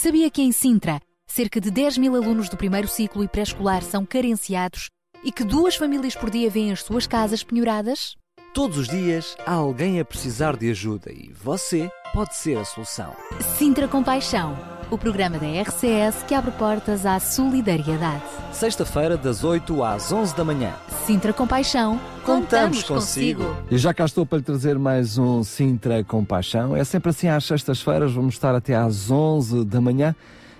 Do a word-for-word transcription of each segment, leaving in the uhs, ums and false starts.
Sabia que em Sintra, cerca de dez mil alunos do primeiro ciclo e pré-escolar são carenciados e que duas famílias por dia vêem as suas casas penhoradas? Todos os dias há alguém a precisar de ajuda e você pode ser a solução. Sintra com Paixão, o programa da R C S que abre portas à solidariedade. Sexta-feira, das oito às onze da manhã. Sintra com Paixão, contamos, contamos consigo. E já cá estou para lhe trazer mais um Sintra com Paixão. É sempre assim às sextas-feiras, vamos estar até às onze da manhã.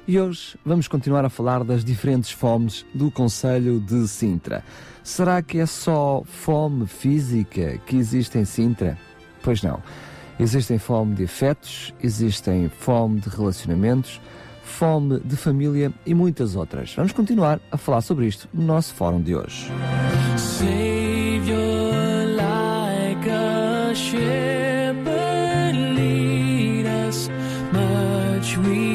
E hoje vamos continuar a falar das diferentes fomes do Concelho de Sintra. Será que é só fome física que existe em Sintra? Pois não. Existem fome de afetos, existem fome de relacionamentos, fome de família e muitas outras. Vamos continuar a falar sobre isto no nosso fórum de hoje. Savior, like a shepherd, lead us much we.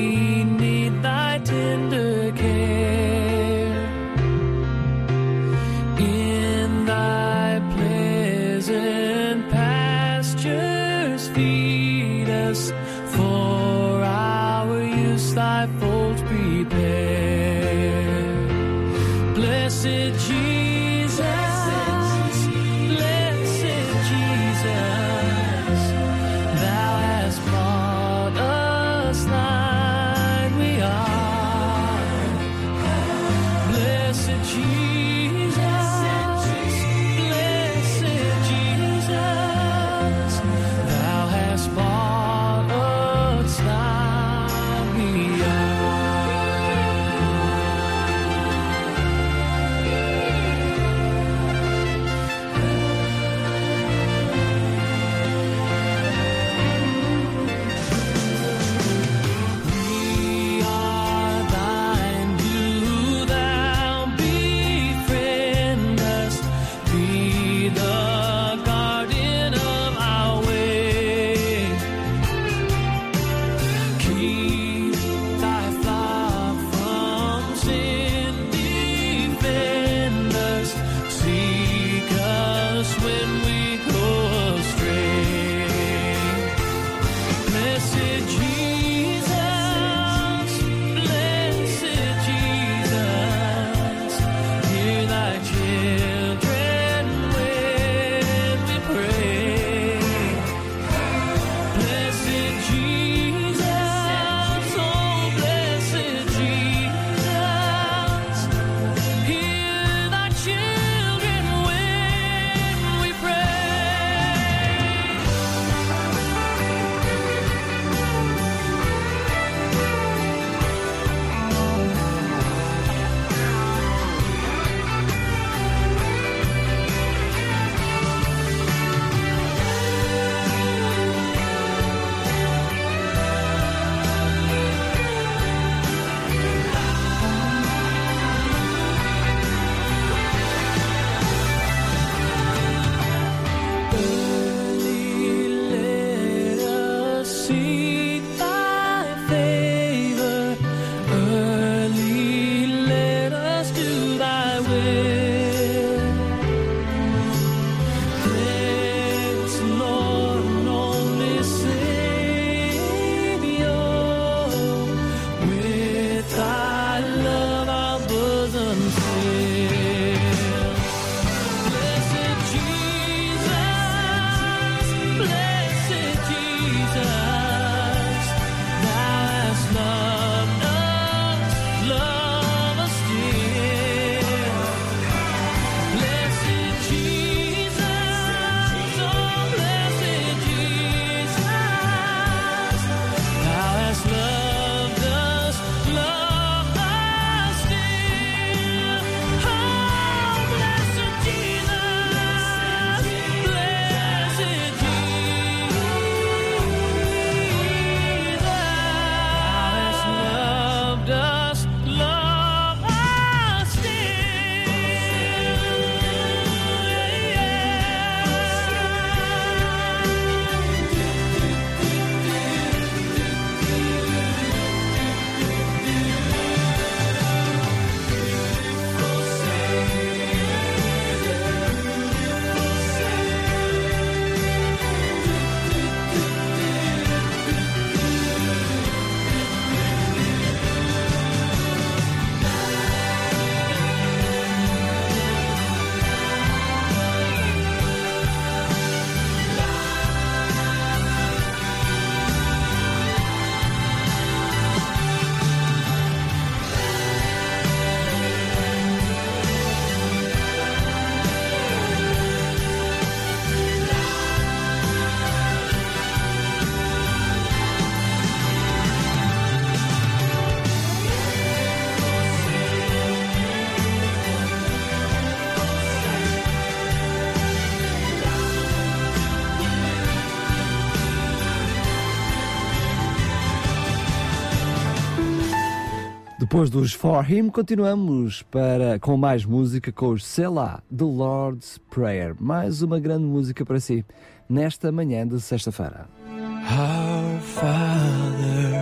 Depois dos For Him, continuamos para, com mais música, com os, sei lá, The Lord's Prayer. Mais uma grande música para si, nesta manhã de sexta-feira. Our Father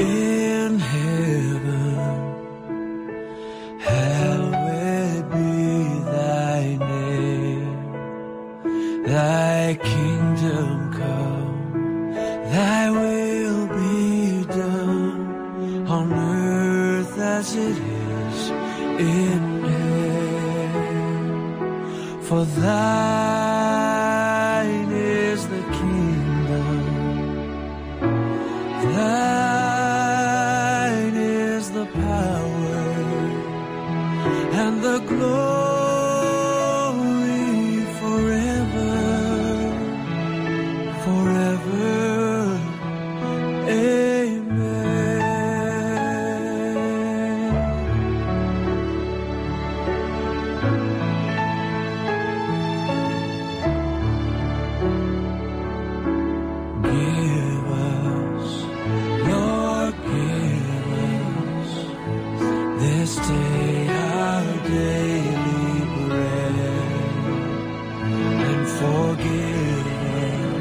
in heaven, hallowed be thy name, thy kingdom come, thy will be done on earth as it is in heaven. For thine is the kingdom, thine is the power and the glory forever, forever. Amen. Give us, Lord, give us this day our daily bread, and forgive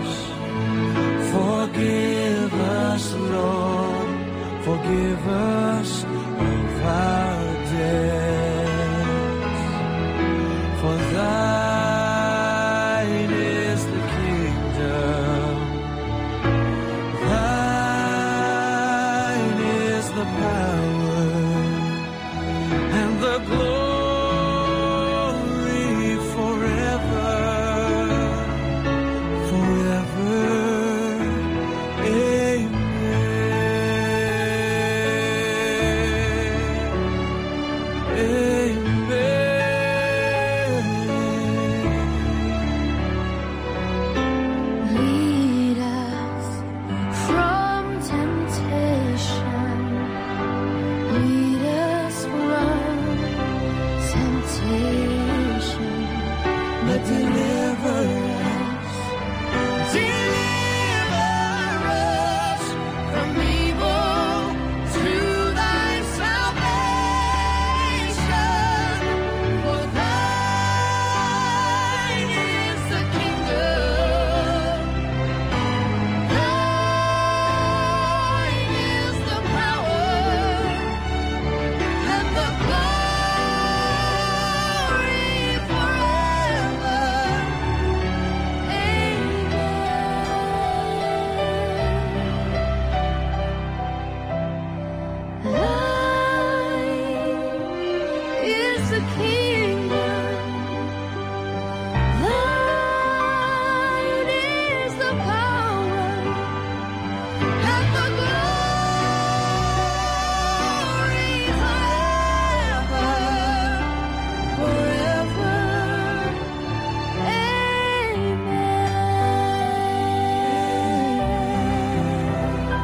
us, forgive us, Lord, forgive us of our debts, for thine is the kingdom, thine is the power and the glory forever, forever. Amen. Amen. Lead us from temptation, lead us from temptation, but deliver us, deliver us from evil through thy salvation, for thine is the kingdom, thine is the power and the glory forever. Amen. Thine is the kingdom, thine is the power and the glory forever, forever.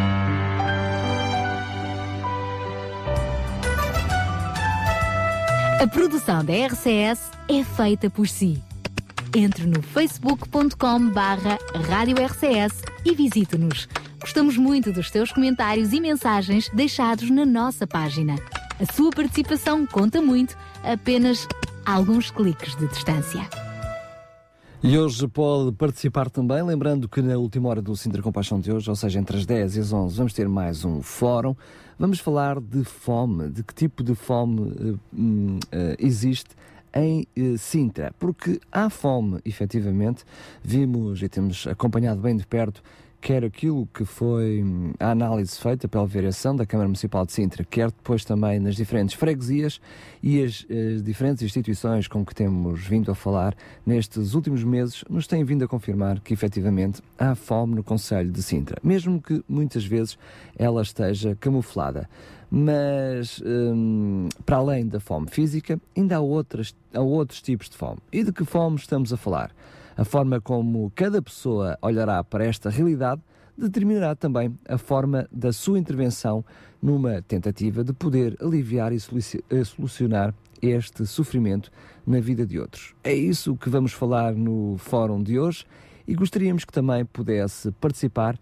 Amen. A produção da R C S é feita por si. Entre no facebook ponto com barra rádio R C S e visite-nos. Gostamos muito dos teus comentários e mensagens deixados na nossa página. A sua participação conta muito, apenas alguns cliques de distância. E hoje pode participar também, lembrando que na última hora do Sintra com Paixão de hoje, ou seja, entre as dez e as onze, vamos ter mais um fórum. Vamos falar de fome, de que tipo de fome eh, hum, eh, existe em eh, Sintra. Porque há fome, efetivamente, vimos e temos acompanhado bem de perto quer aquilo que foi hum, a análise feita pela vereação da Câmara Municipal de Sintra, quer depois também nas diferentes freguesias e as, as diferentes instituições com que temos vindo a falar nestes últimos meses, nos têm vindo a confirmar que efetivamente há fome no concelho de Sintra, mesmo que muitas vezes ela esteja camuflada. Mas, hum, para além da fome física, ainda há, outras, há outros tipos de fome. E de que fome estamos a falar? A forma como cada pessoa olhará para esta realidade determinará também a forma da sua intervenção numa tentativa de poder aliviar e solucionar este sofrimento na vida de outros. É isso que vamos falar no fórum de hoje e gostaríamos que também pudesse participar, uh,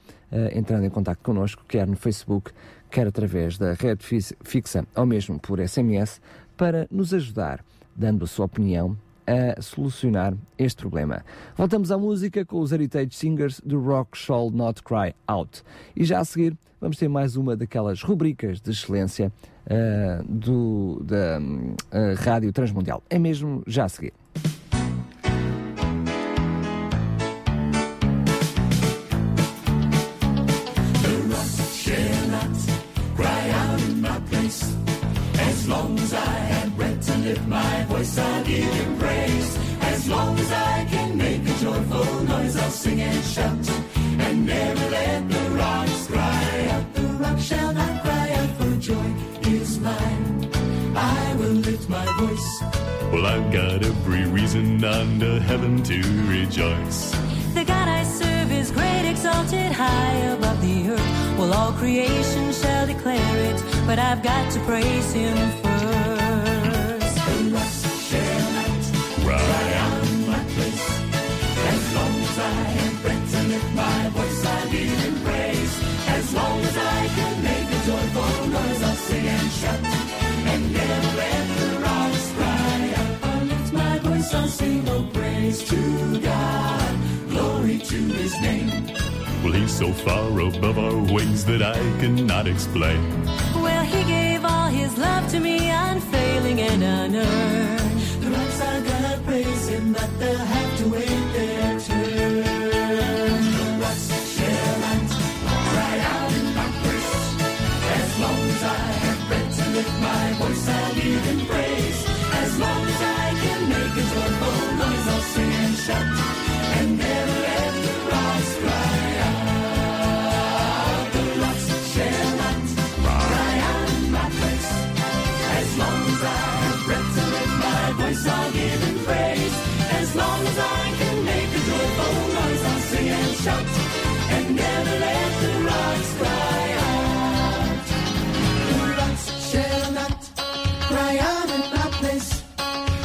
entrando em contacto connosco, quer no Facebook, quer através da rede fixa, ou mesmo por S M S, para nos ajudar, dando a sua opinião, a solucionar este problema. Voltamos à música com os Heritage Singers do Rock Shall Not Cry Out. E já a seguir vamos ter mais uma daquelas rubricas de excelência uh, do, da uh, Rádio Transmundial. É mesmo já a seguir. My voice I'll give you praise. As long as I can make a joyful noise, I'll sing and shout and never let the rocks cry out. The rock shall not cry out, for joy is mine. I will lift my voice. Well, I've got every reason under heaven to rejoice. The God I serve is great, exalted high above the earth. Well, all creation shall declare it, but I've got to praise Him first. My voice I give in praise. As long as I can make a joyful noise, I'll sing and shout and never let the rocks cry out. I'll lift my voice, I'll sing, oh praise to God, glory to His name. Well, He's so far above our ways that I cannot explain. Well, He gave all His love to me, unfailing and unearned. The rocks are gonna praise Him, but they'll have to wait their turn. My voice I'll give in praise. As long as I can make a joyful noise, I'll sing and shout and never let the rocks cry out. The rocks shall not cry out in my place. As long as I have breath to live, my voice I'll give in praise. As long as I can make a joyful noise, I'll sing and shout and never let the rocks cry out. Shall not cry out in my place.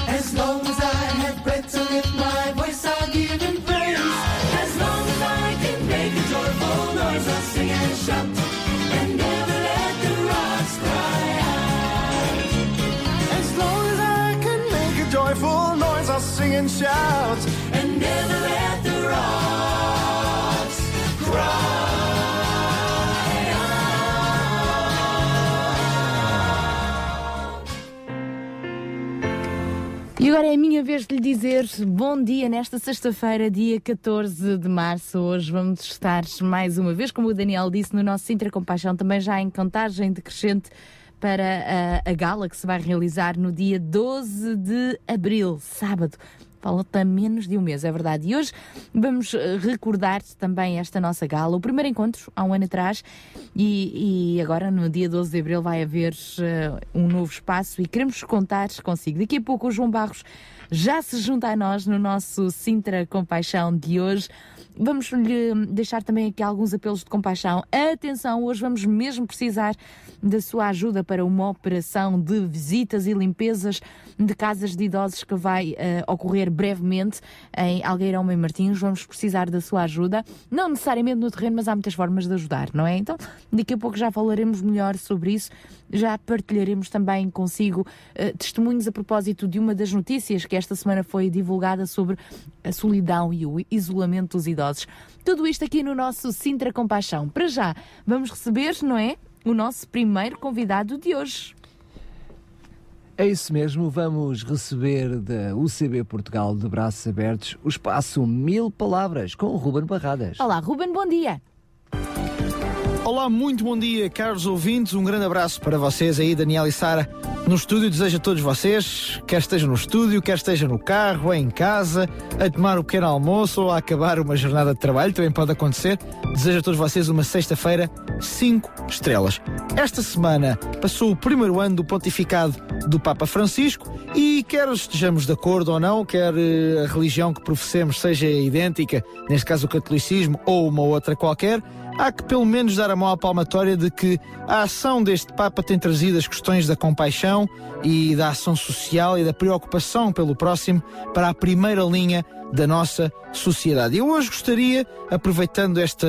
As long as I have breath to live, my voice I'll give in praise. As long as I can make a joyful noise, I'll sing and shout and never let the rocks cry out. As long as I can make a joyful noise, I'll sing and shout and never let the rocks cry. E agora é a minha vez de lhe dizer bom dia nesta sexta-feira, dia catorze de março. Hoje vamos estar mais uma vez, como o Daniel disse, no nosso Sintra com Paixão, também já em contagem decrescente para a, a gala que se vai realizar no dia doze de abril, sábado. Falta menos de um mês, é verdade. E hoje vamos recordar também esta nossa gala, o primeiro encontro há um ano atrás, e, e agora no dia doze de abril vai haver uh, um novo espaço e queremos contar consigo. Daqui a pouco o João Barros já se junta a nós no nosso Sintra Compaixão de hoje. Vamos lhe deixar também aqui alguns apelos de compaixão. Atenção, hoje vamos mesmo precisar da sua ajuda para uma operação de visitas e limpezas de casas de idosos que vai uh, ocorrer brevemente em Algueirão e Martins. Vamos precisar da sua ajuda, não necessariamente no terreno, mas há muitas formas de ajudar, não é? Então, daqui a pouco já falaremos melhor sobre isso. Já partilharemos também consigo uh, testemunhos a propósito de uma das notícias que esta semana foi divulgada sobre a solidão e o isolamento dos idosos. Tudo isto aqui no nosso Sintra Compaixão. Para já, vamos receber, não é, o nosso primeiro convidado de hoje. É isso mesmo, vamos receber da U C B Portugal de braços abertos o espaço Mil Palavras com o Ruben Barradas. Olá, Ruben, bom dia. Olá, muito bom dia, caros ouvintes. Um grande abraço para vocês aí, Daniel e Sara. No estúdio desejo a todos vocês, quer esteja no estúdio, quer esteja no carro, em casa, a tomar o pequeno almoço ou a acabar uma jornada de trabalho, também pode acontecer. Desejo a todos vocês uma sexta-feira cinco estrelas. Esta semana passou o primeiro ano do pontificado do Papa Francisco e quer estejamos de acordo ou não, quer a religião que professemos seja idêntica, neste caso o catolicismo ou uma outra qualquer, há que pelo menos dar a mão à palmatória de que a ação deste Papa tem trazido as questões da compaixão e da ação social e da preocupação pelo próximo para a primeira linha da nossa sociedade. Eu hoje gostaria, aproveitando esta,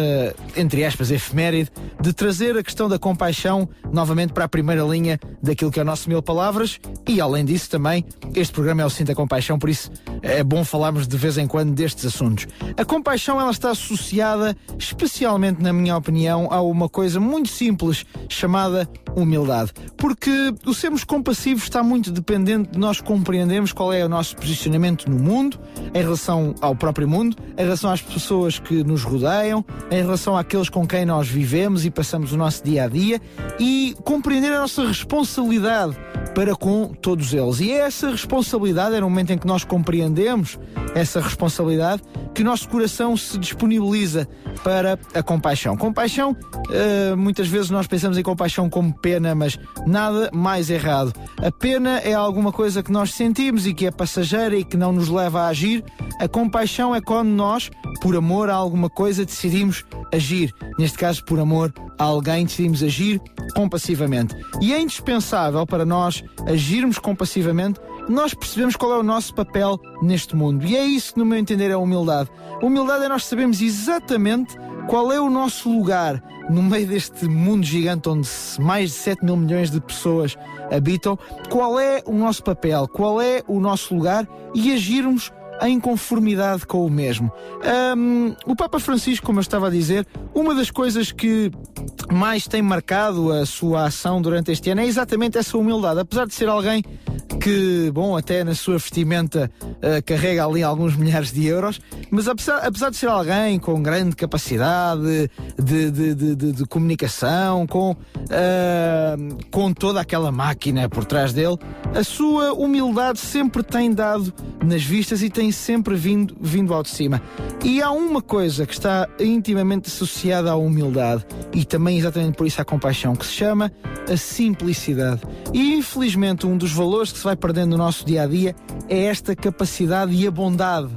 entre aspas, efeméride, de trazer a questão da compaixão novamente para a primeira linha daquilo que é o nosso Mil Palavras, e além disso também, este programa é o Sinta Compaixão, por isso é bom falarmos de vez em quando destes assuntos. A compaixão, ela está associada, especialmente na minha opinião, a uma coisa muito simples chamada humildade, porque o sermos compassivos está muito dependente de nós compreendermos qual é o nosso posicionamento no mundo, em relação ao próprio mundo, em relação às pessoas que nos rodeiam, em relação àqueles com quem nós vivemos e passamos o nosso dia-a-dia, e compreender a nossa responsabilidade para com todos eles. E é essa responsabilidade, é no momento em que nós compreendemos essa responsabilidade, que o nosso coração se disponibiliza para a compaixão. Compaixão, uh, muitas vezes nós pensamos em compaixão como pena, mas nada mais errado. A pena é alguma coisa que nós sentimos e que é passageira e que não nos leva a agir. A compaixão é quando nós, por amor a alguma coisa, decidimos agir. Neste caso, por amor a alguém, decidimos agir compassivamente. E é indispensável para nós agirmos compassivamente, nós percebemos qual é o nosso papel neste mundo. E é isso que, no meu entender, é a humildade. A humildade é nós sabermos exatamente qual é o nosso lugar no meio deste mundo gigante onde mais de sete mil milhões de pessoas habitam, qual é o nosso papel, qual é o nosso lugar, e agirmos em conformidade com o mesmo. Um, o Papa Francisco, como eu estava a dizer, uma das coisas que mais tem marcado a sua ação durante este ano é exatamente essa humildade. Apesar de ser alguém que, bom, até na sua vestimenta uh, carrega ali alguns milhares de euros, mas apesar, apesar de ser alguém com grande capacidade de, de, de, de, de comunicação, com, uh, com toda aquela máquina por trás dele, a sua humildade sempre tem dado nas vistas e tem sempre vindo, vindo ao de cima. E há uma coisa que está intimamente associada à humildade e também exatamente por isso à compaixão, que se chama a simplicidade. E infelizmente um dos valores que se vai perdendo no nosso dia-a-dia é esta capacidade e a bondade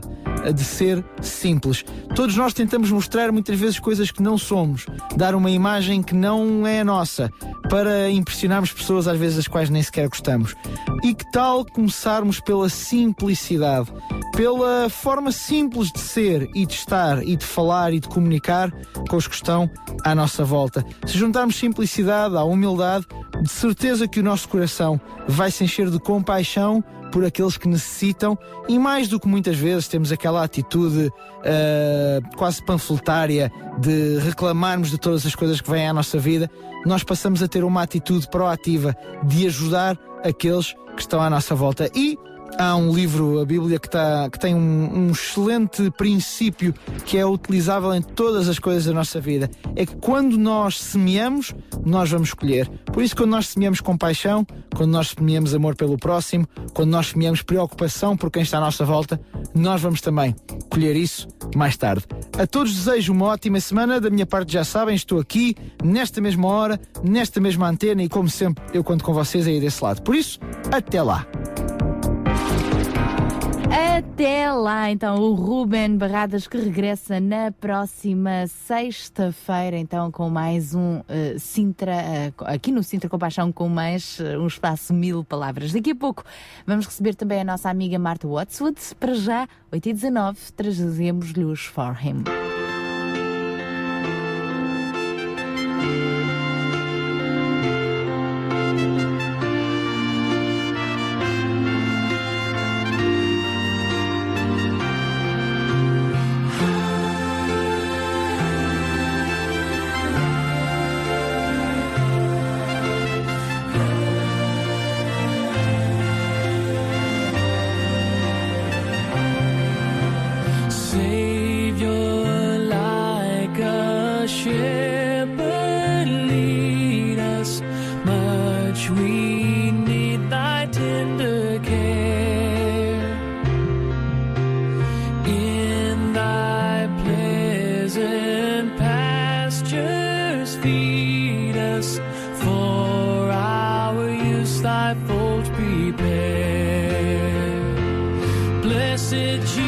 de ser simples. Todos nós tentamos mostrar muitas vezes coisas que não somos, dar uma imagem que não é a nossa, para impressionarmos pessoas às vezes das quais nem sequer gostamos. E que tal começarmos pela simplicidade, pela forma simples de ser e de estar e de falar e de comunicar com os que estão à nossa volta. Se juntarmos simplicidade à humildade, de certeza que o nosso coração vai se encher de compaixão por aqueles que necessitam, e mais do que muitas vezes temos aquela atitude uh, quase panfletária de reclamarmos de todas as coisas que vêm à nossa vida, nós passamos a ter uma atitude proativa de ajudar aqueles que estão à nossa volta. E há um livro, a Bíblia, que, tá, que tem um, um excelente princípio que é utilizável em todas as coisas da nossa vida. É que quando nós semeamos, nós vamos colher. Por isso, quando nós semeamos compaixão, quando nós semeamos amor pelo próximo, quando nós semeamos preocupação por quem está à nossa volta, nós vamos também colher isso mais tarde. A todos desejo uma ótima semana. Da minha parte, já sabem, estou aqui, nesta mesma hora, nesta mesma antena, e como sempre, eu conto com vocês aí desse lado. Por isso, até lá! Até lá, então, o Ruben Barradas, que regressa na próxima sexta-feira, então, com mais um uh, Sintra, uh, aqui no Sintra Compaixão, com mais uh, um espaço Mil Palavras. Daqui a pouco vamos receber também a nossa amiga Marta Wadsworth. Para já, oito e dezanove, trazemos-lhe os For Him. Jesus.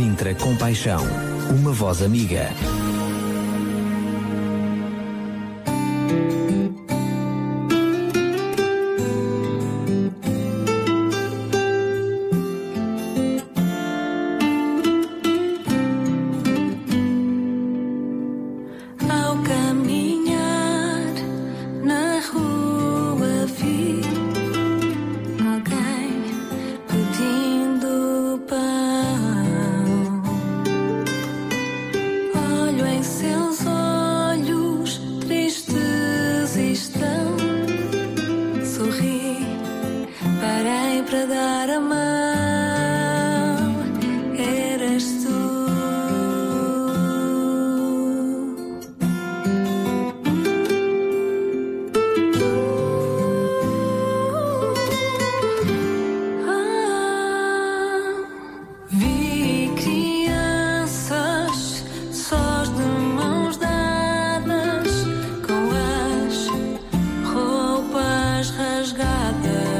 Sintra com Paixão, uma voz amiga. Rasgadas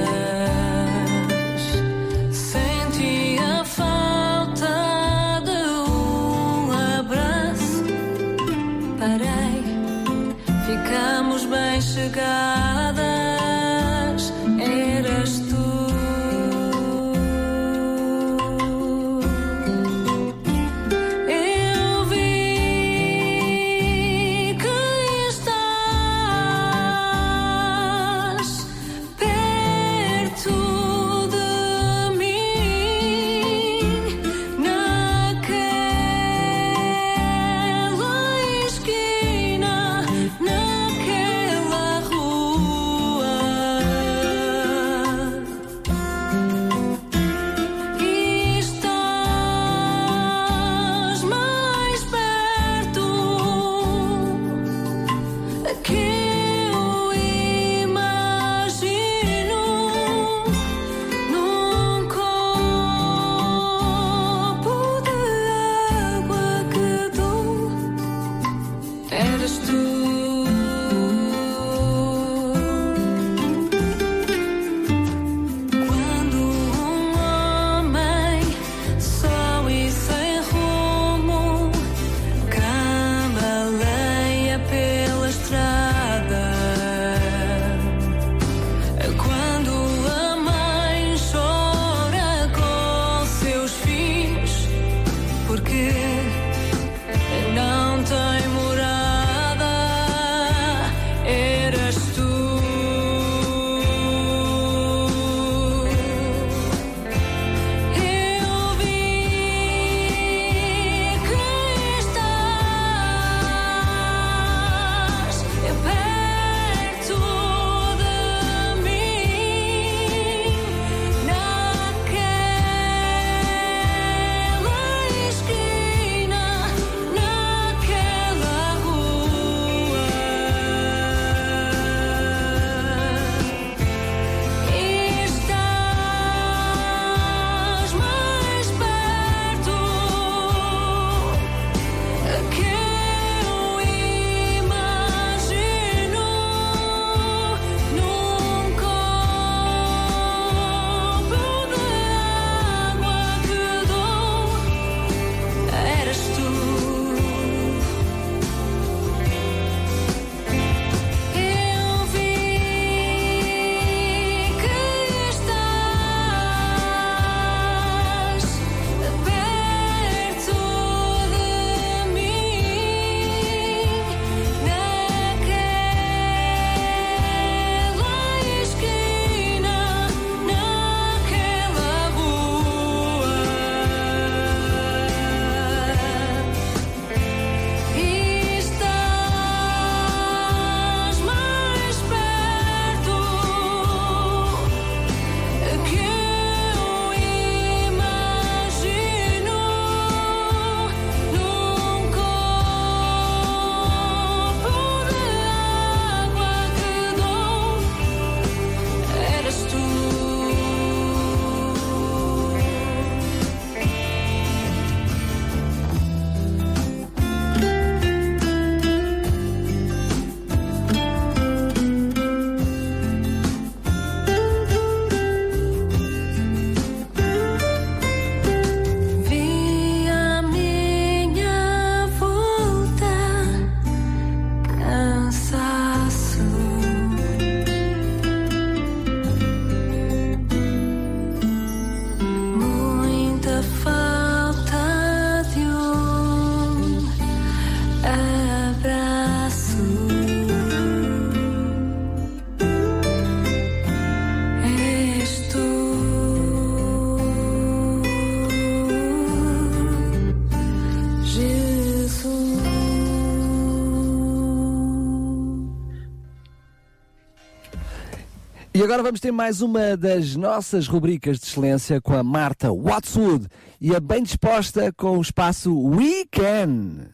E agora vamos ter mais uma das nossas rubricas de excelência com a Marta Wadsworth e a bem disposta com o espaço We Can.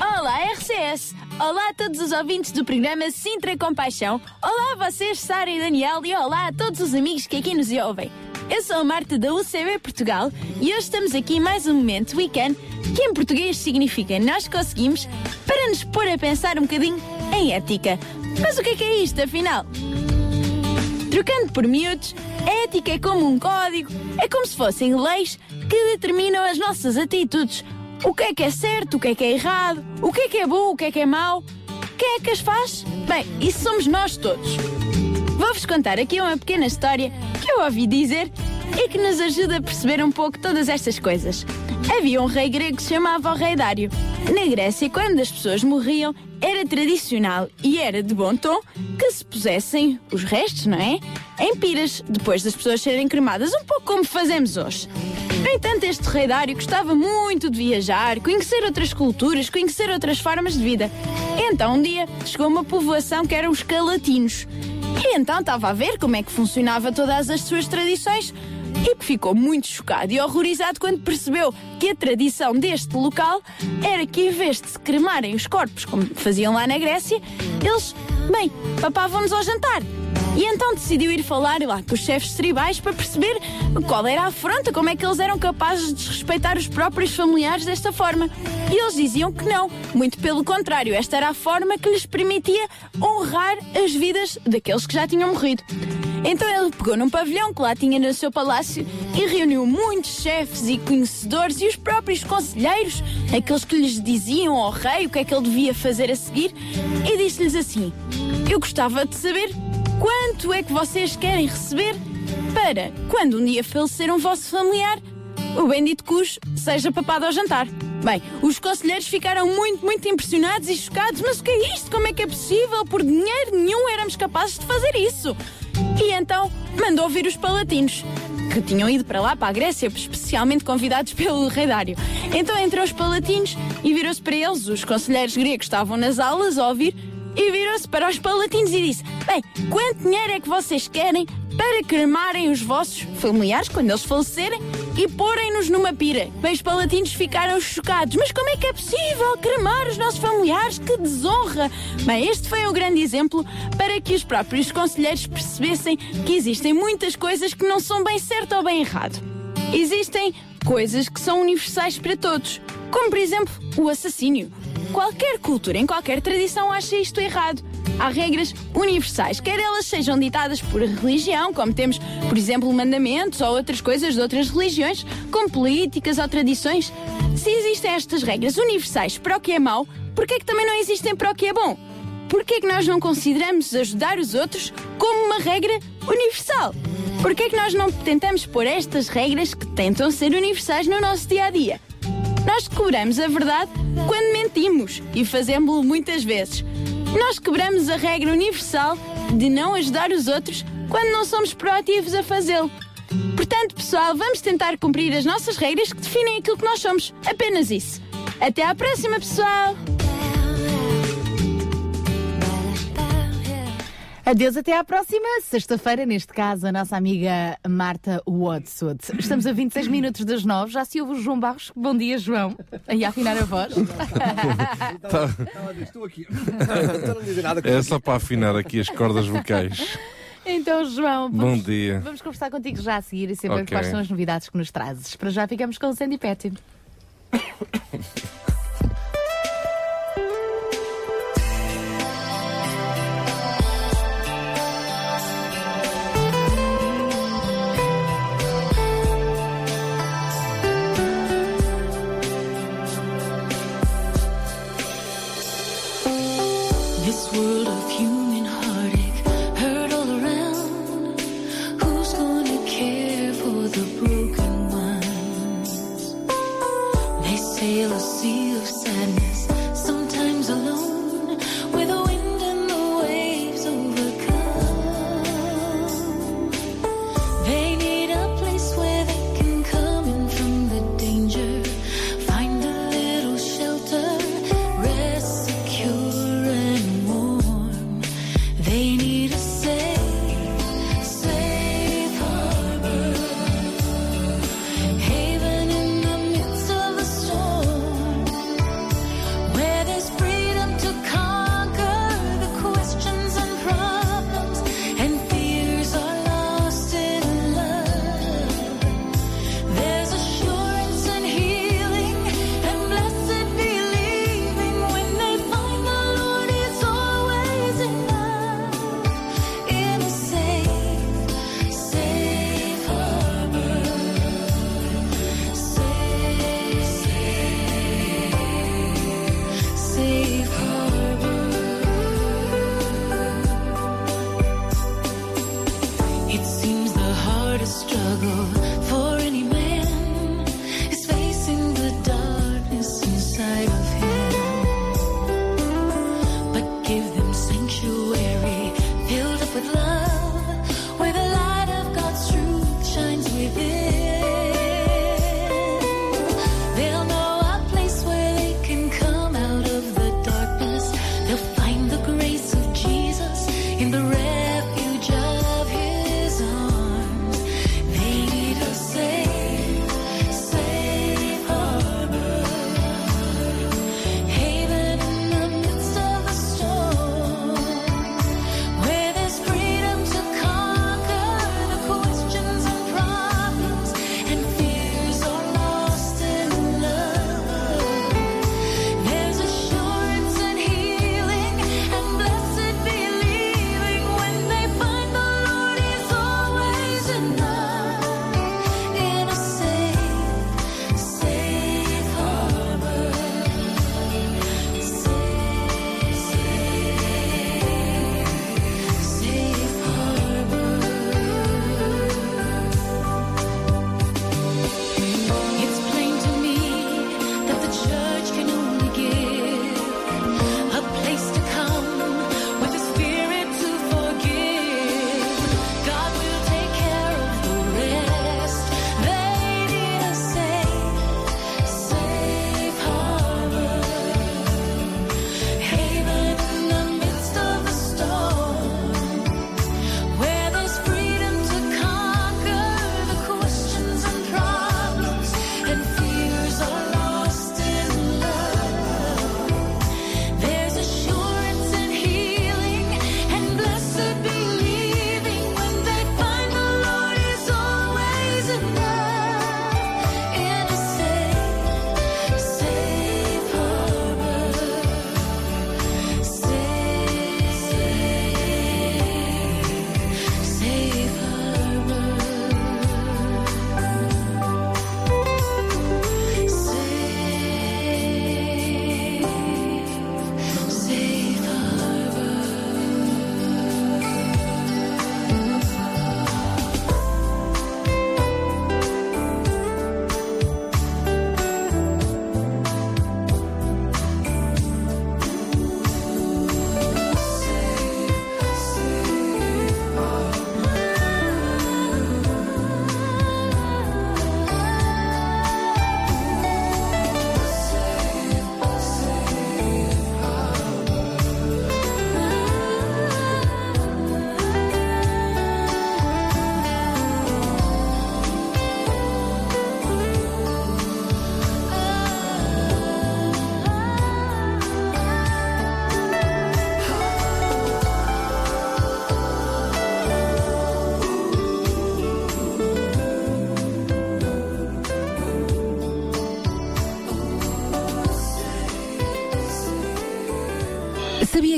Olá R C S, olá a todos os ouvintes do programa Sintra com Paixão, olá a vocês Sara e Daniel e olá a todos os amigos que aqui nos ouvem. Eu sou a Marta da U C B Portugal e hoje estamos aqui mais um momento Weekend, que em português significa nós conseguimos, para nos pôr a pensar um bocadinho em ética. Mas o que é que é isto, afinal? Trocando por miúdos, a ética é como um código, é como se fossem leis que determinam as nossas atitudes. O que é que é certo, o que é que é errado, o que é que é bom, o que é que é mau, quem é que as faz? Bem, isso somos nós todos. Vou-vos contar aqui uma pequena história que eu ouvi dizer e que nos ajuda a perceber um pouco todas estas coisas. Havia um rei grego que se chamava o Rei Dário. Na Grécia, quando as pessoas morriam, era tradicional e era de bom tom que se pusessem os restos, não é? Em piras, depois das pessoas serem cremadas, um pouco como fazemos hoje. No entanto, este Rei Dário gostava muito de viajar, conhecer outras culturas, conhecer outras formas de vida. Então, um dia, chegou uma povoação que eram os calatinos. E então estava a ver como é que funcionava todas as suas tradições e que ficou muito chocado e horrorizado quando percebeu que a tradição deste local era que, em vez de se cremarem os corpos, como faziam lá na Grécia, eles, bem, papá, vamos ao jantar. E então decidiu ir falar lá com os chefes tribais para perceber qual era a afronta, como é que eles eram capazes de desrespeitar os próprios familiares desta forma. E eles diziam que não, muito pelo contrário, esta era a forma que lhes permitia honrar as vidas daqueles que já tinham morrido. Então ele pegou num pavilhão que lá tinha no seu palácio e reuniu muitos chefes e conhecedores e os próprios conselheiros, aqueles que lhes diziam ao rei o que é que ele devia fazer a seguir, e disse-lhes assim: eu gostava de saber quanto é que vocês querem receber para, quando um dia falecer um vosso familiar, o bendito cujo seja papado ao jantar. Bem, os conselheiros ficaram muito, muito impressionados e chocados. Mas o que é isto? Como é que é possível? Por dinheiro nenhum éramos capazes de fazer isso. E então mandou vir os palatinos, que tinham ido para lá, para a Grécia, especialmente convidados pelo Rei Dário. Então entrou os palatinos e virou-se para eles. Os conselheiros gregos estavam nas aulas a ouvir, e virou-se para os palatinos e disse: bem, quanto dinheiro é que vocês querem para cremarem os vossos familiares quando eles falecerem e porem-nos numa pira? Bem, os palatinos ficaram chocados. Mas como é que é possível cremar os nossos familiares? Que desonra! Bem, este foi um grande exemplo para que os próprios conselheiros percebessem que existem muitas coisas que não são bem certo ou bem errado. Existem coisas que são universais para todos, como por exemplo o assassínio. Qualquer cultura, em qualquer tradição, acha isto errado. Há regras universais, quer elas sejam ditadas por religião, como temos, por exemplo, mandamentos ou outras coisas de outras religiões, como políticas ou tradições. Se existem estas regras universais para o que é mau, porquê é que também não existem para o que é bom? Porquê é que nós não consideramos ajudar os outros como uma regra universal? Porquê é que nós não tentamos pôr estas regras que tentam ser universais no nosso dia-a-dia? Nós quebramos a verdade quando mentimos, e fazemos-lo muitas vezes. Nós quebramos a regra universal de não ajudar os outros quando não somos proativos a fazê-lo. Portanto, pessoal, vamos tentar cumprir as nossas regras que definem aquilo que nós somos. Apenas isso. Até à próxima, pessoal! Adeus, até à próxima sexta-feira, neste caso, a nossa amiga Marta Wadsworth. Estamos a vinte e seis minutos das nove, já se ouve o João Barros. Bom dia, João. Aí a afinar a voz. Estou aqui. É só para afinar aqui as cordas vocais. Então, João, vamos, bom dia. Vamos conversar contigo já a seguir e saber okay. Quais são as novidades que nos trazes. Para já ficamos com o Sandy Petty. World of human heartache hurt all around. Who's gonna care for the broken ones? They sail a sea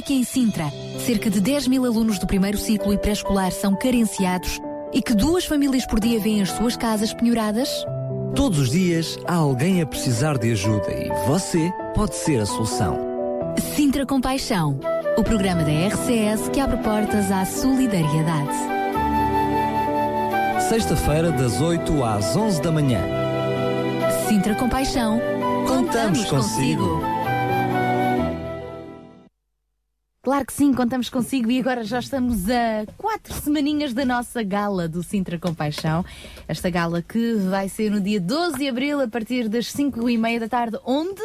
que em Sintra, cerca de dez mil alunos do primeiro ciclo e pré-escolar são carenciados e que duas famílias por dia vêem as suas casas penhoradas? Todos os dias há alguém a precisar de ajuda e você pode ser a solução. Sintra com Paixão, o programa da R C S que abre portas à solidariedade. Sexta-feira, das oito às onze da manhã. Sintra com Paixão, contamos, contamos consigo. consigo. Claro que sim, contamos consigo e agora já estamos a quatro semaninhas da nossa gala do Sintra com Paixão. Esta gala que vai ser no dia doze de abril, a partir das cinco e meia da tarde, onde?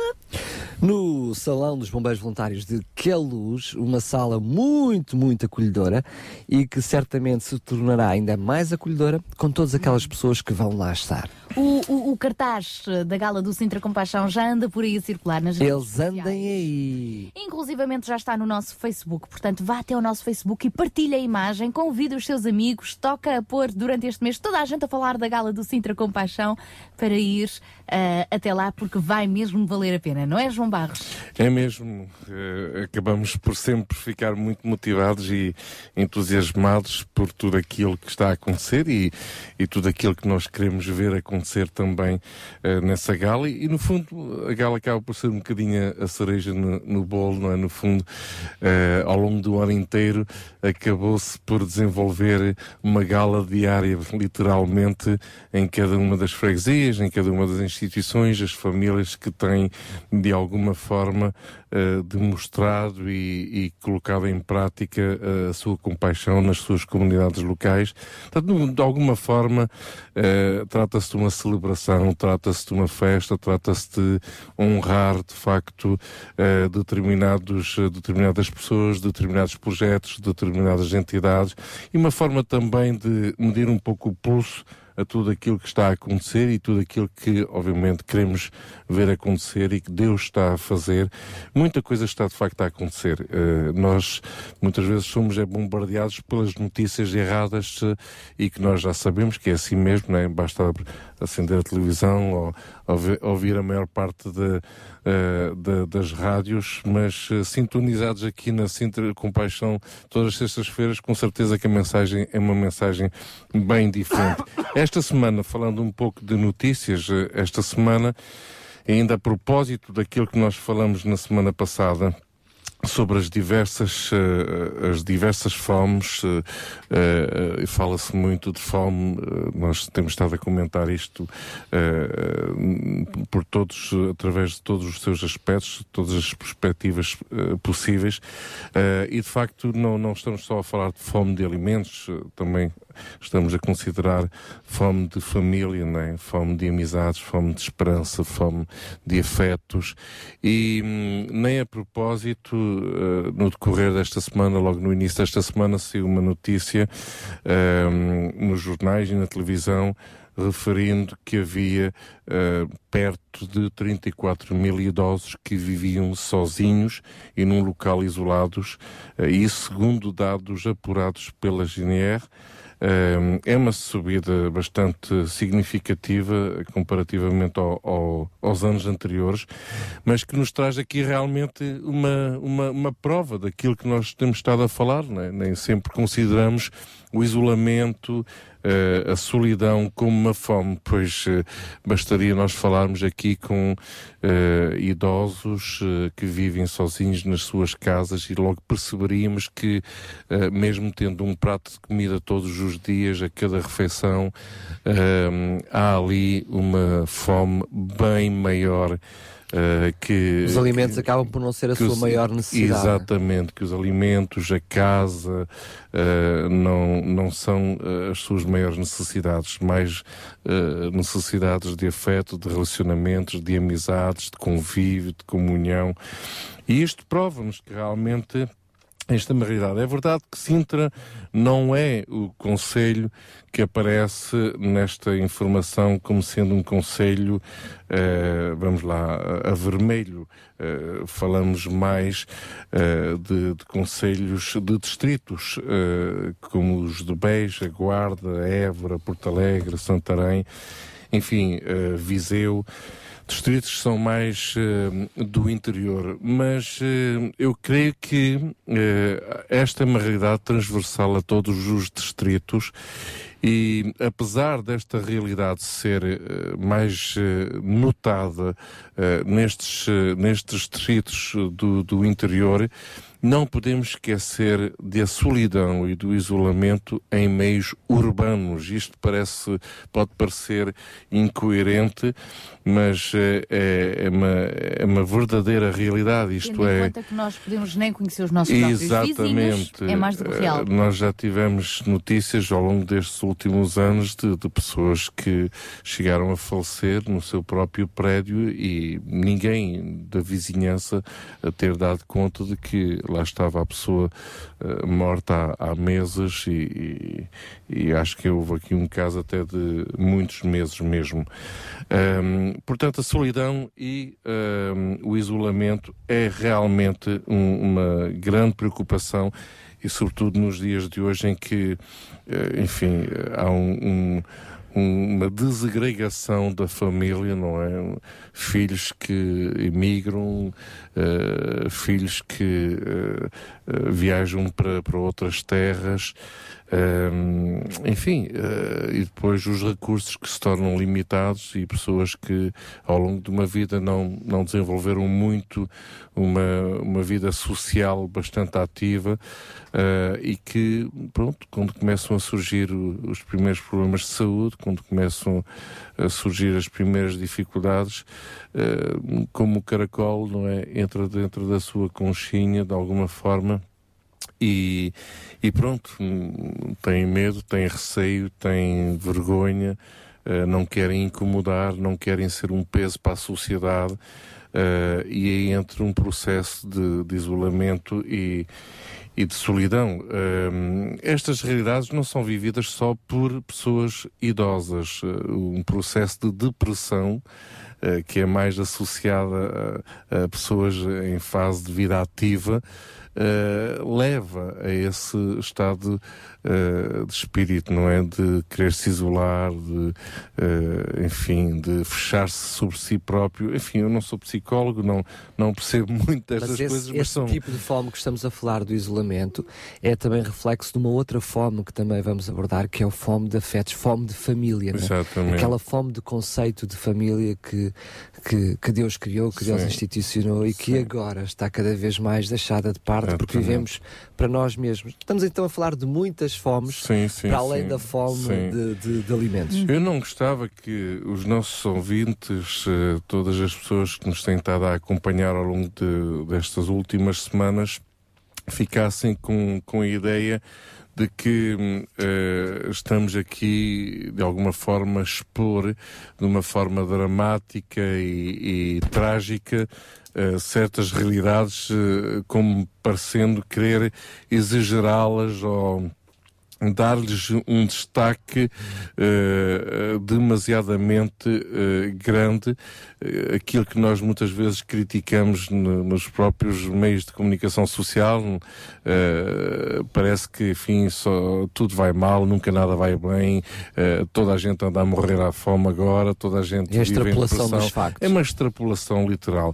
No Salão dos Bombeiros Voluntários de Queluz, uma sala muito, muito acolhedora e que certamente se tornará ainda mais acolhedora com todas aquelas pessoas que vão lá estar. O, o, o cartaz da gala do Sintra com Paixão já anda por aí a circular nas redes sociais. Eles andem aí. Inclusivamente já está no nosso Facebook, portanto vá até ao nosso Facebook e partilha a imagem, convida os seus amigos, toca a pôr durante este mês toda a gente a falar da gala do Sintra com Paixão para ir uh, até lá, porque vai mesmo valer a pena, não é, João Barros? É mesmo. Uh, acabamos por sempre ficar muito motivados e entusiasmados por tudo aquilo que está a acontecer e, e tudo aquilo que nós queremos ver acontecer. acontecer também uh, nessa gala e, e no fundo a gala acaba por ser um bocadinho a cereja no, no bolo, não é? No fundo, uh, ao longo do ano inteiro acabou-se por desenvolver uma gala diária, literalmente, em cada uma das freguesias, em cada uma das instituições, as famílias que têm de alguma forma uh, demonstrado e, e colocado em prática uh, a sua compaixão nas suas comunidades locais. Portanto, de alguma forma uh, trata-se de uma celebração, trata-se de uma festa, trata-se de honrar, de facto, eh, determinados, determinadas pessoas, determinados projetos, determinadas entidades e uma forma também de medir um pouco o pulso a tudo aquilo que está a acontecer e tudo aquilo que, obviamente, queremos ver acontecer e que Deus está a fazer. Muita coisa está, de facto, a acontecer. Uh, nós, muitas vezes, somos é, bombardeados pelas notícias erradas uh, e que nós já sabemos que é assim mesmo, não é? Basta acender a televisão ou, ou ouvir a maior parte de, uh, de, das rádios, mas uh, sintonizados aqui na Sintra com Paixão todas as sextas-feiras, com certeza que a mensagem é uma mensagem bem diferente. Esta semana, falando um pouco de notícias, esta semana, ainda a propósito daquilo que nós falamos na semana passada, sobre as diversas, uh, as diversas fomes, uh, uh, fala-se muito de fome, uh, nós temos estado a comentar isto uh, uh, por todos, uh, através de todos os seus aspectos, todas as perspectivas uh, possíveis, uh, e de facto não, não estamos só a falar de fome de alimentos, uh, também estamos a considerar fome de família, não é? Fome de amizades, fome de esperança, fome de afetos, e hum, nem a propósito, Uh, no decorrer desta semana, logo no início desta semana, saiu uma notícia uh, nos jornais e na televisão referindo que havia uh, perto de trinta e quatro mil idosos que viviam sozinhos e num local isolados, uh, e segundo dados apurados pela G N R, uh, é uma subida bastante significativa comparativamente ao, ao, aos anos anteriores, mas que nos traz aqui realmente uma, uma, uma prova daquilo que nós temos estado a falar, não é? Nem sempre consideramos o isolamento, Uh, a solidão como uma fome, pois uh, bastaria nós falarmos aqui com uh, idosos uh, que vivem sozinhos nas suas casas e logo perceberíamos que uh, mesmo tendo um prato de comida todos os dias, a cada refeição, uh, há ali uma fome bem maior. Uh, que, os alimentos que, acabam por não ser a sua os, maior necessidade. Exatamente, que os alimentos, a casa, uh, não, não são uh, as suas maiores necessidades, mais uh, necessidades de afeto, de relacionamentos, de amizades, de convívio, de comunhão. E isto prova-nos que realmente esta é uma realidade. É verdade que Sintra não é o concelho que aparece nesta informação como sendo um concelho, eh, vamos lá, a, a vermelho. Eh, falamos mais eh, de, de concelhos de distritos, eh, como os de Beja, Guarda, Évora, Porto Alegre, Santarém, enfim, eh, Viseu. distritos são mais uh, do interior, mas uh, eu creio que uh, esta é uma realidade transversal a todos os distritos e, apesar desta realidade ser uh, mais uh, notada uh, nestes, uh, nestes distritos do, do interior, não podemos esquecer da solidão e do isolamento em meios urbanos. Isto parece, pode parecer incoerente, mas é, é, uma, é uma verdadeira realidade. Isto Tendo é. Em conta que nós podemos nem conhecer os nossos próprios vizinhos, é mais do que real. Nós já tivemos notícias ao longo destes últimos anos de, de pessoas que chegaram a falecer no seu próprio prédio e ninguém da vizinhança a ter dado conta de que lá estava a pessoa uh, morta há, há meses e, e, e acho que houve aqui um caso até de muitos meses mesmo. Um, portanto, a solidão e um, o isolamento é realmente um, uma grande preocupação e sobretudo nos dias de hoje em que, uh, enfim, há um... um uma desagregação da família, não é? Filhos que emigram, uh, filhos que uh, uh, viajam para, para outras terras, uh, enfim, uh, e depois os recursos que se tornam limitados e pessoas que ao longo de uma vida não, não desenvolveram muito uma, uma vida social bastante ativa uh, e que, pronto, quando começam a surgir os primeiros problemas de saúde, quando começam a surgir as primeiras dificuldades, uh, como o caracol, não é? Entra dentro da sua conchinha, de alguma forma, e, e pronto, tem medo, tem receio, tem vergonha, uh, não querem incomodar, não querem ser um peso para a sociedade, uh, e aí entra um processo de, de isolamento e e de solidão. Um, estas realidades não são vividas só por pessoas idosas. Um processo de depressão, uh, que é mais associada a, a pessoas em fase de vida ativa, uh, leva a esse estado uh, de espírito, não é? De querer se isolar, de, uh, enfim, de fechar-se sobre si próprio. Enfim, eu não sou psicólogo, não, não percebo muito destas mas esse, coisas. Mas esse são... tipo de fome que estamos a falar do isolamento é também reflexo de uma outra fome que também vamos abordar, que é a fome de afetos, fome de família, né? Aquela fome de conceito de família que, que, que Deus criou, que Sim. Deus institucionou e Sim. que agora está cada vez mais deixada de parte, porque vivemos para nós mesmos. Estamos então a falar de muitas fomes, sim, sim, para além sim, da fome de, de, de alimentos. Eu não gostava que os nossos ouvintes, todas as pessoas que nos têm estado a acompanhar ao longo de, destas últimas semanas, ficassem com, com a ideia de que uh, estamos aqui, de alguma forma, a expor, de uma forma dramática e, e trágica, uh, certas realidades, uh, como parecendo querer exagerá-las ou dar-lhes um destaque uh, demasiadamente uh, grande, uh, aquilo que nós muitas vezes criticamos no, nos próprios meios de comunicação social, uh, parece que, enfim, só, tudo vai mal, nunca nada vai bem, uh, toda a gente anda a morrer à fome agora, toda a gente vive em depressão. É uma extrapolação dos factos. É uma extrapolação literal.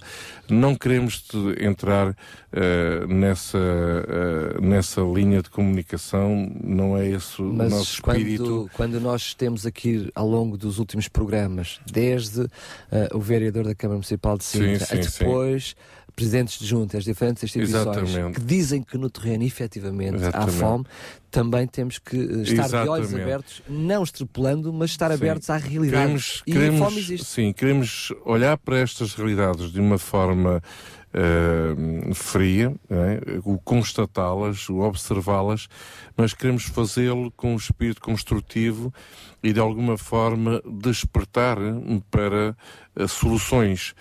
Não queremos entrar uh, nessa, uh, nessa linha de comunicação, não é esse o Mas nosso espírito. Quando, quando nós temos aqui, ao longo dos últimos programas, desde uh, o vereador da Câmara Municipal de Sintra, sim, sim, a depois sim. presidentes de juntas, diferentes instituições, Exatamente. que dizem que no terreno, efetivamente, Exatamente. há fome, também temos que estar Exatamente. de olhos abertos, não extrapolando, mas estar sim. abertos à realidade. Queremos, e queremos, a fome existe. Sim, queremos olhar para estas realidades de uma forma Uh, fria, né? O constatá-las, o observá-las, mas queremos fazê-lo com um espírito construtivo e de alguma forma despertar para uh, soluções.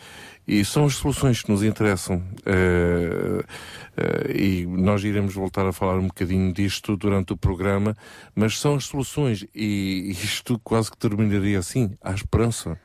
E são as soluções que nos interessam. Uh, Uh, e nós iremos voltar a falar um bocadinho disto durante o programa, mas são as soluções, e isto quase que terminaria assim: há esperança.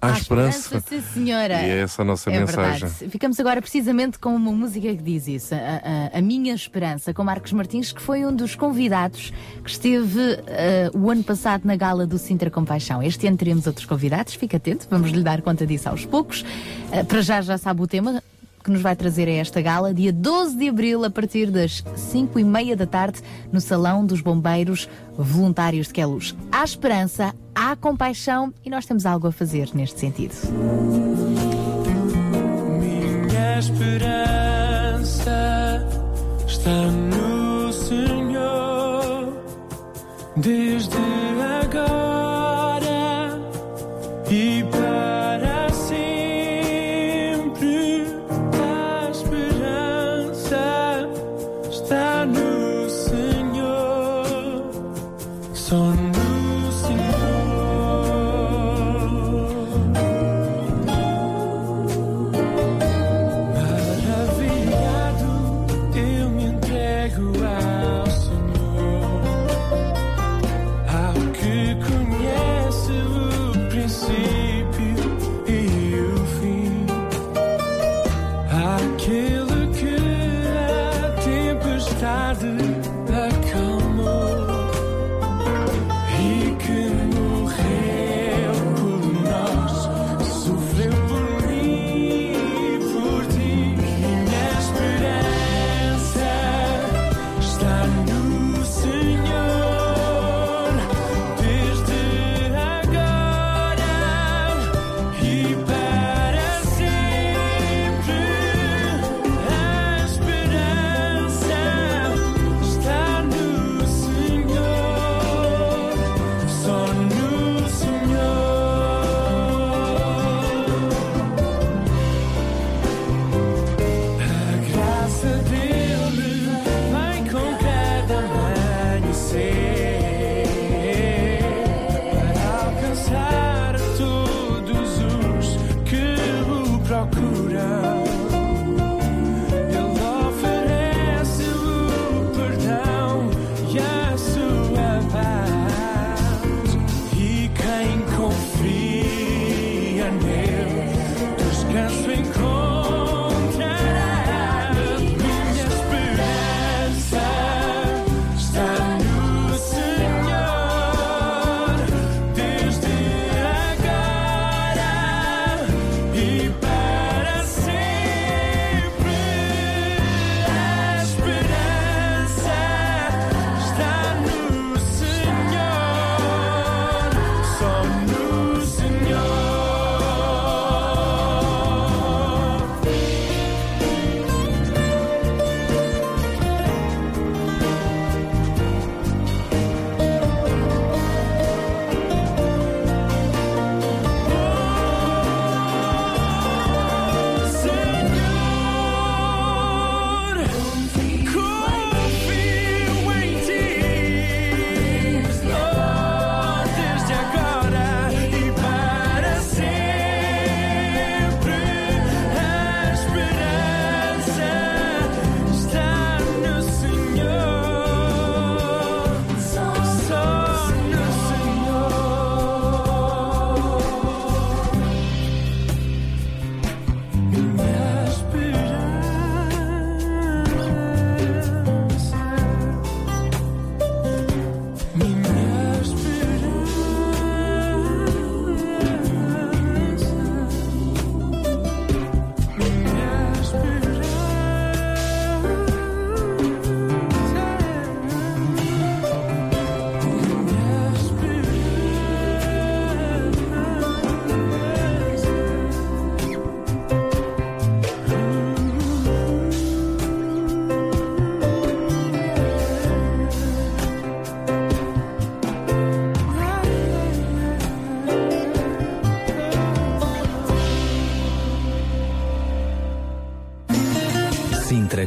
Há esperança, sim senhora. E é essa a nossa é mensagem. Verdade. Ficamos agora precisamente com uma música que diz isso, a, a, a Minha Esperança, com Marcos Martins, que foi um dos convidados que esteve uh, o ano passado na gala do Sintra com Paixão. Este ano teremos outros convidados, fica atento, vamos lhe dar conta disso aos poucos. Uh, para já já sabe o tema que nos vai trazer a esta gala, dia doze de abril, a partir das cinco e meia da tarde, no Salão dos Bombeiros Voluntários de Queluz. Há esperança, há compaixão e nós temos algo a fazer neste sentido. Minha esperança está no Senhor, desde agora e para sempre.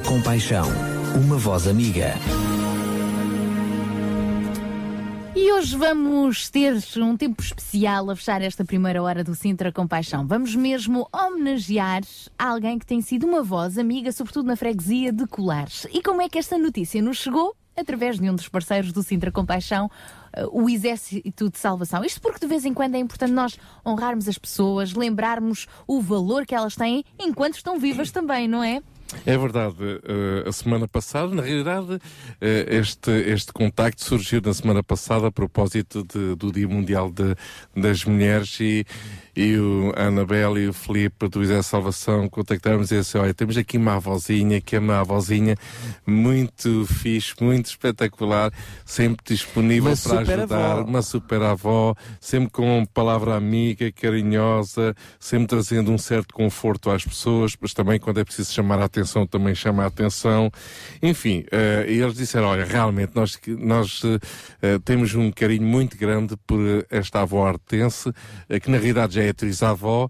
Com Paixão, uma voz amiga. E hoje vamos ter um tempo especial a fechar esta primeira hora do Sintra com Paixão. Vamos mesmo homenagear alguém que tem sido uma voz amiga, sobretudo na freguesia de Colares. E como é que esta notícia nos chegou? através de um dos parceiros do Sintra com Paixão, o Exército de Salvação. Isto porque de vez em quando é importante nós honrarmos as pessoas, lembrarmos o valor que elas têm enquanto estão vivas também, não é? É verdade. A semana passada, na realidade, este, este contacto surgiu na semana passada a propósito de, do Dia Mundial de, das Mulheres e, e o Anabel e o Filipe do Exército de Salvação contactaram-nos e disse, olha, temos aqui uma avózinha, que é uma avózinha muito fixe, muito espetacular, sempre disponível uma para ajudar, avó. Uma super avó, sempre com palavra amiga, carinhosa, sempre trazendo um certo conforto às pessoas, mas também quando é preciso chamar a atenção. Atenção, também chama a atenção, enfim, uh, e eles disseram, olha, realmente nós, nós uh, uh, temos um carinho muito grande por esta avó Hortense, uh, que na realidade já é trisavó, uh,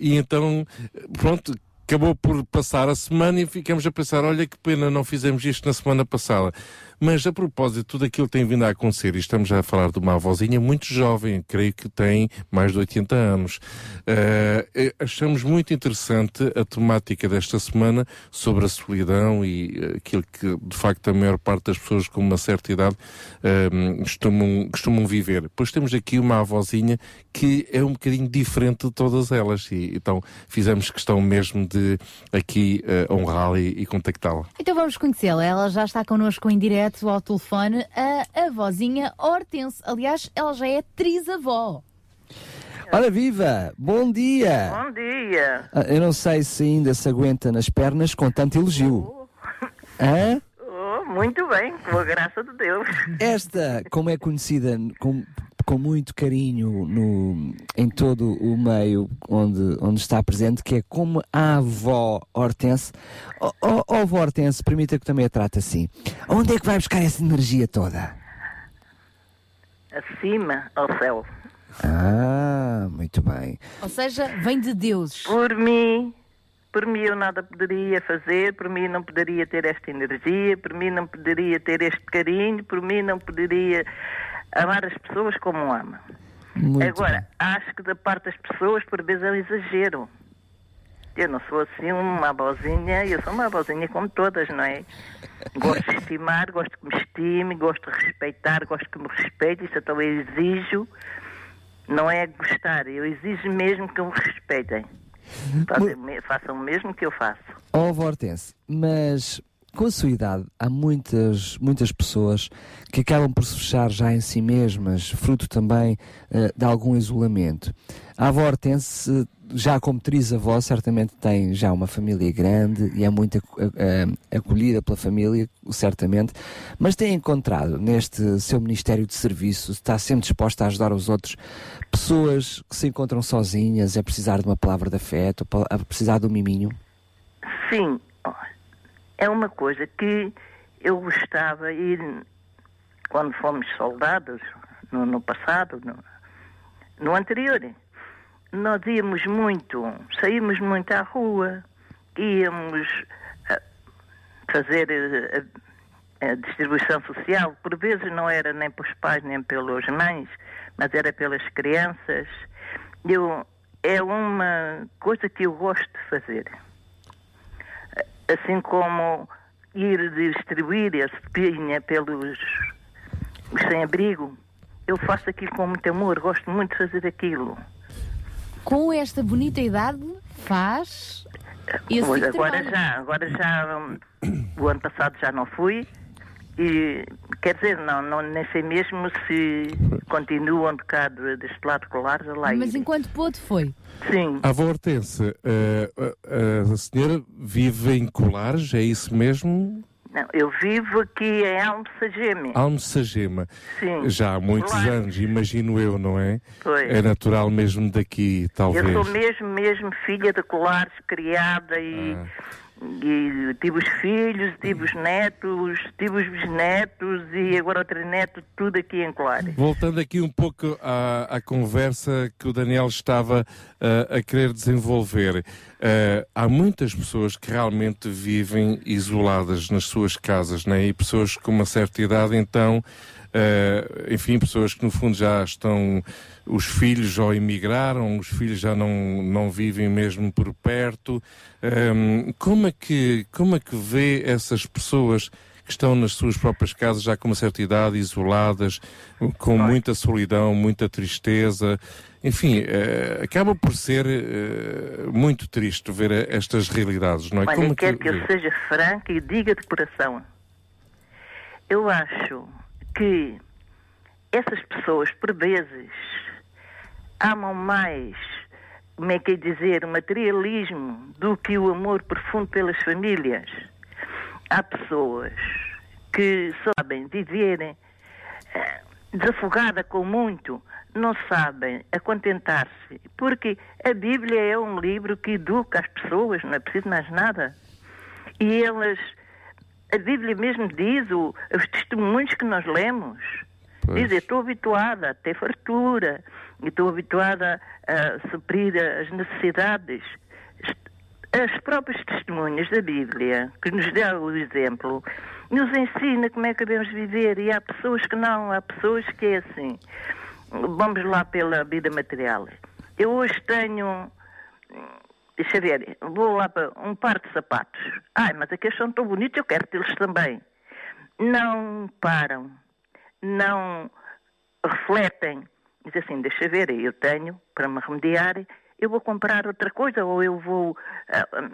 e então, pronto, acabou por passar a semana e ficamos a pensar, olha que pena, não fizemos isto na semana passada. Mas a propósito, tudo aquilo tem vindo a acontecer, e estamos a falar de uma avózinha muito jovem, creio que tem mais de oitenta anos. Uh, achamos muito interessante a temática desta semana sobre a solidão e aquilo que, de facto, a maior parte das pessoas com uma certa idade uh, costumam, costumam viver. Pois temos aqui uma avózinha que é um bocadinho diferente de todas elas, e então fizemos questão mesmo de de aqui uh, honrá-la e, e contactá-la. Então vamos conhecê-la. Ela já está connosco em direto ao telefone, a avózinha Hortense. Aliás, ela já é trisavó. Ora viva! Bom dia! Bom dia! Ah, eu não sei se ainda se aguenta nas pernas com tanto elogio. Oh. Hã? Oh, muito bem, com a graça de Deus. Esta, como é conhecida como... com muito carinho no, em todo o meio onde, onde está presente, que é como a avó Hortense. Ó oh, oh, avó Hortense, permita que também a trate assim. Onde é que vai buscar essa energia toda? Acima, ao céu. Ah, muito bem. Ou seja, vem de Deus. Por mim, por mim eu nada poderia fazer, por mim não poderia ter esta energia, por mim não poderia ter este carinho, por mim não poderia... amar as pessoas como ama. Muito Agora, bem. Acho que da parte das pessoas, por vezes, é um exagero. Eu não sou assim uma avózinha, eu sou uma avózinha como todas, não é? Gosto de estimar, gosto que me estime, gosto de respeitar, gosto que me respeite, isso então eu exijo, não é gostar, eu exijo mesmo que me respeitem. Façam, façam o mesmo que eu faço. Ó, oh, Hortense, mas... com a sua idade, há muitas, muitas pessoas que acabam por se fechar já em si mesmas, fruto também uh, de algum isolamento. A avó Hortense, já como trisavó, certamente tem já uma família grande e é muito acolhida pela família, certamente, mas tem encontrado neste seu ministério de serviço, está sempre disposta a ajudar os outros, pessoas que se encontram sozinhas, a precisar de uma palavra de afeto, a precisar de um miminho? Sim. É uma coisa que eu gostava, e quando fomos soldados, no, no passado, no, no anterior, nós íamos muito, saímos muito à rua, íamos a fazer a, a distribuição social, por vezes não era nem pelos pais nem pelos mães, mas era pelas crianças. Eu, é uma coisa que eu gosto de fazer. Assim como ir distribuir a sopinha pelos sem-abrigo, eu faço aquilo com muito amor, gosto muito de fazer aquilo. Com esta bonita idade, faz esse Agora, agora já, agora já, o ano passado já não fui, e quer dizer, não, não, nem sei mesmo se continuam um bocado deste lado colares lá. Mas ir. Enquanto pôde, foi. Sim. A avó Hortense, a, a, a senhora vive em Colares, é isso mesmo? Não, eu vivo aqui em Almessagema. Almessagema. Sim. Já há muitos Colares. Anos, imagino eu, não é? Pois. É natural mesmo daqui, talvez. Eu sou mesmo, mesmo filha de Colares, criada e... Ah. E tive os filhos, tive os netos, tive os bisnetos e agora o trineto, tudo aqui em Colares. Voltando aqui um pouco à, à conversa que o Daniel estava uh, a querer desenvolver, uh, há muitas pessoas que realmente vivem isoladas nas suas casas, né? E pessoas com uma certa idade, então, uh, enfim, pessoas que no fundo já estão... os filhos já emigraram, os filhos já não, não vivem mesmo por perto. Um, como, é que, como é que vê essas pessoas que estão nas suas próprias casas já com uma certa idade, isoladas, com muita solidão, muita tristeza. Enfim, uh, acaba por ser uh, muito triste ver a, estas realidades, não é? Olha, como eu quero que... que eu seja franca e diga de coração. Eu acho que essas pessoas, por vezes, amam mais, como é que é dizer, o materialismo do que o amor profundo pelas famílias. Há pessoas que sabem viverem desafogada com muito, não sabem acontentar-se, porque a Bíblia é um livro que educa as pessoas, não é preciso mais nada. E elas, a Bíblia mesmo diz, o, os testemunhos que nós lemos, pois. Diz, eu estou habituada a ter fartura, eu estou habituada a suprir as necessidades. As próprias testemunhas da Bíblia, que nos dá o exemplo, nos ensina como é que devemos viver. E há pessoas que não, há pessoas que é assim. Vamos lá pela vida material. Eu hoje tenho, deixa ver, vou lá para um par de sapatos. Ai, mas aqueles são tão bonitos, eu quero tê-los também. Não param, não refletem. Diz assim, deixa ver, eu tenho para me remediar, eu vou comprar outra coisa, ou eu vou uh,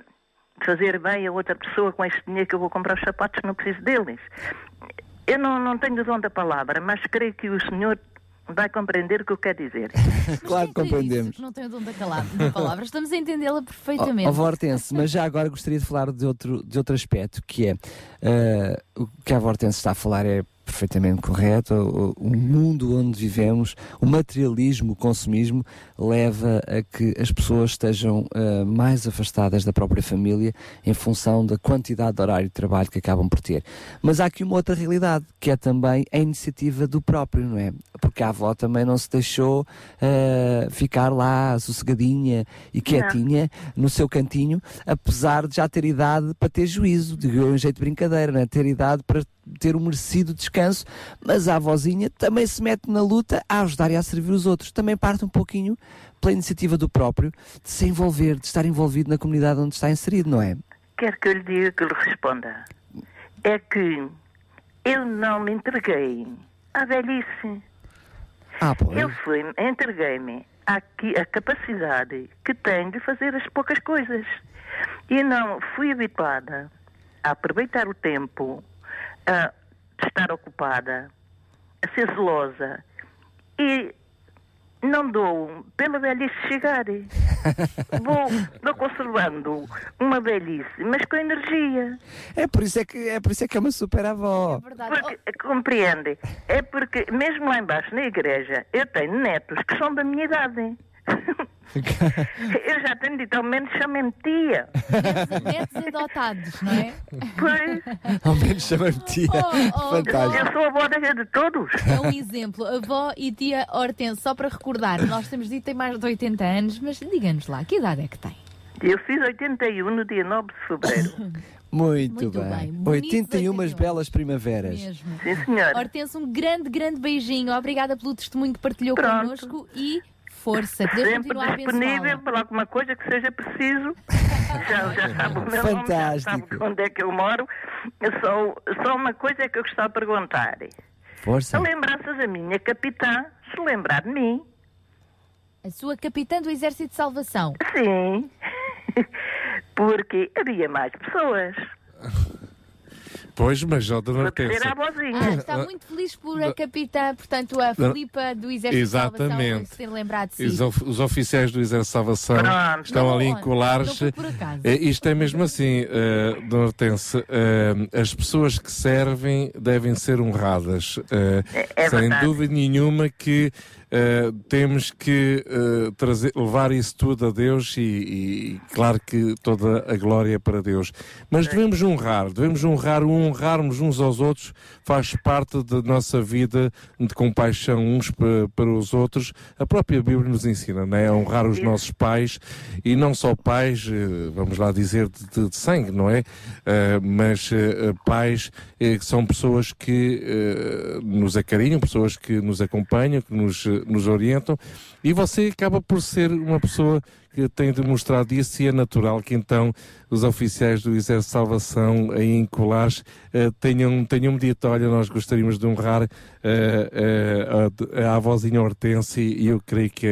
fazer bem a outra pessoa com este dinheiro que eu vou comprar os sapatos, não preciso deles. Eu não, não tenho o dom da palavra, mas creio que o senhor vai compreender o que eu quero dizer. Claro que compreendemos. Não tenho o dom da palavra, estamos a entendê-la perfeitamente. Ó, Hortense, mas já agora gostaria de falar de outro, de outro aspecto, que é, uh, o que a Hortense está a falar é perfeitamente correto. O mundo onde vivemos, o materialismo, o consumismo, leva a que as pessoas estejam uh, mais afastadas da própria família em função da quantidade de horário de trabalho que acabam por ter. Mas há aqui uma outra realidade, que é também a iniciativa do próprio, não é? Porque a avó também não se deixou uh, ficar lá sossegadinha e quietinha, não. No seu cantinho, apesar de já ter idade para ter juízo, digo eu em jeito de brincadeira, não é? Ter idade para ter um merecido descanso, mas a avózinha também se mete na luta a ajudar e a servir os outros, também parte um pouquinho pela iniciativa do próprio, de se envolver, de estar envolvido na comunidade onde está inserido, não é? Quero que eu lhe diga, que lhe responda, é que eu não me entreguei à velhice. Ah, pois. Eu fui, entreguei-me à, à capacidade que tenho de fazer as poucas coisas, e não fui habituada a aproveitar o tempo, a estar ocupada, a ser zelosa, e não dou pela velhice chegar. Vou, vou conservando uma velhice, mas com energia. É por isso é que é, por isso é, que é uma super avó. É porque, compreende? É porque mesmo lá embaixo na igreja eu tenho netos que são da minha idade. Eu já tenho dito, ao menos chamem-me tia. Netos adotados, não é? Pois. Ao menos chamem-me tia. Oh, oh, fantástico. Eu sou a avó de todos. É um exemplo. Avó e tia Hortense, só para recordar, nós temos dito que tem mais de oitenta anos, mas diga-nos lá, que idade é que tem? Eu fiz oitenta e um no dia nove de fevereiro. Muito, Muito bem. bem. oitenta e um umas belas primaveras. Mesmo. Sim, senhora. Hortense, um grande, grande beijinho. Obrigada pelo testemunho que partilhou Pronto. connosco e... Força, que Deus sempre disponível para alguma coisa que seja preciso. já, já sabe o meu nome, já sabe onde é que eu moro. Só, só uma coisa é que eu gostava de perguntar. Força. Se lembrasses a minha capitã, se lembrar de mim. A sua capitã do Exército de Salvação? Sim, porque havia mais pessoas. Pois, mas já dona Hortense. Ah, está muito feliz por a capitã, portanto, a Filipa do Exército de Salvação, se ter lembrado de si. Exatamente. Os oficiais do Exército de Salvação ah, estão não, ali em colares. Isto é mesmo assim, uh, dona Hortense. Uh, as pessoas que servem devem ser honradas. Uh, é, é sem verdade. dúvida nenhuma que Uh, temos que uh, trazer, levar isso tudo a Deus, e, e claro que toda a glória é para Deus, mas devemos honrar, devemos honrar, honrarmos uns aos outros faz parte da nossa vida de compaixão uns para, para os outros. A própria Bíblia nos ensina, não é? A honrar os nossos pais, e não só pais, vamos lá dizer, de, de sangue, não é? Uh, mas uh, pais que uh, são pessoas que uh, nos acarinham, pessoas que nos acompanham, que nos nos orientam, e você acaba por ser uma pessoa que tem demonstrado isso, e é natural que então os oficiais do Exército de Salvação aí em Colares uh, tenham, tenham dito, olha, nós gostaríamos de honrar uh, uh, a, a avózinha Hortense, e eu creio que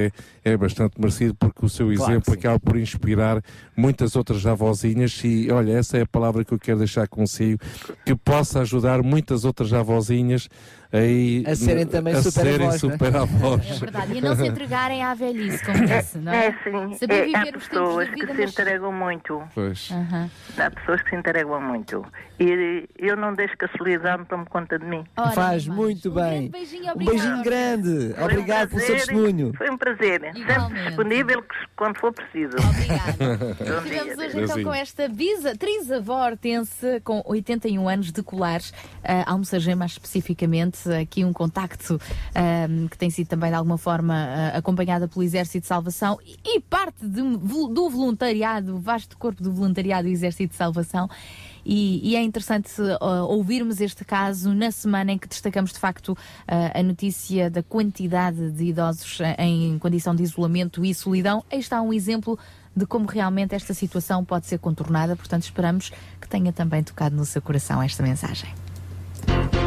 é, é bastante merecido, porque o seu claro exemplo acaba por inspirar muitas outras avózinhas, e olha, essa é a palavra que eu quero deixar consigo, que possa ajudar muitas outras avózinhas aí, a serem também a super, serem avós, super avós. É verdade, e não se entregarem à velhice, como disse, não é? É sim, saber viver é, há os pessoas vida, que mas... se entregam muito. Pois. Uhum. Há pessoas que se entregam muito. E eu não deixo que a solidão tome conta de mim. Ora, faz muito bem. Um beijinho, um beijinho grande. Foi obrigado um pelo seu testemunho. Foi um prazer. Igualmente. Sempre disponível quando for preciso. Obrigada. Estivemos hoje então assim com esta bisa, trisavó Hortense, com oitenta e um anos de Colares. Uh, Almocegem mais especificamente. Aqui um contacto um, que tem sido também de alguma forma uh, acompanhada pelo Exército de Salvação e, e parte de, do voluntariado, vasto corpo do voluntariado do Exército de Salvação. E, e é interessante uh, ouvirmos este caso na semana em que destacamos de facto uh, a notícia da quantidade de idosos em condição de isolamento e solidão. Aí está um exemplo de como realmente esta situação pode ser contornada, portanto esperamos que tenha também tocado no seu coração esta mensagem.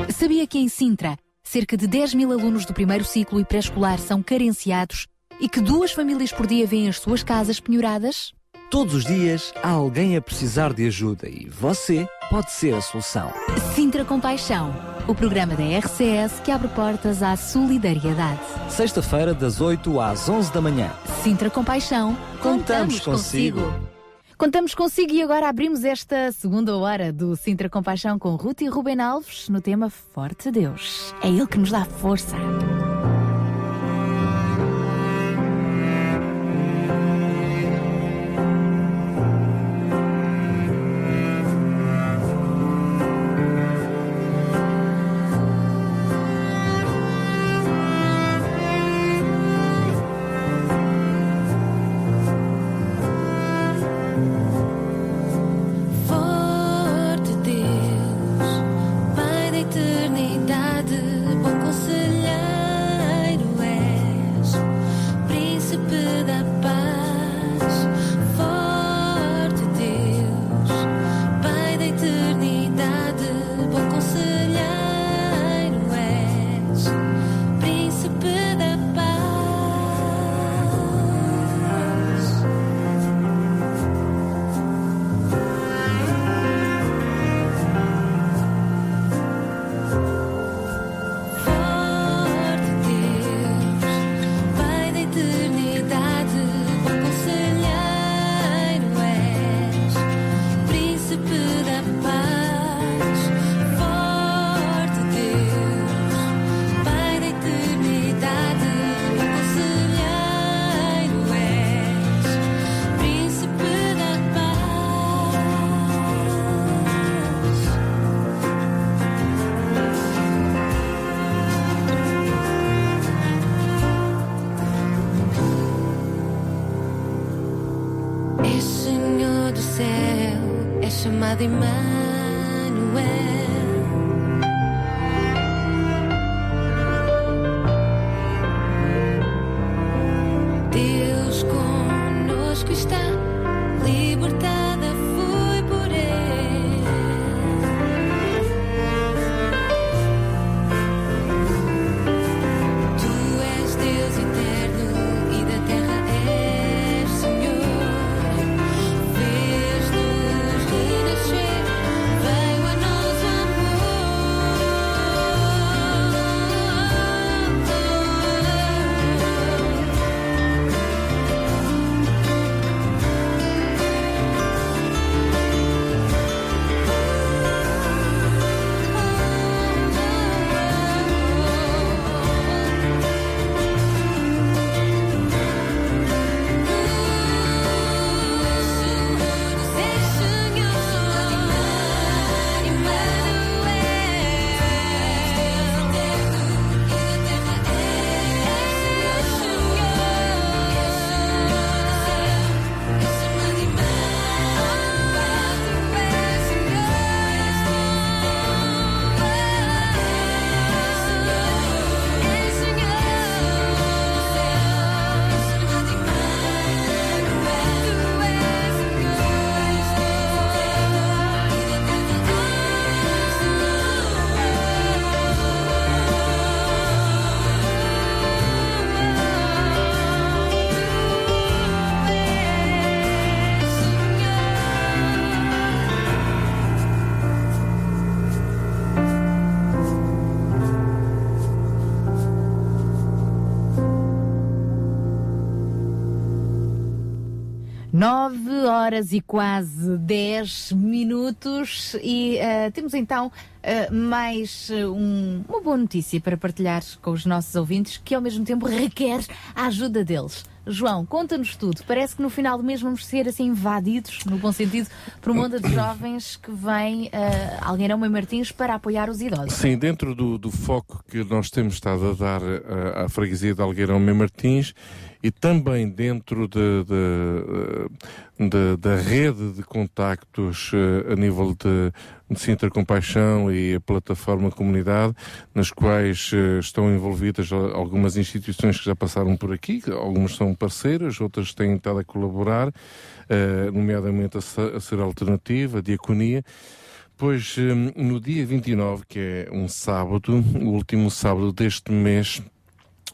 Sabia que em Sintra, cerca de dez mil alunos do primeiro ciclo e pré-escolar são carenciados e que duas famílias por dia vêem as suas casas penhoradas? Todos os dias há alguém a precisar de ajuda e você pode ser a solução. Sintra com Paixão, o programa da R C S que abre portas à solidariedade. Sexta-feira, das oito às onze da manhã. Sintra com Paixão, contamos, contamos consigo. consigo. Contamos consigo, e agora abrimos esta segunda hora do Sintra Compaixão com Ruth e Ruben Alves no tema Forte Deus. É Ele que nos dá força. nove horas e quase dez minutos e uh, temos então uh, mais um, uma boa notícia para partilhar com os nossos ouvintes, que ao mesmo tempo requer a ajuda deles. João, conta-nos tudo. Parece que no final do mês vamos ser assim invadidos, no bom sentido, por uma onda de jovens que vem uh, alguém não, Mãe Martins, para apoiar os idosos. Sim, dentro do, do foco que nós temos estado a dar uh, à freguesia de Algueirão Mem Martins e também dentro de, de, de, de, da rede de contactos uh, a nível de, de Sintra com Paixão e a plataforma Comunidade, nas quais uh, estão envolvidas algumas instituições que já passaram por aqui, algumas são parceiras, outras têm estado a colaborar, uh, nomeadamente a, a Ser Alternativa, a Diaconia. Pois, um, no dia vinte e nove, que é um sábado, o último sábado deste mês,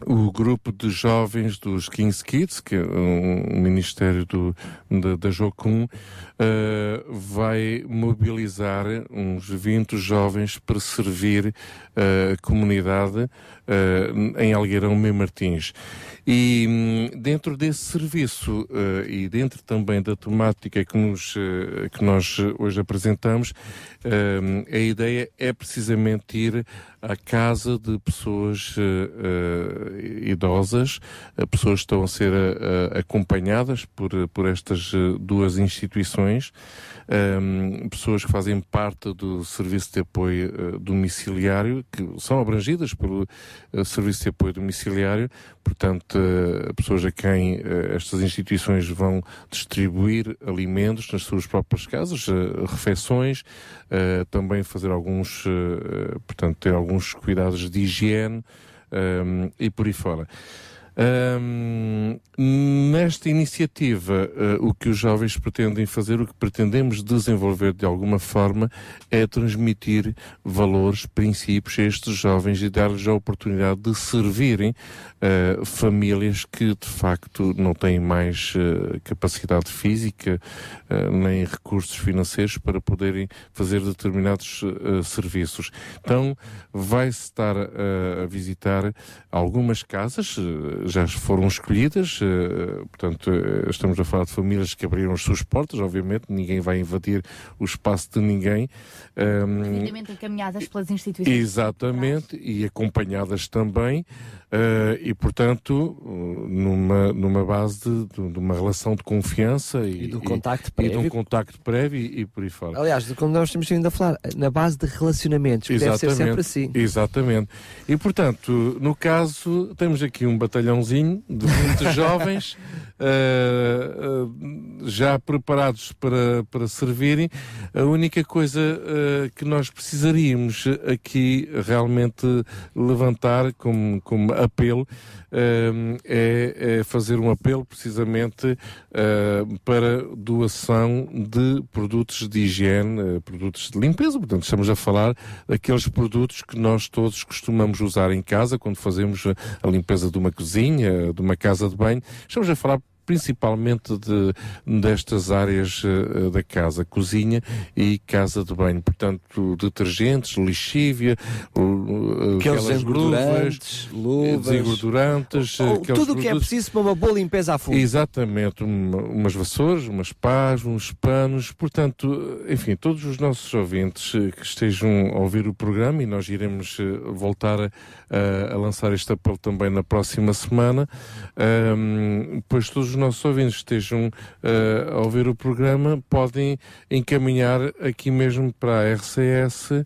o grupo de jovens dos quinze Kids, que é um ministério do, da, da Jocum, uh, vai mobilizar uns vinte jovens para servir uh, a comunidade uh, em Algueirão Mem Martins. E dentro desse serviço uh, e dentro também da temática que, nos, uh, que nós hoje apresentamos, uh, a ideia é precisamente ir à casa de pessoas uh, uh, idosas, pessoas que estão a ser a, a, acompanhadas por, por estas duas instituições, um, pessoas que fazem parte do Serviço de Apoio uh, Domiciliário, que são abrangidas pelo uh, Serviço de Apoio Domiciliário, portanto, uh, pessoas a quem uh, estas instituições vão distribuir alimentos nas suas próprias casas, uh, refeições, uh, também fazer alguns, uh, portanto, ter alguns cuidados de higiene, Um, e por aí fora. Um, nesta iniciativa, uh, o que os jovens pretendem fazer, o que pretendemos desenvolver de alguma forma, é transmitir valores, princípios a estes jovens e dar-lhes a oportunidade de servirem uh, famílias que de facto não têm mais uh, capacidade física uh, nem recursos financeiros para poderem fazer determinados uh, serviços. Então vai-se estar uh, a visitar algumas casas, uh, já foram escolhidas, portanto, estamos a falar de famílias que abriram as suas portas, obviamente, ninguém vai invadir o espaço de ninguém. Devidamente encaminhadas pelas instituições. Exatamente, e acompanhadas também, e portanto, numa, numa base de, de uma relação de confiança e, e do contacto prévio. E de um contacto prévio e, e por aí fora. Aliás, como nós temos vindo a falar, na base de relacionamentos, que deve ser sempre assim. Exatamente. E portanto, no caso, temos aqui um batalhão de muitos jovens uh, uh, já preparados para, para servirem. A única coisa uh, que nós precisaríamos aqui realmente levantar como, como apelo uh, é, é fazer um apelo precisamente uh, para doação de produtos de higiene, uh, produtos de limpeza. Portanto, estamos a falar daqueles produtos que nós todos costumamos usar em casa quando fazemos a limpeza de uma cozinha, de uma casa de banho. Estamos a falar principalmente de, destas áreas uh, da casa, cozinha e casa de banho. Portanto, detergentes, lixívia, uh, aquelas gruvas, luvas, desengordurantes, ou, ou, tudo o que é preciso para uma boa limpeza a fundo. Exatamente, uma, umas vassouras, umas pás, uns panos. Portanto, enfim, todos os nossos ouvintes que estejam a ouvir o programa, e nós iremos voltar a, a, a lançar este apelo também na próxima semana, um, pois todos os nossos ouvintes estejam uh, a ouvir o programa, podem encaminhar aqui mesmo para a R C S, uh,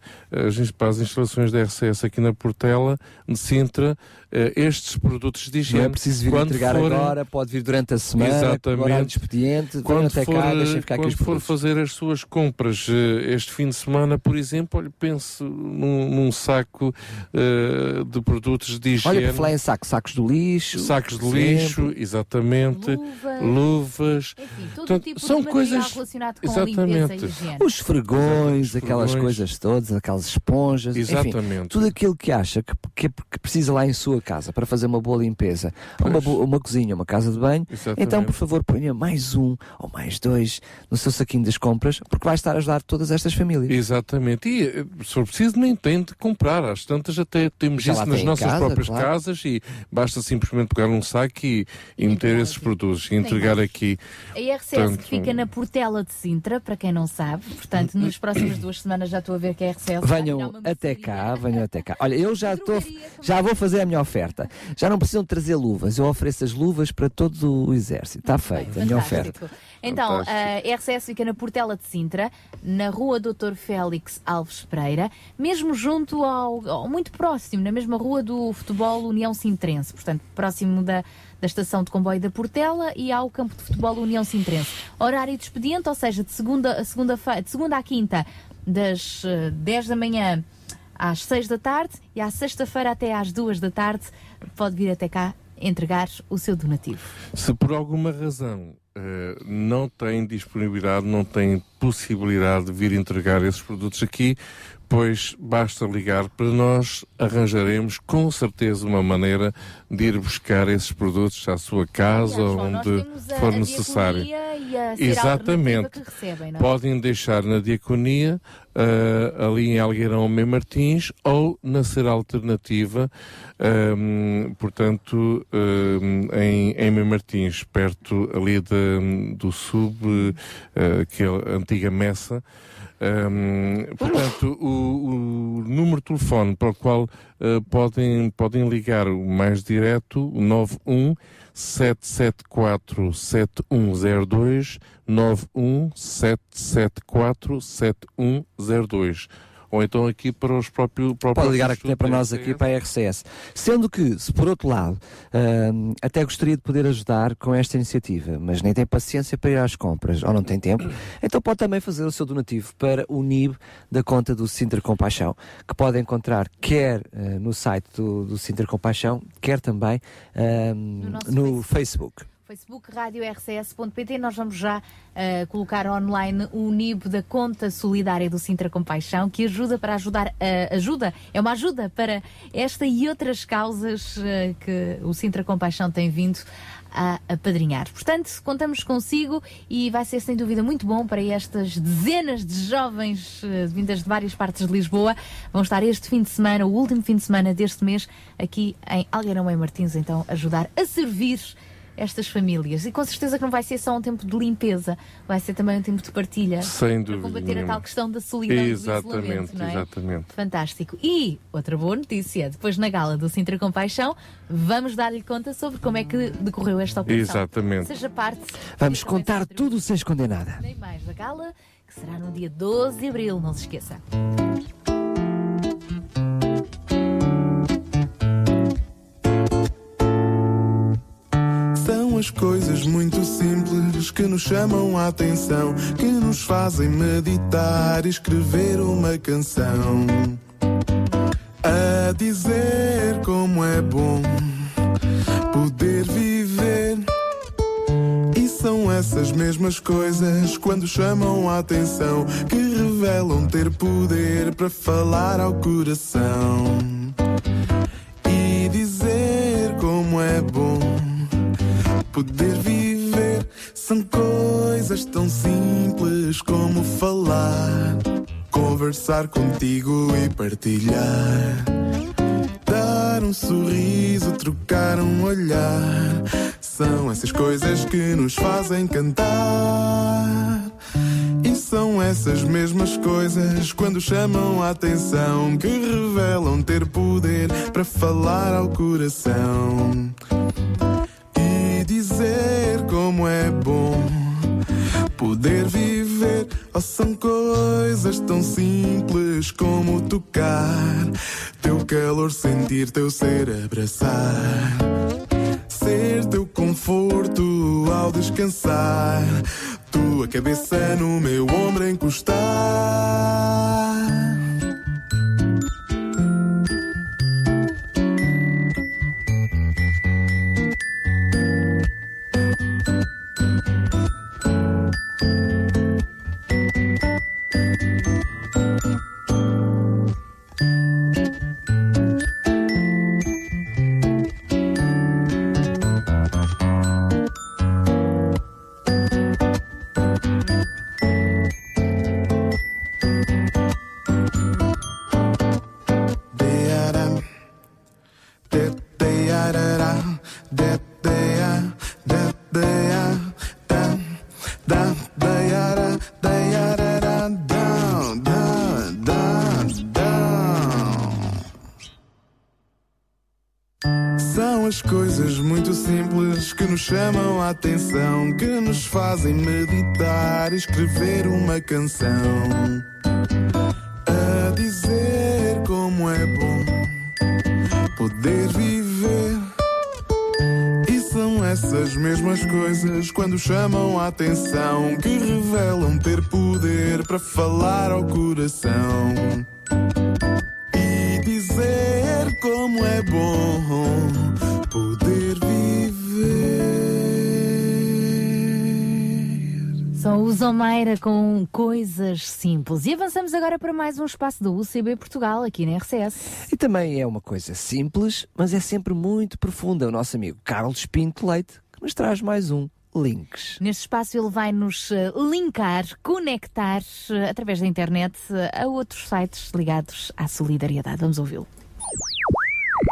para as instalações da R C S aqui na Portela de Sintra, uh, estes produtos de higiene. Não é preciso vir quando entregar forem, agora, pode vir durante a semana, horário de expediente, quando até for, cá, ficar quando aqui for fazer as suas compras uh, este fim de semana, por exemplo, olha, penso num, num saco uh, de produtos de higiene. Olha, para falar em sacos, sacos do lixo. Sacos de lixo, exemplo. Exatamente. Luvas, luvas, enfim, todo portanto, tipo são de coisas relacionado com exatamente limpeza e higiene. Os fregões, os aquelas fregões. Coisas todas, aquelas esponjas, exatamente. Enfim, tudo aquilo que acha que, que, que precisa lá em sua casa para fazer uma boa limpeza, uma, bo- uma cozinha, uma casa de banho. Exatamente. Então, por favor, ponha mais um ou mais dois no seu saquinho das compras, porque vai estar a ajudar todas estas famílias. Exatamente. E, se for preciso, nem tem de comprar. Às tantas até temos já isso nas nossas casa, próprias claro. casas, e basta simplesmente pegar um saco e, e meter esses produtos e entregar aqui. A R C S portanto, que fica na Portela de Sintra, para quem não sabe. Portanto, nos próximas duas semanas já estou a ver que a R C S... Venham até cá, venham até cá. Olha, eu já estou... Já vou fazer a minha oferta. Já não precisam trazer luvas. Eu ofereço as luvas para todo o Exército. Está feita a minha oferta. Então, fantástico. A R C S fica na Portela de Sintra, na rua doutor Félix Alves Pereira, mesmo junto ao, ao... muito próximo, na mesma rua do Futebol União Sintrense. Portanto, próximo da... da estação de comboio da Portela e ao campo de futebol União Sintrense. Horário de expediente, ou seja, de segunda a segunda, de segunda à quinta, das uh, dez da manhã às seis da tarde, e à sexta-feira até às duas da tarde, pode vir até cá entregar o seu donativo. Se por alguma razão Uh, não tem disponibilidade, não tem possibilidade de vir entregar esses produtos aqui, pois basta ligar para nós, arranjaremos com certeza uma maneira de ir buscar esses produtos à sua casa, aliás, João, onde a, for a necessário. Exatamente. Recebem, não é? Podem deixar na Diaconia, uh, ali em Algueirão Mem Martins, ou na Ser Alternativa, um, portanto, um, em, em Mem Martins, perto ali da do sub, uh, que é a antiga Messa. Um, portanto, o, o número de telefone para o qual uh, podem, podem ligar o mais direto, o nove um sete sete quatro sete um zero dois, nove um sete sete quatro sete um zero dois. Ou então aqui para os próprios... Pode ligar aqui para nós, aqui para a R C S. Sendo que, se por outro lado, uh, até gostaria de poder ajudar com esta iniciativa, mas nem tem paciência para ir às compras, ou não tem tempo, então pode também fazer o seu donativo para o N I B da conta do Sintra Compaixão, que pode encontrar quer uh, no site do, do Sintra Compaixão, quer também uh, no, no Facebook. Facebook. Facebook, rádio r c s ponto p t, nós vamos já uh, colocar online o N I B da conta solidária do Sintra Compaixão, que ajuda para ajudar, uh, ajuda, é uma ajuda para esta e outras causas uh, que o Sintra Compaixão tem vindo a apadrinhar. Portanto, contamos consigo e vai ser sem dúvida muito bom para estas dezenas de jovens uh, vindas de várias partes de Lisboa. Vão estar este fim de semana, o último fim de semana deste mês, aqui em Algueirão Mem Martins, então ajudar a servir estas famílias. E com certeza que não vai ser só um tempo de limpeza, vai ser também um tempo de partilha. Sem dúvida. Para combater nenhuma a tal questão da solidão e do isolamento, não é? Exatamente. Fantástico. E outra boa notícia, depois na gala do Sintra Compaixão, vamos dar-lhe conta sobre como é que decorreu esta operação. Exatamente. Seja parte. Vamos contar tudo sem esconder nada. Nem mais da gala, que será no dia doze de abril, não se esqueça. Coisas muito simples que nos chamam a atenção, que nos fazem meditar e escrever uma canção, a dizer como é bom poder viver. E são essas mesmas coisas, quando chamam a atenção, que revelam ter poder para falar ao coração e dizer como é bom poder viver. São coisas tão simples como falar, conversar contigo e partilhar, dar um sorriso, trocar um olhar. São essas coisas que nos fazem cantar. E são essas mesmas coisas, quando chamam a atenção, que revelam ter poder para falar ao coração. Dizer como é bom poder viver. Oh, são coisas tão simples como tocar teu calor, sentir teu ser, abraçar, ser teu conforto ao descansar, tua cabeça no meu ombro encostar. São as coisas muito simples que nos chamam a atenção, que nos fazem meditar e escrever uma canção, a dizer como é bom poder viver. E são essas mesmas coisas, quando chamam a atenção, que revelam ter poder para falar ao coração e dizer como é bom poder viver. São os Omeira com coisas simples. E avançamos agora para mais um espaço do U C B Portugal, aqui na R C S. E também é uma coisa simples, mas é sempre muito profunda. O nosso amigo Carlos Pinto Leite, que nos traz mais um Links. Neste espaço ele vai-nos linkar, conectar, através da internet, a outros sites ligados à solidariedade. Vamos ouvi-lo.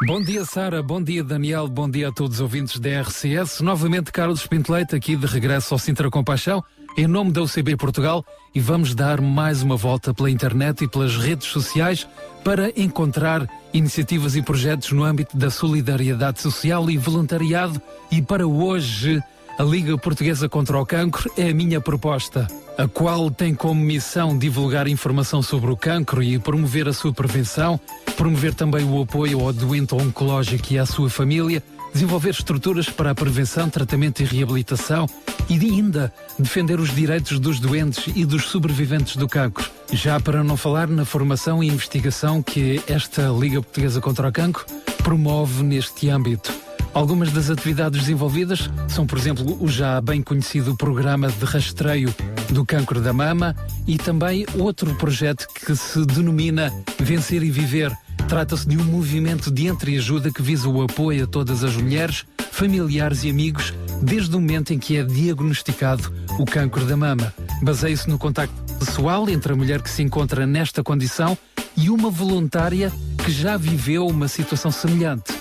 Bom dia, Sara. Bom dia, Daniel. Bom dia a todos os ouvintes da R C S. Novamente, Carlos Pinto Leite, aqui de regresso ao Sintra com Paixão, em nome da U C B Portugal, e vamos dar mais uma volta pela internet e pelas redes sociais para encontrar iniciativas e projetos no âmbito da solidariedade social e voluntariado. E para hoje, a Liga Portuguesa contra o Cancro é a minha proposta, a qual tem como missão divulgar informação sobre o cancro e promover a sua prevenção, promover também o apoio ao doente oncológico e à sua família, desenvolver estruturas para a prevenção, tratamento e reabilitação e ainda defender os direitos dos doentes e dos sobreviventes do cancro. Já para não falar na formação e investigação que esta Liga Portuguesa contra o Cancro promove neste âmbito. Algumas das atividades desenvolvidas são, por exemplo, o já bem conhecido programa de rastreio do cancro da mama e também outro projeto que se denomina Vencer e Viver. Trata-se de um movimento de entreajuda que visa o apoio a todas as mulheres, familiares e amigos desde o momento em que é diagnosticado o cancro da mama. Baseia-se no contacto pessoal entre a mulher que se encontra nesta condição e uma voluntária que já viveu uma situação semelhante.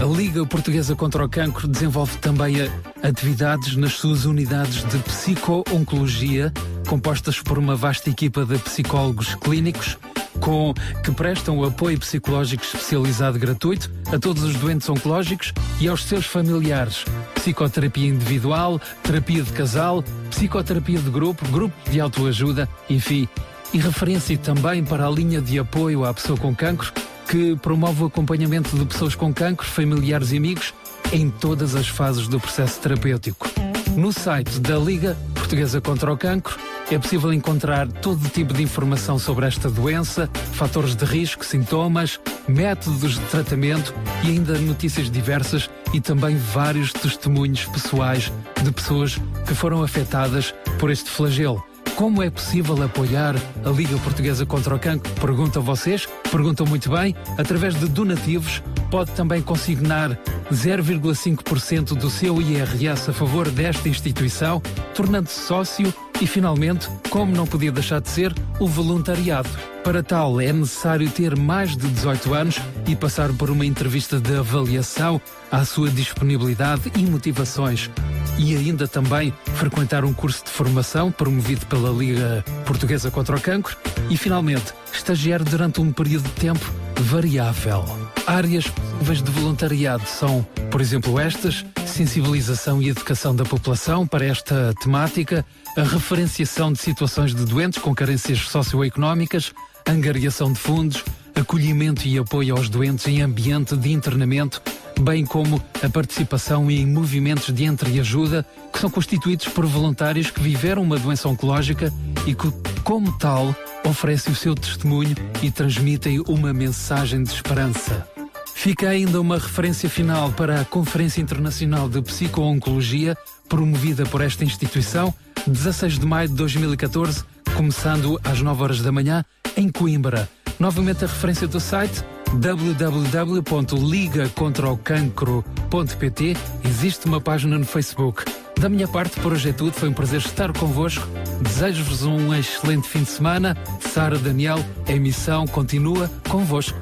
A Liga Portuguesa contra o Cancro desenvolve também atividades nas suas unidades de psico-oncologia, compostas por uma vasta equipa de psicólogos clínicos com, que prestam apoio psicológico especializado gratuito a todos os doentes oncológicos e aos seus familiares. Psicoterapia individual, terapia de casal, psicoterapia de grupo, grupo de autoajuda, enfim. E referência também para a linha de apoio à pessoa com cancro, que promove o acompanhamento de pessoas com cancro, familiares e amigos em todas as fases do processo terapêutico. No site da Liga Portuguesa contra o Cancro é possível encontrar todo tipo de informação sobre esta doença, fatores de risco, sintomas, métodos de tratamento e ainda notícias diversas e também vários testemunhos pessoais de pessoas que foram afetadas por este flagelo. Como é possível apoiar a Liga Portuguesa contra o Cancro? Pergunto a vocês, perguntam muito bem. Através de donativos, pode também consignar zero vírgula cinco por cento do seu I R S a favor desta instituição, tornando-se sócio e, finalmente, como não podia deixar de ser, o voluntariado. Para tal, é necessário ter mais de dezoito anos e passar por uma entrevista de avaliação à sua disponibilidade e motivações. E ainda também frequentar um curso de formação promovido pela Liga Portuguesa contra o Cancro e, finalmente, estagiar durante um período de tempo variável. Áreas possíveis de voluntariado são, por exemplo, estas: sensibilização e educação da população para esta temática, a referenciação de situações de doentes com carências socioeconómicas, angariação de fundos, acolhimento e apoio aos doentes em ambiente de internamento, bem como a participação em movimentos de entreajuda que são constituídos por voluntários que viveram uma doença oncológica e que, como tal, oferecem o seu testemunho e transmitem uma mensagem de esperança. Fica ainda uma referência final para a Conferência Internacional de Psico-Oncologia, promovida por esta instituição, dezasseis de maio de dois mil e catorze, começando às nove horas da manhã, em Coimbra. Novamente a referência do site, w w w ponto liga contra o cancro ponto p t. Existe uma página no Facebook. Da minha parte, por hoje é tudo. Foi um prazer estar convosco. Desejo-vos um excelente fim de semana. Sara, Daniel, a emissão continua convosco.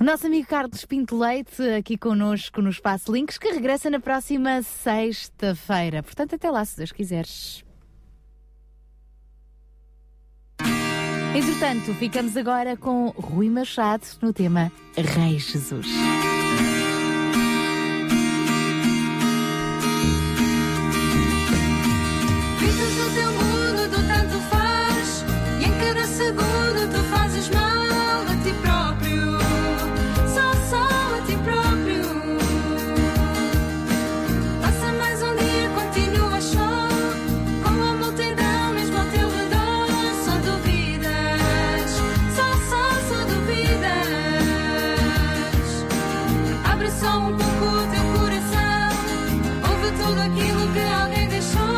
O nosso amigo Carlos Pinto Leite, aqui connosco no Espaço Links, que regressa na próxima sexta-feira. Portanto, até lá, se Deus quiseres. Entretanto, ficamos agora com Rui Machado no tema Rei Jesus. Vives no teu mundo, tu tanto faz, e em cada segundo tu fazes mal a ti próprio. Só, só a ti próprio. Passa mais um dia, continuas só, com a multidão mesmo ao teu redor. Só duvidas, só, só, só duvidas. Abre só um pouco o teu coração, ouve tudo aquilo que alguém deixou.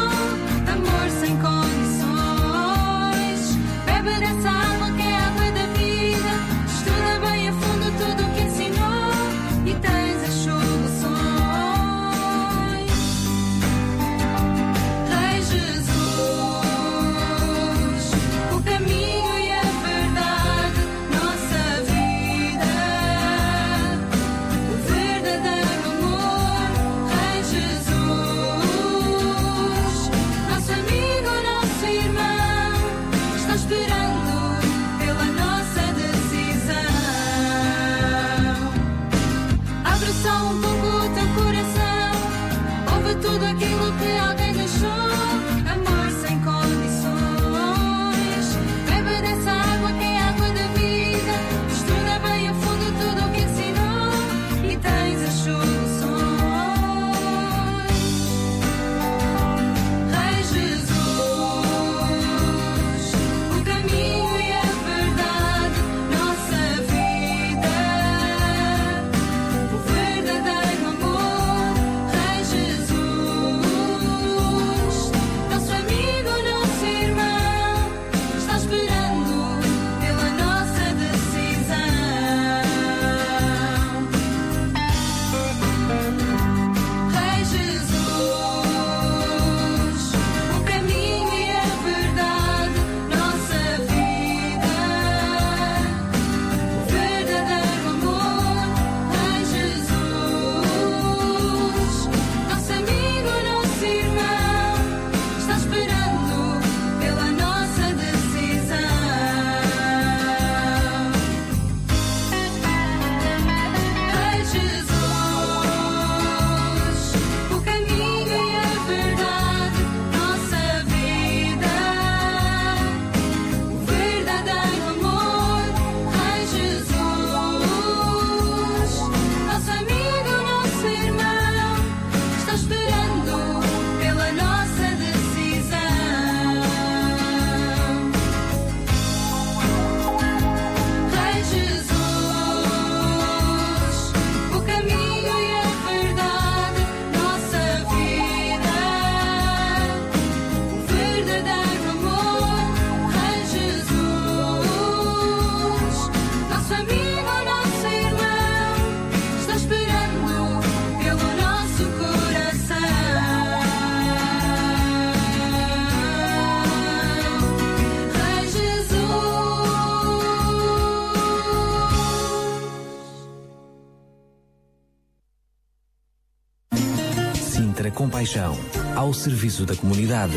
Paixão, ao serviço da comunidade.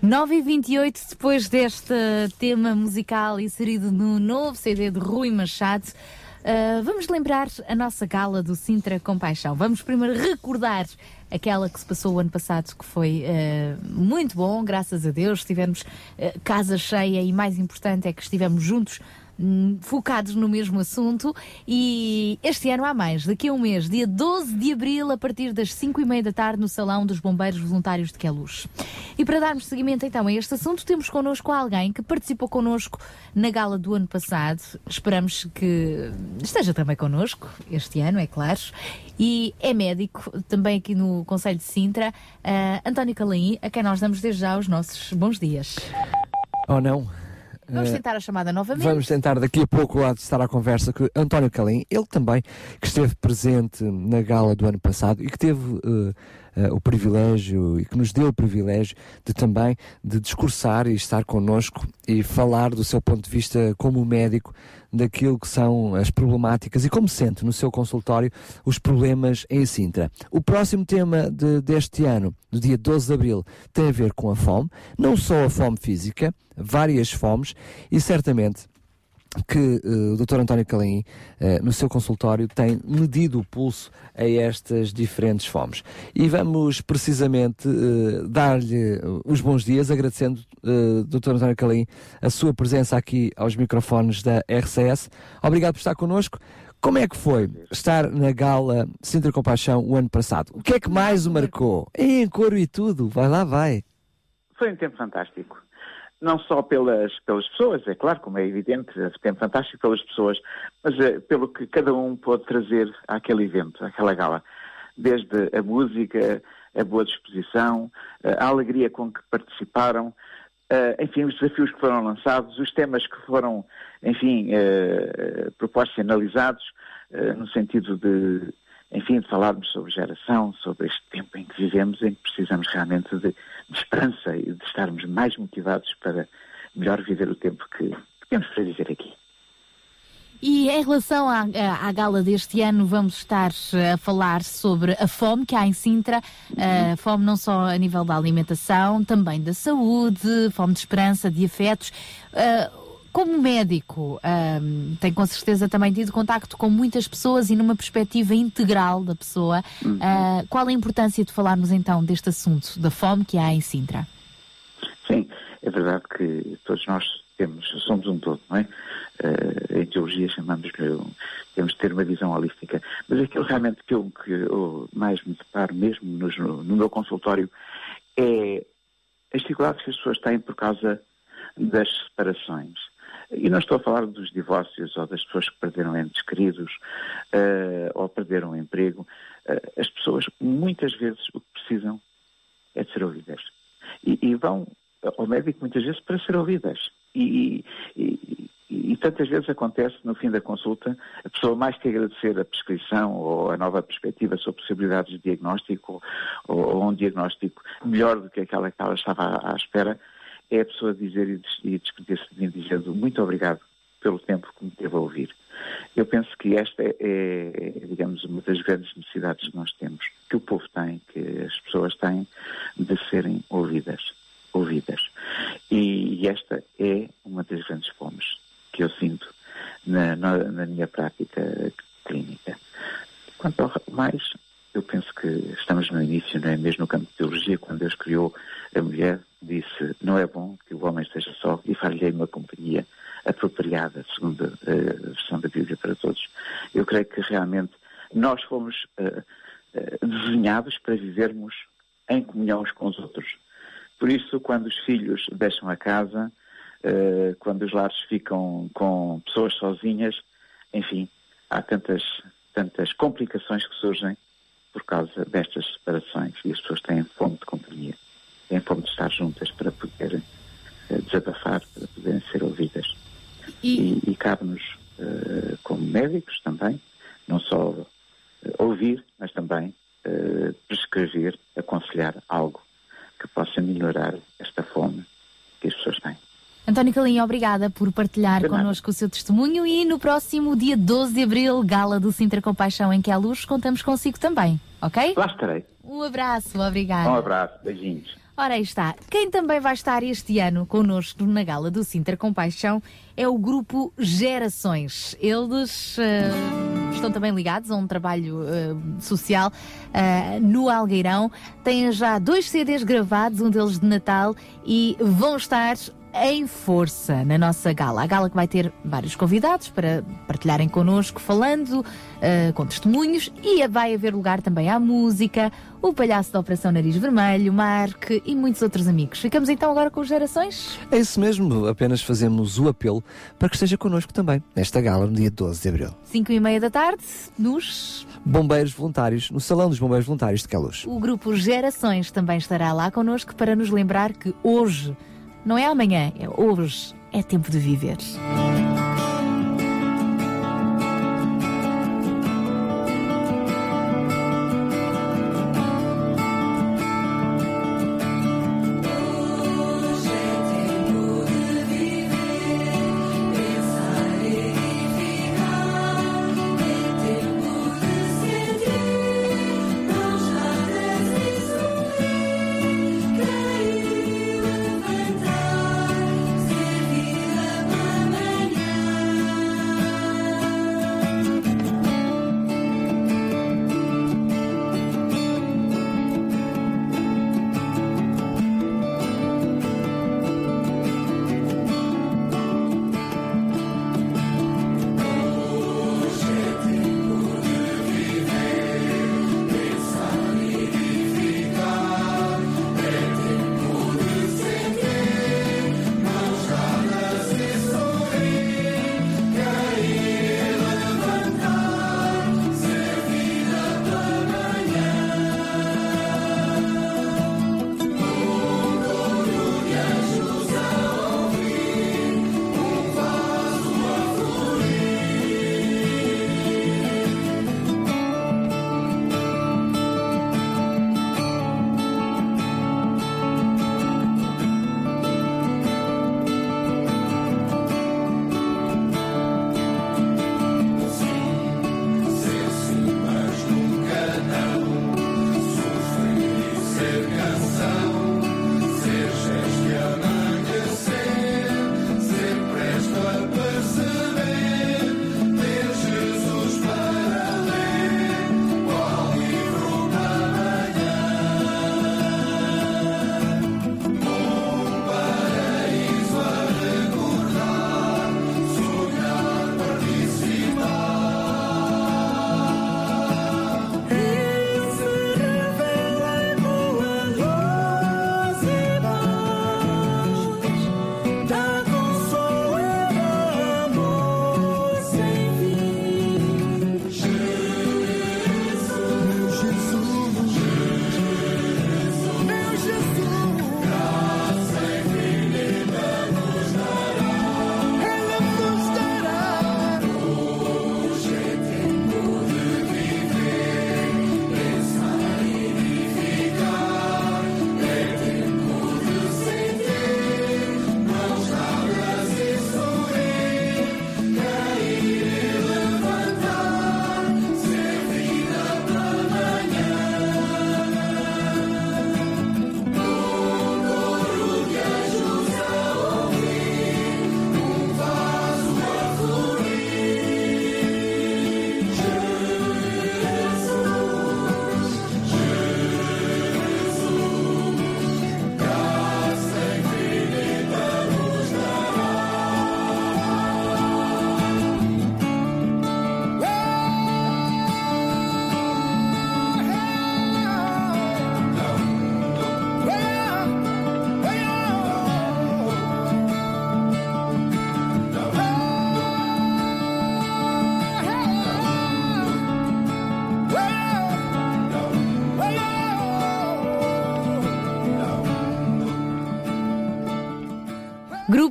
nove e vinte e oito, depois deste tema musical inserido no novo C D de Rui Machado, uh, vamos lembrar a nossa gala do Sintra com Paixão. Vamos primeiro recordar aquela que se passou o ano passado, que foi uh, muito bom, graças a Deus. Tivemos uh, casa cheia e, mais importante, é que estivemos juntos, focados no mesmo assunto. E este ano há mais. Daqui a um mês, dia doze de abril, a partir das cinco e meia da tarde, no Salão dos Bombeiros Voluntários de Queluz. E para darmos seguimento então a este assunto, temos connosco alguém que participou connosco na gala do ano passado. Esperamos que esteja também connosco este ano, é claro. E é médico, também aqui no Conselho de Sintra, uh, António Calaim, a quem nós damos desde já os nossos bons dias. Oh não... Vamos tentar a chamada novamente. Vamos tentar daqui a pouco a estar à conversa com António Calaim, ele também, que esteve presente na gala do ano passado e que teve uh, uh, o privilégio e que nos deu o privilégio de também de discursar e estar connosco e falar do seu ponto de vista como médico daquilo que são as problemáticas e como sente no seu consultório os problemas em Sintra. O próximo tema de, deste ano, do dia doze de abril, tem a ver com a fome, não só a fome física, várias fomes, e certamente que uh, o doutor António Calaim, uh, no seu consultório, tem medido o pulso a estas diferentes fomes. E vamos, precisamente, uh, dar-lhe os bons dias, agradecendo, uh, doutor António Calaim, a sua presença aqui aos microfones da R C S. Obrigado por estar connosco. Como é que foi estar na gala Sintra com Paixão o ano passado? O que é que mais o marcou? Em coro e tudo, vai lá, vai. Foi um tempo fantástico. Não só pelas, pelas pessoas, é claro, como é evidente, é sempre fantástico pelas pessoas, mas é, pelo que cada um pode trazer àquele evento, àquela gala. Desde a música, a boa disposição, a alegria com que participaram, a, enfim, os desafios que foram lançados, os temas que foram, enfim, a, a, propostos e analisados, a, no sentido de, enfim, de falarmos sobre geração, sobre este tempo em que vivemos, em que precisamos realmente de, de esperança e de estarmos mais motivados para melhor viver o tempo que temos para viver aqui. E em relação à, à gala deste ano, vamos estar a falar sobre a fome que há em Sintra, a fome não só a nível da alimentação, também da saúde, fome de esperança, de afetos. Como médico, um, tem com certeza também tido contacto com muitas pessoas e numa perspectiva integral da pessoa. Uhum. Uh, qual a importância de falarmos então deste assunto, da fome que há em Sintra? Sim, é verdade que todos nós temos, somos um todo, não é? Uh, em teologia chamamos-lhe, temos de ter uma visão holística. Mas aquilo realmente que eu, que eu mais me deparo mesmo nos, no meu consultório é as dificuldades que as pessoas têm por causa das separações. E não estou a falar dos divórcios ou das pessoas que perderam entes queridos uh, ou perderam um emprego. Uh, as pessoas, muitas vezes, o que precisam é de ser ouvidas. E, e vão ao médico, muitas vezes, para ser ouvidas. E, e, e, e tantas vezes acontece, no fim da consulta, a pessoa mais que agradecer a prescrição ou a nova perspectiva sobre possibilidades de diagnóstico ou, ou um diagnóstico melhor do que aquela que ela estava à, à espera, é a pessoa dizer e despedir-se de mim dizendo muito obrigado pelo tempo que me teve a ouvir. Eu penso que esta é, é, digamos, uma das grandes necessidades que nós temos, que o povo tem, que as pessoas têm, de serem ouvidas. ouvidas. E, e esta é uma das grandes fomes que eu sinto na, na, na minha prática clínica. Quanto ao mais, eu penso que estamos no início, não é? Mesmo no campo de teologia, quando Deus criou a mulher, disse, não é bom que o homem esteja só, e far-lhe uma companhia apropriada, segundo a versão da Bíblia, para todos. Eu creio que realmente nós fomos uh, uh, desenhados para vivermos em comunhão uns com os outros. Por isso, quando os filhos deixam a casa, uh, quando os lares ficam com pessoas sozinhas, enfim, há tantas, tantas complicações que surgem por causa destas separações, e as pessoas têm fome de companhia. Têm fome de estar juntas para poderem uh, desabafar, para poderem ser ouvidas. E, e, e cabe-nos, uh, como médicos também, não só uh, ouvir, mas também uh, prescrever, aconselhar algo que possa melhorar esta fome que as pessoas têm. António Calaim, obrigada por partilhar connosco o seu testemunho, e no próximo dia doze de abril, gala do Sintra com Paixão em Queluz, contamos consigo também, ok? Lá estarei. Um abraço, obrigada. Um abraço, beijinhos. Ora, aí está. Quem também vai estar este ano connosco na gala do Sintra com Paixão é o grupo Gerações. Eles uh, estão também ligados a um trabalho uh, social uh, no Algueirão. Têm já dois C Ds gravados, um deles de Natal, e vão estar em força na nossa gala. A gala que vai ter vários convidados para partilharem connosco, falando uh, com testemunhos, e vai haver lugar também à música, o palhaço da Operação Nariz Vermelho, Mark e muitos outros amigos. Ficamos então agora com os Gerações? É isso mesmo, apenas fazemos o apelo para que esteja connosco também nesta gala no dia doze de abril. cinco e meia da tarde, nos Bombeiros Voluntários, no Salão dos Bombeiros Voluntários de Queluz. O grupo Gerações também estará lá connosco para nos lembrar que hoje não é amanhã, é hoje. É tempo de viver.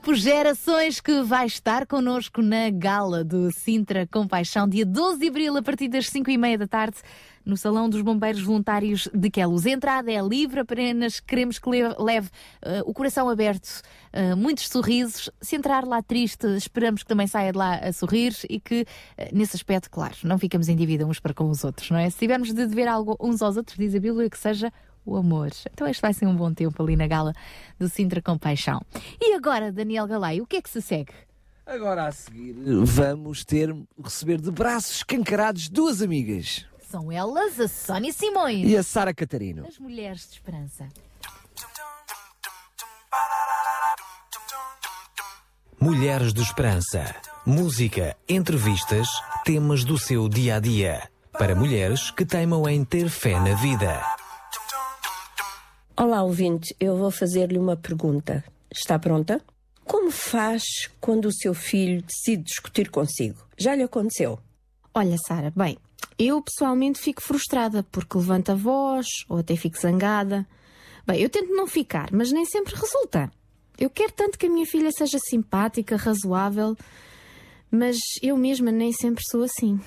grupo Gerações, que vai estar connosco na gala do Sintra com Paixão, dia doze de abril, a partir das cinco e meia da tarde, no Salão dos Bombeiros Voluntários de Queluz. A entrada é livre, apenas queremos que leve uh, o coração aberto, uh, muitos sorrisos. Se entrar lá triste, esperamos que também saia de lá a sorrir e que, uh, nesse aspecto, claro, não ficamos em dívida uns para com os outros, não é? Se tivermos de dever algo uns aos outros, diz a Bíblia, que seja o amor. Então este vai ser um bom tempo ali na gala do Sintra com Paixão. E agora, Daniel Galay, o que é que se segue? Agora a seguir vamos ter, receber de braços escancarados duas amigas. São elas a Sónia Simões e a Sara Catarino, as Mulheres de Esperança. Mulheres de Esperança. Música, entrevistas, temas do seu dia-a-dia. Para mulheres que teimam em ter fé na vida. Olá, ouvinte. Eu vou fazer-lhe uma pergunta. Está pronta? Como faz quando o seu filho decide discutir consigo? Já lhe aconteceu? Olha, Sara, bem... Eu, pessoalmente, fico frustrada, porque levanto a voz, ou até fico zangada. Bem, eu tento não ficar, mas nem sempre resulta. Eu quero tanto que a minha filha seja simpática, razoável, mas eu mesma nem sempre sou assim.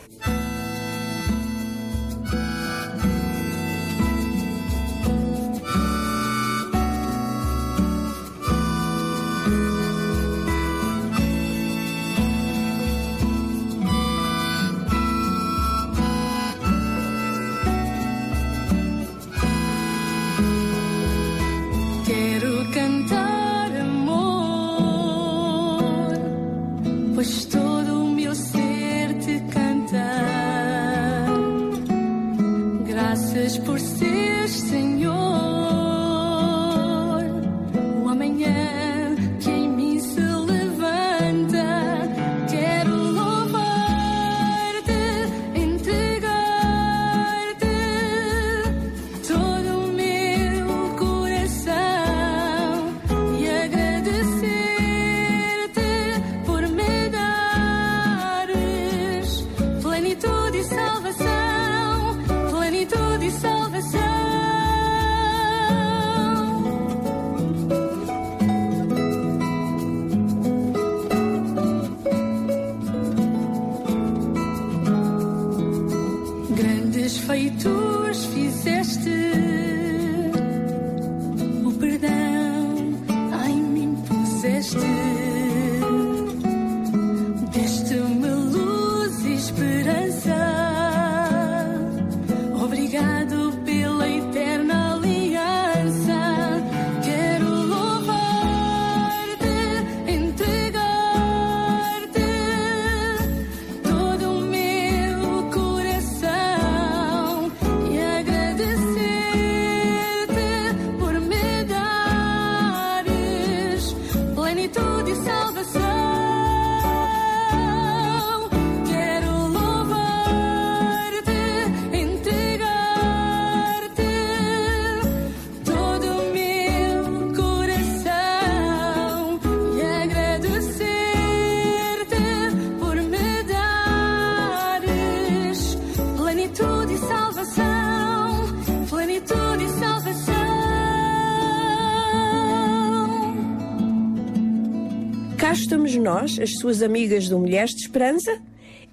Nós, as suas amigas do Mulheres de Esperança.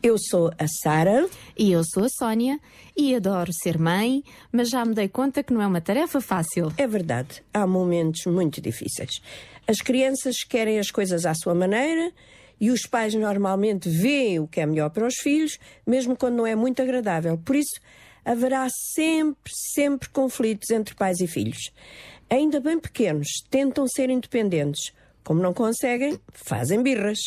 Eu sou a Sara. E eu sou a Sónia. E adoro ser mãe, mas já me dei conta que não é uma tarefa fácil. É verdade, há momentos muito difíceis. As crianças querem as coisas à sua maneira e os pais normalmente veem o que é melhor para os filhos, mesmo quando não é muito agradável. Por isso, haverá sempre, sempre conflitos entre pais e filhos. Ainda bem pequenos, tentam ser independentes. Como não conseguem, fazem birras.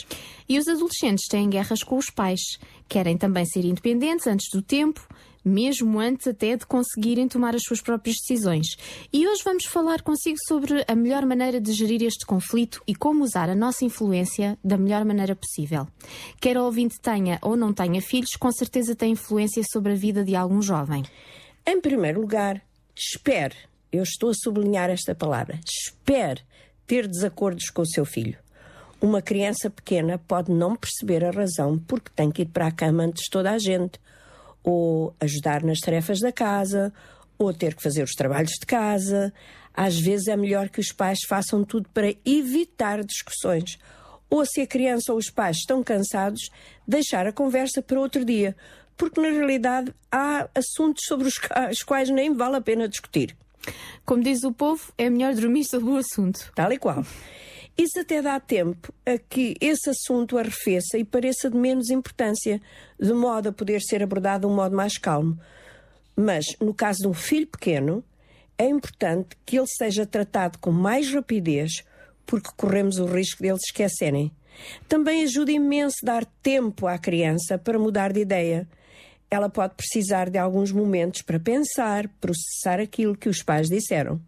E os adolescentes têm guerras com os pais. Querem também ser independentes antes do tempo, mesmo antes até de conseguirem tomar as suas próprias decisões. E hoje vamos falar consigo sobre a melhor maneira de gerir este conflito e como usar a nossa influência da melhor maneira possível. Quer o ouvinte tenha ou não tenha filhos, com certeza tem influência sobre a vida de algum jovem. Em primeiro lugar, espere. Eu estou a sublinhar esta palavra. Espere. Ter desacordos com o seu filho. Uma criança pequena pode não perceber a razão porque tem que ir para a cama antes de toda a gente, ou ajudar nas tarefas da casa, ou ter que fazer os trabalhos de casa. Às vezes é melhor que os pais façam tudo para evitar discussões. Ou se a criança ou os pais estão cansados, deixar a conversa para outro dia, porque na realidade há assuntos sobre os quais nem vale a pena discutir. Como diz o povo, é melhor dormir sobre o assunto. Tal e qual. Isso até dá tempo a que esse assunto arrefeça e pareça de menos importância, de modo a poder ser abordado de um modo mais calmo. Mas, no caso de um filho pequeno, é importante que ele seja tratado com mais rapidez, porque corremos o risco deles esquecerem. Também ajuda imenso dar tempo à criança para mudar de ideia. Ela pode precisar de alguns momentos para pensar, processar aquilo que os pais disseram.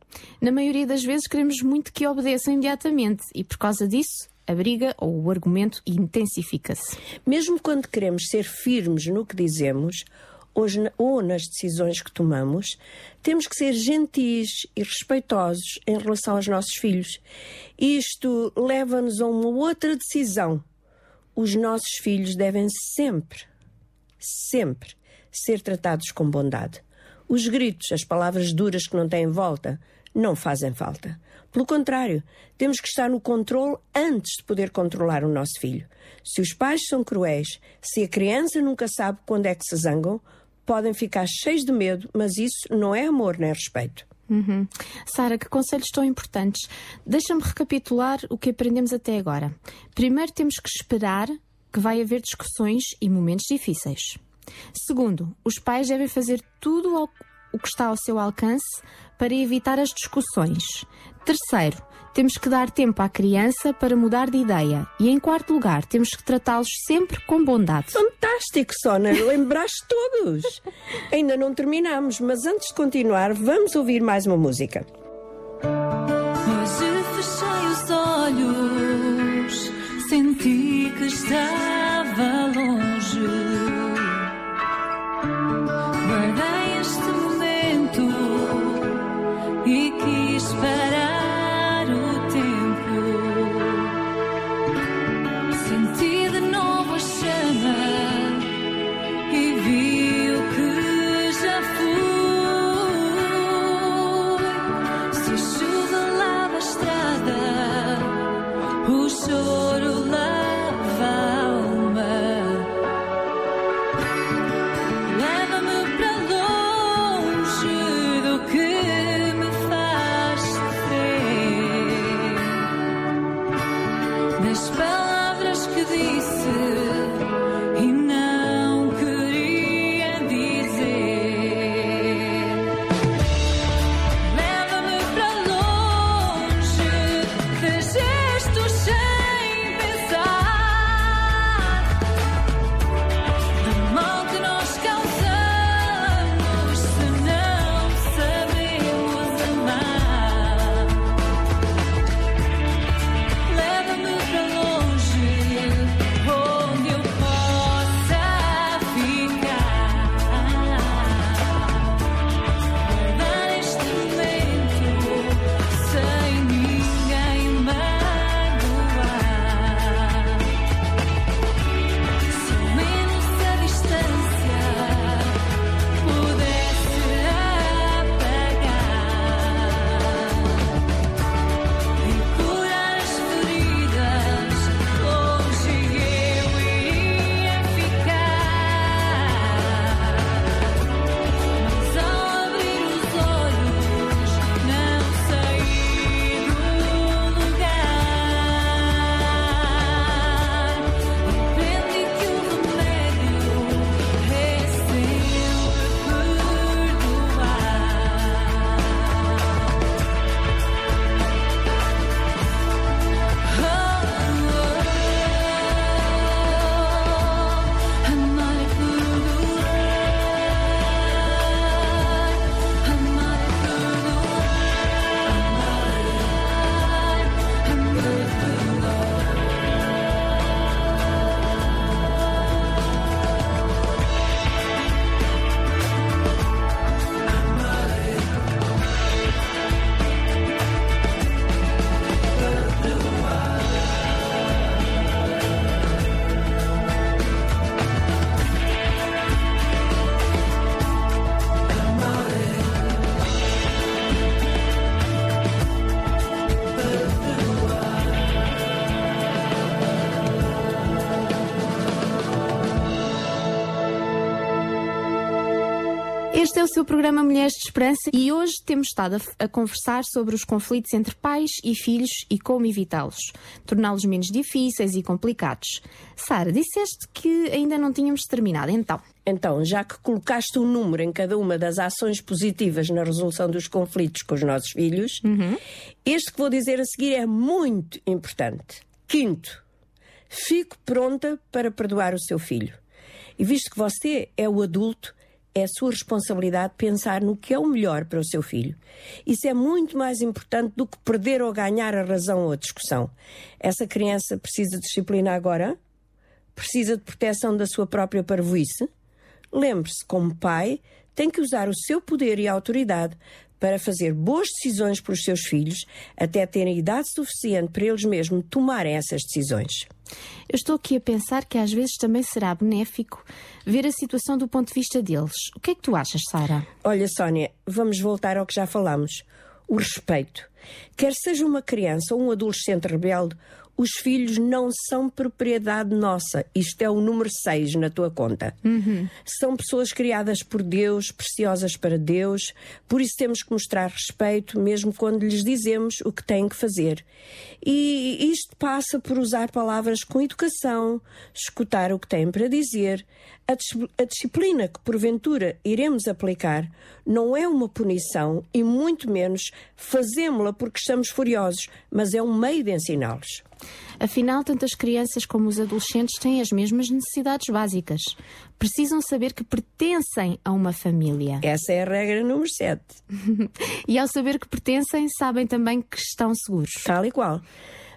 Na maioria das vezes queremos muito que obedeçam imediatamente e, por causa disso, a briga ou o argumento intensifica-se. Mesmo quando queremos ser firmes no que dizemos ou nas decisões que tomamos, temos que ser gentis e respeitosos em relação aos nossos filhos. Isto leva-nos a uma outra decisão. Os nossos filhos devem sempre... sempre ser tratados com bondade. Os gritos, as palavras duras que não têm volta, não fazem falta. Pelo contrário, temos que estar no controle antes de poder controlar o nosso filho. Se os pais são cruéis, se a criança nunca sabe quando é que se zangam, podem ficar cheios de medo, mas isso não é amor nem respeito. Uhum. Sara, que conselhos tão importantes. Deixa-me recapitular o que aprendemos até agora. Primeiro, temos que esperar que vai haver discussões e momentos difíceis. Segundo, os pais devem fazer tudo ao, o que está ao seu alcance para evitar as discussões. Terceiro, temos que dar tempo à criança para mudar de ideia. E em quarto lugar, temos que tratá-los sempre com bondade. Fantástico, Sónia, lembraste todos! Ainda não terminamos, mas antes de continuar, vamos ouvir mais uma música. Hoje fechei os olhos, senti que estava longe, guardei este momento e quis parar o tempo, senti de novo a chama e vi o que já fui, se a chuva lava a estrada, o choro lava do sem pensar. Este é o seu programa Mulheres de Esperança e hoje temos estado a, a conversar sobre os conflitos entre pais e filhos e como evitá-los, torná-los menos difíceis e complicados. Sara, disseste que ainda não tínhamos terminado, então. Então, já que colocaste um número em cada uma das ações positivas na resolução dos conflitos com os nossos filhos, uhum. este que vou dizer a seguir é muito importante. Quinto, fique pronta para perdoar o seu filho. E visto que você é o adulto, é a sua responsabilidade pensar no que é o melhor para o seu filho. Isso é muito mais importante do que perder ou ganhar a razão ou a discussão. Essa criança precisa de disciplina agora? Precisa de proteção da sua própria parvoíce? Lembre-se, como pai, tem que usar o seu poder e autoridade para fazer boas decisões para os seus filhos, até terem idade suficiente para eles mesmos tomarem essas decisões. Eu estou aqui a pensar que às vezes também será benéfico ver a situação do ponto de vista deles. O que é que tu achas, Sara? Olha, Sónia, vamos voltar ao que já falámos. O respeito. Quer seja uma criança ou um adolescente rebelde, os filhos não são propriedade nossa. Isto é o número seis na tua conta. Uhum. São pessoas criadas por Deus, preciosas para Deus. Por isso temos que mostrar respeito, mesmo quando lhes dizemos o que têm que fazer. E isto passa por usar palavras com educação, escutar o que têm para dizer. A, dis- a disciplina que, porventura, iremos aplicar não é uma punição e muito menos fazemo-la porque estamos furiosos, mas é um meio de ensiná-los. Afinal, tanto as crianças como os adolescentes têm as mesmas necessidades básicas. Precisam saber que pertencem a uma família. Essa é a regra número sete. E ao saber que pertencem, sabem também que estão seguros. Tal e qual.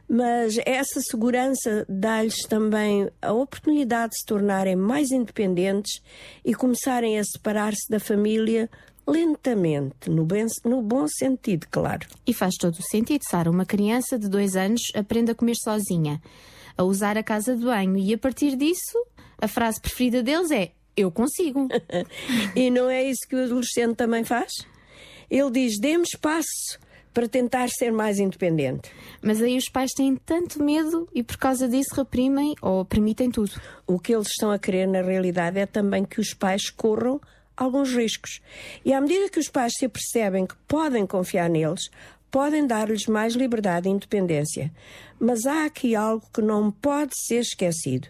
Mas essa segurança dá-lhes também a oportunidade de se tornarem mais independentes e começarem a separar-se da família lentamente, no, bem, no bom sentido, claro. E faz todo o sentido, Sara. Uma criança de dois anos aprende a comer sozinha, a usar a casa de banho e, a partir disso, a frase preferida deles é "eu consigo". E não é isso que o adolescente também faz? Ele diz, dê-me espaço para tentar ser mais independente. Mas aí os pais têm tanto medo e por causa disso reprimem ou permitem tudo. O que eles estão a querer, na realidade, é também que os pais corram alguns riscos. E à medida que os pais se apercebem que podem confiar neles, podem dar-lhes mais liberdade e independência. Mas há aqui algo que não pode ser esquecido.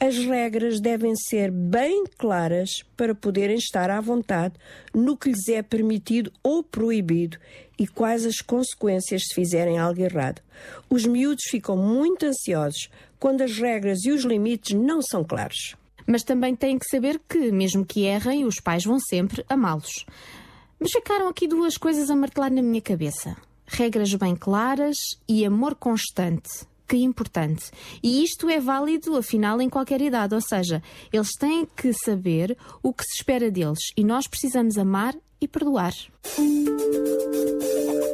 As regras devem ser bem claras para poderem estar à vontade no que lhes é permitido ou proibido e quais as consequências se fizerem algo errado. Os miúdos ficam muito ansiosos quando as regras e os limites não são claros. Mas também têm que saber que, mesmo que errem, os pais vão sempre amá-los. Mas ficaram aqui duas coisas a martelar na minha cabeça. Regras bem claras e amor constante. Que importante. E isto é válido, afinal, em qualquer idade. Ou seja, eles têm que saber o que se espera deles. E nós precisamos amar e perdoar.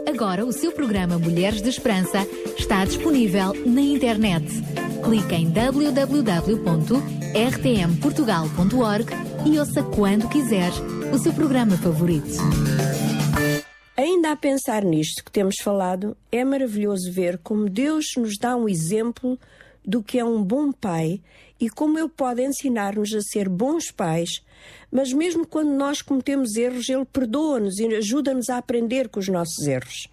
Agora o seu programa Mulheres de Esperança está disponível na internet. Clique em w w w ponto r t m portugal ponto org e ouça quando quiser o seu programa favorito. Ainda a pensar nisto que temos falado, é maravilhoso ver como Deus nos dá um exemplo do que é um bom pai e como Ele pode ensinar-nos a ser bons pais, mas mesmo quando nós cometemos erros, Ele perdoa-nos e ajuda-nos a aprender com os nossos erros.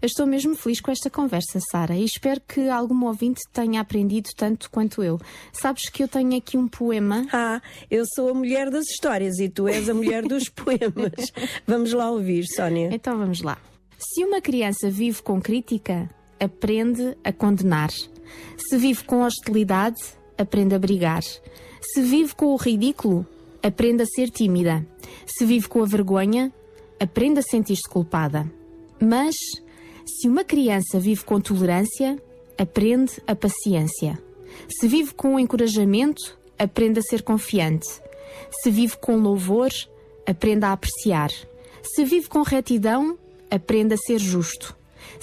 Eu estou mesmo feliz com esta conversa, Sara, e espero que algum ouvinte tenha aprendido tanto quanto eu. Sabes que eu tenho aqui um poema? Ah, eu sou a mulher das histórias e tu és a mulher dos poemas. Vamos lá ouvir, Sónia. Então vamos lá. Se uma criança vive com crítica, aprende a condenar. Se vive com hostilidade, aprende a brigar. Se vive com o ridículo, aprende a ser tímida. Se vive com a vergonha, aprende a sentir-se culpada. Mas... se uma criança vive com tolerância, aprende a paciência. Se vive com encorajamento, aprende a ser confiante. Se vive com louvor, aprende a apreciar. Se vive com retidão, aprende a ser justo.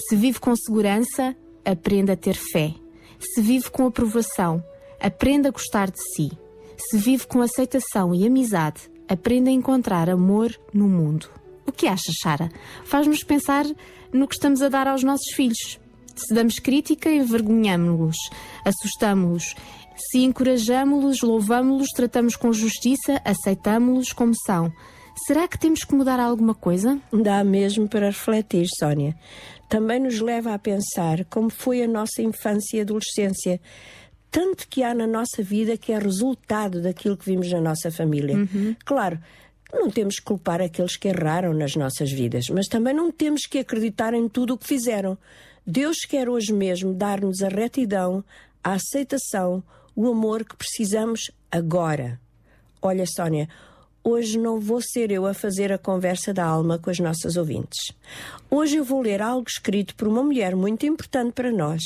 Se vive com segurança, aprende a ter fé. Se vive com aprovação, aprende a gostar de si. Se vive com aceitação e amizade, aprende a encontrar amor no mundo. O que achas, Sara? Faz-nos pensar no que estamos a dar aos nossos filhos. Se damos crítica, envergonhamo-los, assustamo-los. Se encorajamo-los, louvamo-los, tratamos com justiça, aceitamo-los como são. Será que temos que mudar alguma coisa? Dá mesmo para refletir, Sónia. Também nos leva a pensar como foi a nossa infância e adolescência. Tanto que há na nossa vida que é resultado daquilo que vimos na nossa família. Uhum. Claro, não temos que culpar aqueles que erraram nas nossas vidas, mas também não temos que acreditar em tudo o que fizeram. Deus quer hoje mesmo dar-nos a retidão, a aceitação, o amor que precisamos agora. Olha, Sónia, hoje não vou ser eu a fazer a conversa da alma com as nossas ouvintes. Hoje eu vou ler algo escrito por uma mulher muito importante para nós,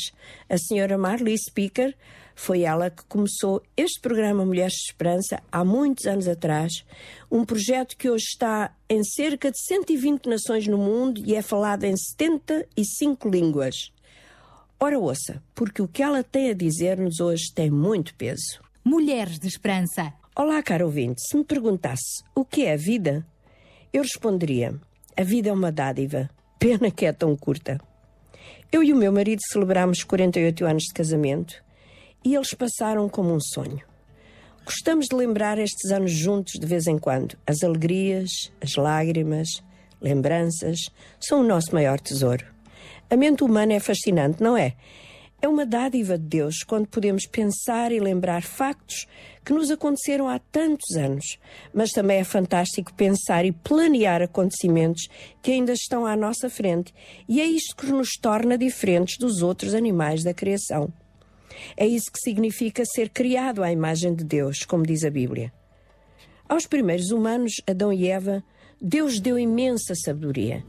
a senhora Marley Speaker. Foi ela que começou este programa Mulheres de Esperança há muitos anos atrás, um projeto que hoje está em cerca de cento e vinte nações no mundo e é falado em setenta e cinco línguas. Ora, ouça, porque o que ela tem a dizer-nos hoje tem muito peso. Mulheres de Esperança. Olá, caro ouvinte. Se me perguntasse o que é a vida, eu responderia: a vida é uma dádiva. Pena que é tão curta. Eu e o meu marido celebramos quarenta e oito anos de casamento e eles passaram como um sonho. Gostamos de lembrar estes anos juntos de vez em quando. As alegrias, as lágrimas, lembranças, são o nosso maior tesouro. A mente humana é fascinante, não é? É uma dádiva de Deus quando podemos pensar e lembrar factos que nos aconteceram há tantos anos. Mas também é fantástico pensar e planear acontecimentos que ainda estão à nossa frente. E é isto que nos torna diferentes dos outros animais da criação. É isso que significa ser criado à imagem de Deus, como diz a Bíblia. Aos primeiros humanos, Adão e Eva, Deus deu imensa sabedoria.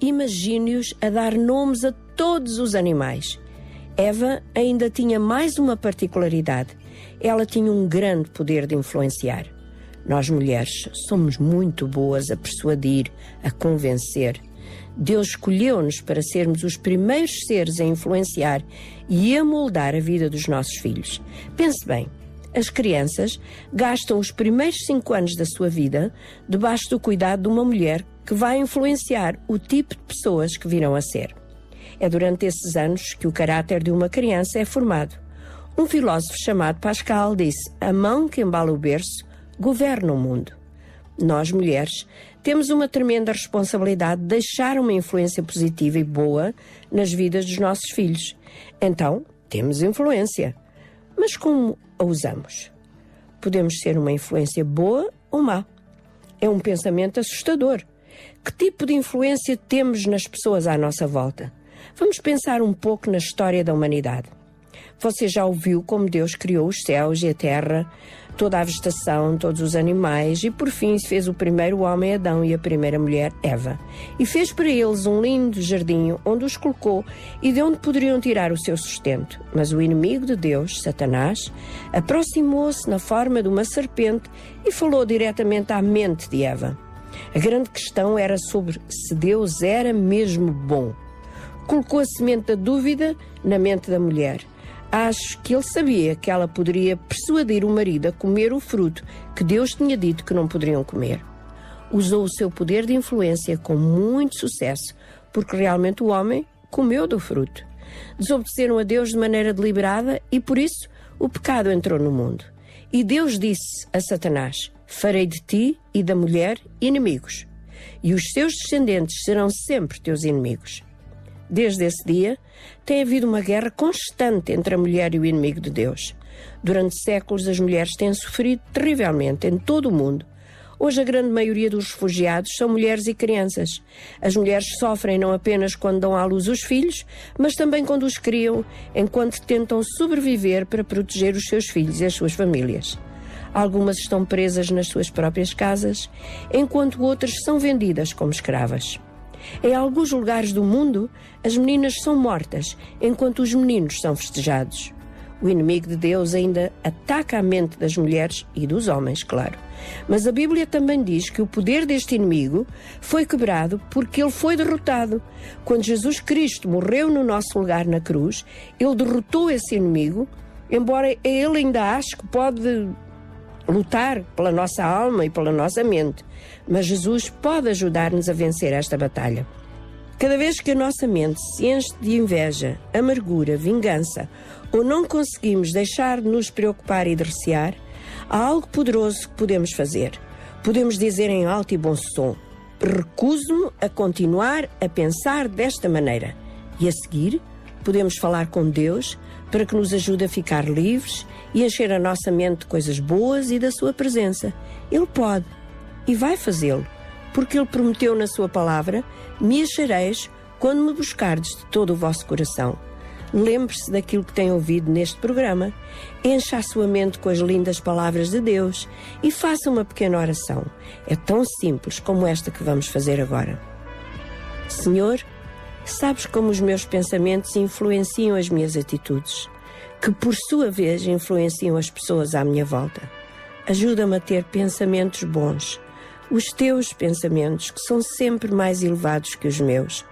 Imagine-os a dar nomes a todos os animais. Eva ainda tinha mais uma particularidade. Ela tinha um grande poder de influenciar. Nós, mulheres, somos muito boas a persuadir, a convencer. Deus escolheu-nos para sermos os primeiros seres a influenciar e a moldar a vida dos nossos filhos. Pense bem, as crianças gastam os primeiros cinco anos da sua vida debaixo do cuidado de uma mulher que vai influenciar o tipo de pessoas que virão a ser. É durante esses anos que o caráter de uma criança é formado. Um filósofo chamado Pascal disse: "A mão que embala o berço governa o mundo." Nós, mulheres, temos uma tremenda responsabilidade de deixar uma influência positiva e boa nas vidas dos nossos filhos. Então, temos influência. Mas como a usamos? Podemos ser uma influência boa ou má. É um pensamento assustador. Que tipo de influência temos nas pessoas à nossa volta? Vamos pensar um pouco na história da humanidade. Você já ouviu como Deus criou os céus e a terra, toda a vegetação, todos os animais, e por fim se fez o primeiro homem Adão e a primeira mulher Eva. E fez para eles um lindo jardim onde os colocou e de onde poderiam tirar o seu sustento. Mas o inimigo de Deus, Satanás, aproximou-se na forma de uma serpente e falou diretamente à mente de Eva. A grande questão era sobre se Deus era mesmo bom. Colocou a semente da dúvida na mente da mulher. Acho que ele sabia que ela poderia persuadir o marido a comer o fruto que Deus tinha dito que não poderiam comer. Usou o seu poder de influência com muito sucesso, porque realmente o homem comeu do fruto. Desobedeceram a Deus de maneira deliberada e, por isso, o pecado entrou no mundo. E Deus disse a Satanás: "Farei de ti e da mulher inimigos, e os teus descendentes serão sempre teus inimigos." Desde esse dia, tem havido uma guerra constante entre a mulher e o inimigo de Deus. Durante séculos, as mulheres têm sofrido terrivelmente em todo o mundo. Hoje, a grande maioria dos refugiados são mulheres e crianças. As mulheres sofrem não apenas quando dão à luz os filhos, mas também quando os criam, enquanto tentam sobreviver para proteger os seus filhos e as suas famílias. Algumas estão presas nas suas próprias casas, enquanto outras são vendidas como escravas. Em alguns lugares do mundo, as meninas são mortas, enquanto os meninos são festejados. O inimigo de Deus ainda ataca a mente das mulheres e dos homens, claro. Mas a Bíblia também diz que o poder deste inimigo foi quebrado porque ele foi derrotado. Quando Jesus Cristo morreu no nosso lugar na cruz, ele derrotou esse inimigo, embora ele ainda ache que pode lutar pela nossa alma e pela nossa mente, mas Jesus pode ajudar-nos a vencer esta batalha. Cada vez que a nossa mente se enche de inveja, amargura, vingança, ou não conseguimos deixar de nos preocupar e de recear, há algo poderoso que podemos fazer. Podemos dizer em alto e bom som: recuso-me a continuar a pensar desta maneira. E a seguir, podemos falar com Deus para que nos ajude a ficar livres e encher a nossa mente de coisas boas e da sua presença. Ele pode e vai fazê-lo, porque Ele prometeu na sua palavra: me achareis quando me buscardes de todo o vosso coração. Lembre-se daquilo que tem ouvido neste programa, encha a sua mente com as lindas palavras de Deus e faça uma pequena oração. É tão simples como esta que vamos fazer agora. Senhor, sabes como os meus pensamentos influenciam as minhas atitudes, que por sua vez influenciam as pessoas à minha volta. Ajuda-me a ter pensamentos bons, os teus pensamentos, que são sempre mais elevados que os meus.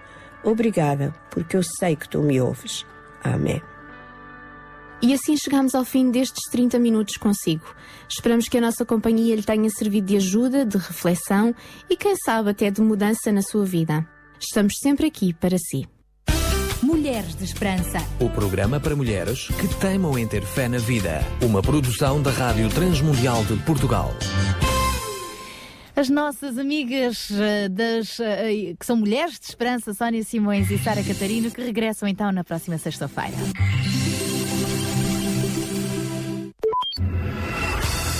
Obrigada, porque eu sei que tu me ouves. Amém. E assim chegamos ao fim destes trinta minutos consigo. Esperamos que a nossa companhia lhe tenha servido de ajuda, de reflexão e, quem sabe, até de mudança na sua vida. Estamos sempre aqui para si. Mulheres de Esperança. O programa para mulheres que teimam em ter fé na vida. Uma produção da Rádio Transmundial de Portugal. As nossas amigas das, que são Mulheres de Esperança, Sónia Simões e Sara Catarino, que regressam então na próxima sexta-feira.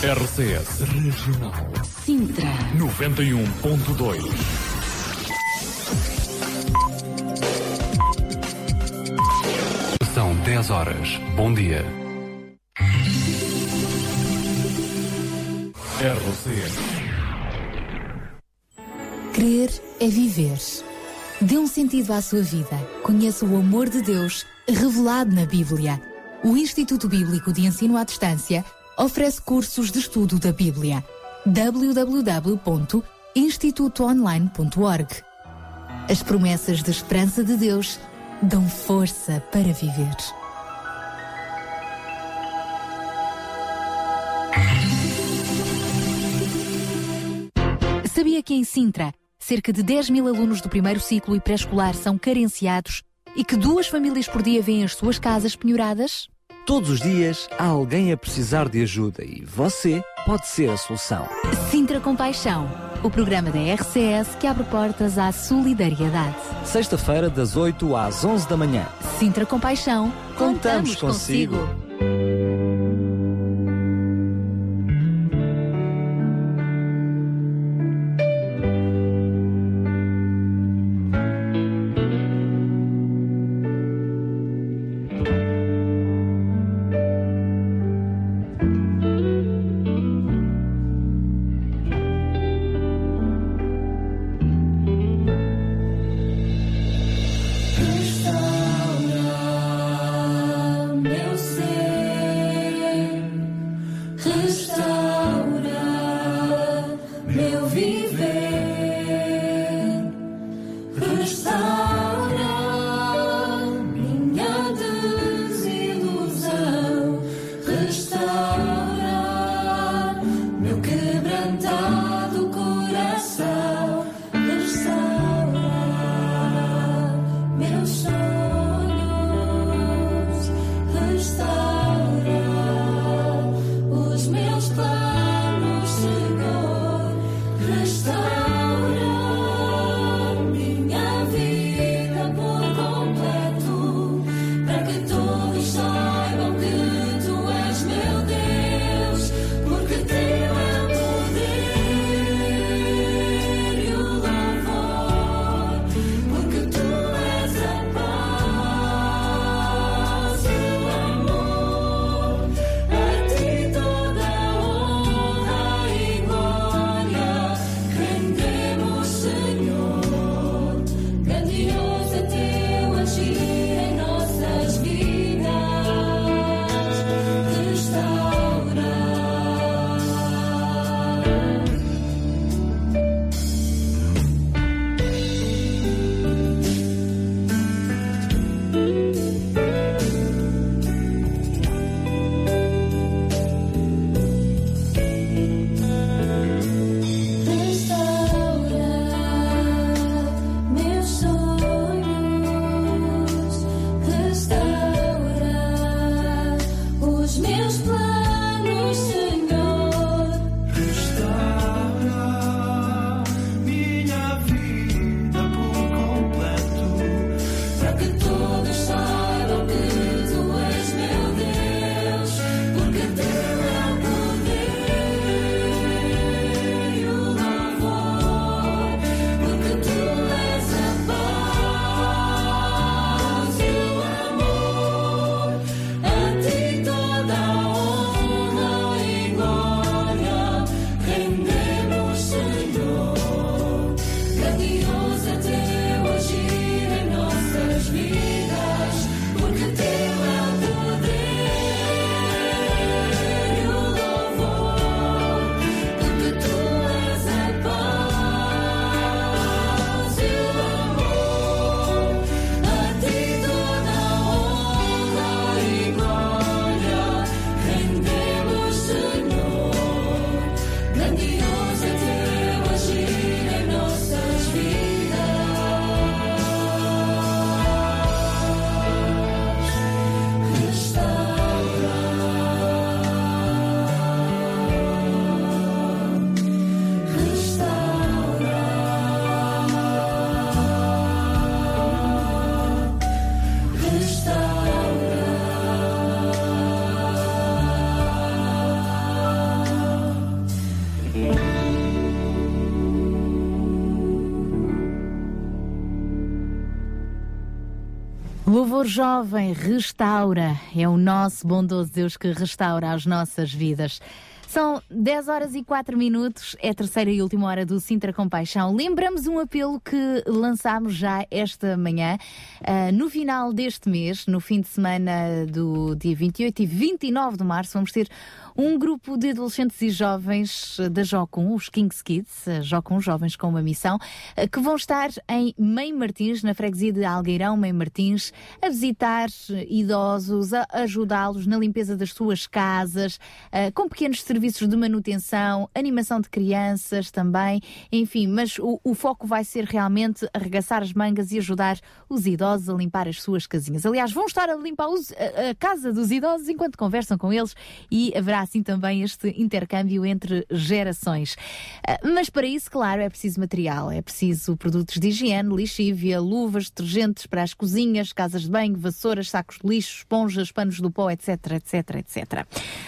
R C S Regional Sintra noventa e um ponto dois. São dez horas. Bom dia. R C S. Crer é viver. Dê um sentido à sua vida. Conheça o amor de Deus revelado na Bíblia. O Instituto Bíblico de Ensino à Distância oferece cursos de estudo da Bíblia. w w w ponto instituto online ponto org. As promessas de esperança de Deus dão força para viver. Sabia que em Sintra, cerca de dez mil alunos do primeiro ciclo e pré-escolar são carenciados e que duas famílias por dia vêem as suas casas penhoradas? Todos os dias há alguém a precisar de ajuda e você pode ser a solução. Sintra com Paixão, o programa da R C S que abre portas à solidariedade. Sexta-feira, das oito às onze da manhã. Sintra com Paixão, contamos, contamos consigo. Para que todos saibam que Tu és meu Deus. Louvor Jovem restaura, é o nosso bondoso Deus que restaura as nossas vidas. São dez horas e quatro minutos, é a terceira e última hora do Sintra com Paixão. Lembramos um apelo que lançámos já esta manhã, uh, no final deste mês, no fim de semana do dia vinte e oito e vinte e nove de março, vamos ter um grupo de adolescentes e jovens da Jocum, os Kings Kids, Jocum Jovens com uma Missão, que vão estar em Mãe Martins, na freguesia de Algueirão, Mãe Martins, a visitar idosos, a ajudá-los na limpeza das suas casas, com pequenos serviços de manutenção, animação de crianças também, enfim, mas o, o foco vai ser realmente arregaçar as mangas e ajudar os idosos a limpar as suas casinhas. Aliás, vão estar a limpar os, a, a casa dos idosos enquanto conversam com eles, e haverá assim também este intercâmbio entre gerações. Mas para isso, claro, é preciso material, é preciso produtos de higiene, lixívia, luvas, detergentes para as cozinhas, casas de banho, vassouras, sacos de lixo, esponjas, panos do pó, etc, etc, etc.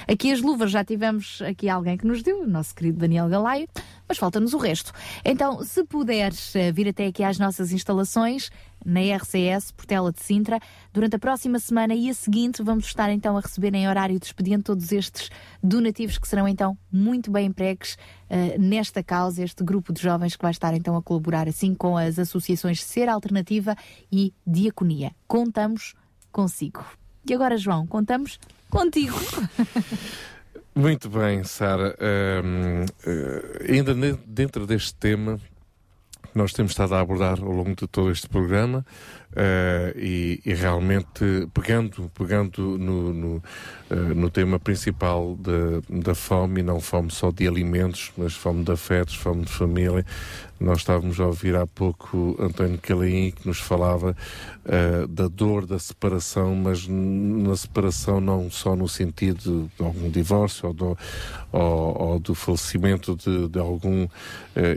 Aqui as luvas já tivemos aqui alguém que nos deu, o nosso querido Daniel Galaio, mas falta-nos o resto. Então, se puderes vir até aqui às nossas instalações, na R C S, Portela de Sintra, durante a próxima semana e a seguinte, vamos estar então a receber em horário de expediente todos estes donativos que serão então muito bem empregues uh, nesta causa, este grupo de jovens que vai estar então a colaborar assim com as associações Ser Alternativa e Diaconia. Contamos consigo. E agora, João, contamos contigo. Muito bem, Sara. Um, uh, ainda dentro deste tema, nós temos estado a abordar ao longo de todo este programa, uh, e, e realmente pegando, pegando no, no, uh, no tema principal de, da fome, e não fome só de alimentos, mas fome de afetos, fome de família. Nós estávamos a ouvir há pouco António Calaim, que nos falava uh, da dor da separação, mas na separação não só no sentido de algum divórcio ou do, ou, ou do falecimento de, de algum uh,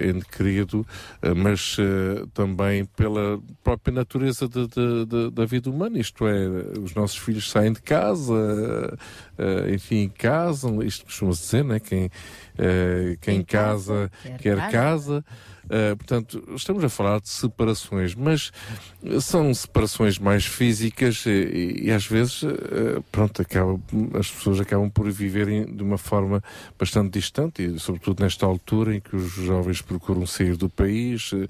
ente querido, uh, mas uh, também pela própria natureza de, de, de, da vida humana, isto é, os nossos filhos saem de casa, uh, enfim, casam, isto costuma-se dizer, né? Quem, uh, quem casa quer casa. Uh, portanto, estamos a falar de separações, mas são separações mais físicas e, e às vezes, uh, pronto, acaba, as pessoas acabam por viverem de uma forma bastante distante, e sobretudo nesta altura em que os jovens procuram sair do país, uh,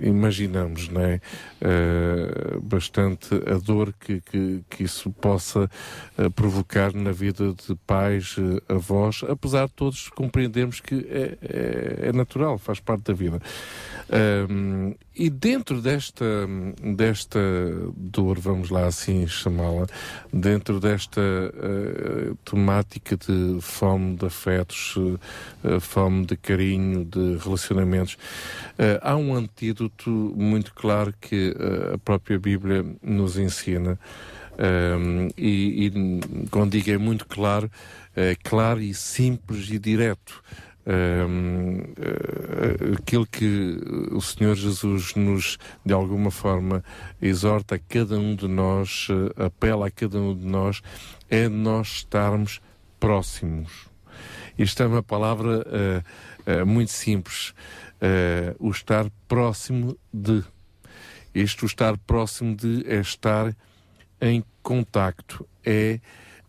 imaginamos, não é? Uh, bastante a dor que, que, que isso possa uh, provocar na vida de pais, uh, avós, apesar de todos compreendermos que é, é, é natural. Natural, faz parte da vida. Um, e dentro desta, desta dor, vamos lá assim chamá-la, dentro desta uh, temática de fome de afetos, uh, fome de carinho, de relacionamentos, uh, há um antídoto muito claro que uh, a própria Bíblia nos ensina. Um, e, e, quando digo é muito claro, é claro e simples e direto. Um, aquilo que o Senhor Jesus nos, de alguma forma, exorta a cada um de nós, apela a cada um de nós, é nós estarmos próximos. Isto é uma palavra uh, uh, muito simples, uh, o estar próximo de. Este o estar próximo de é estar em contacto, é,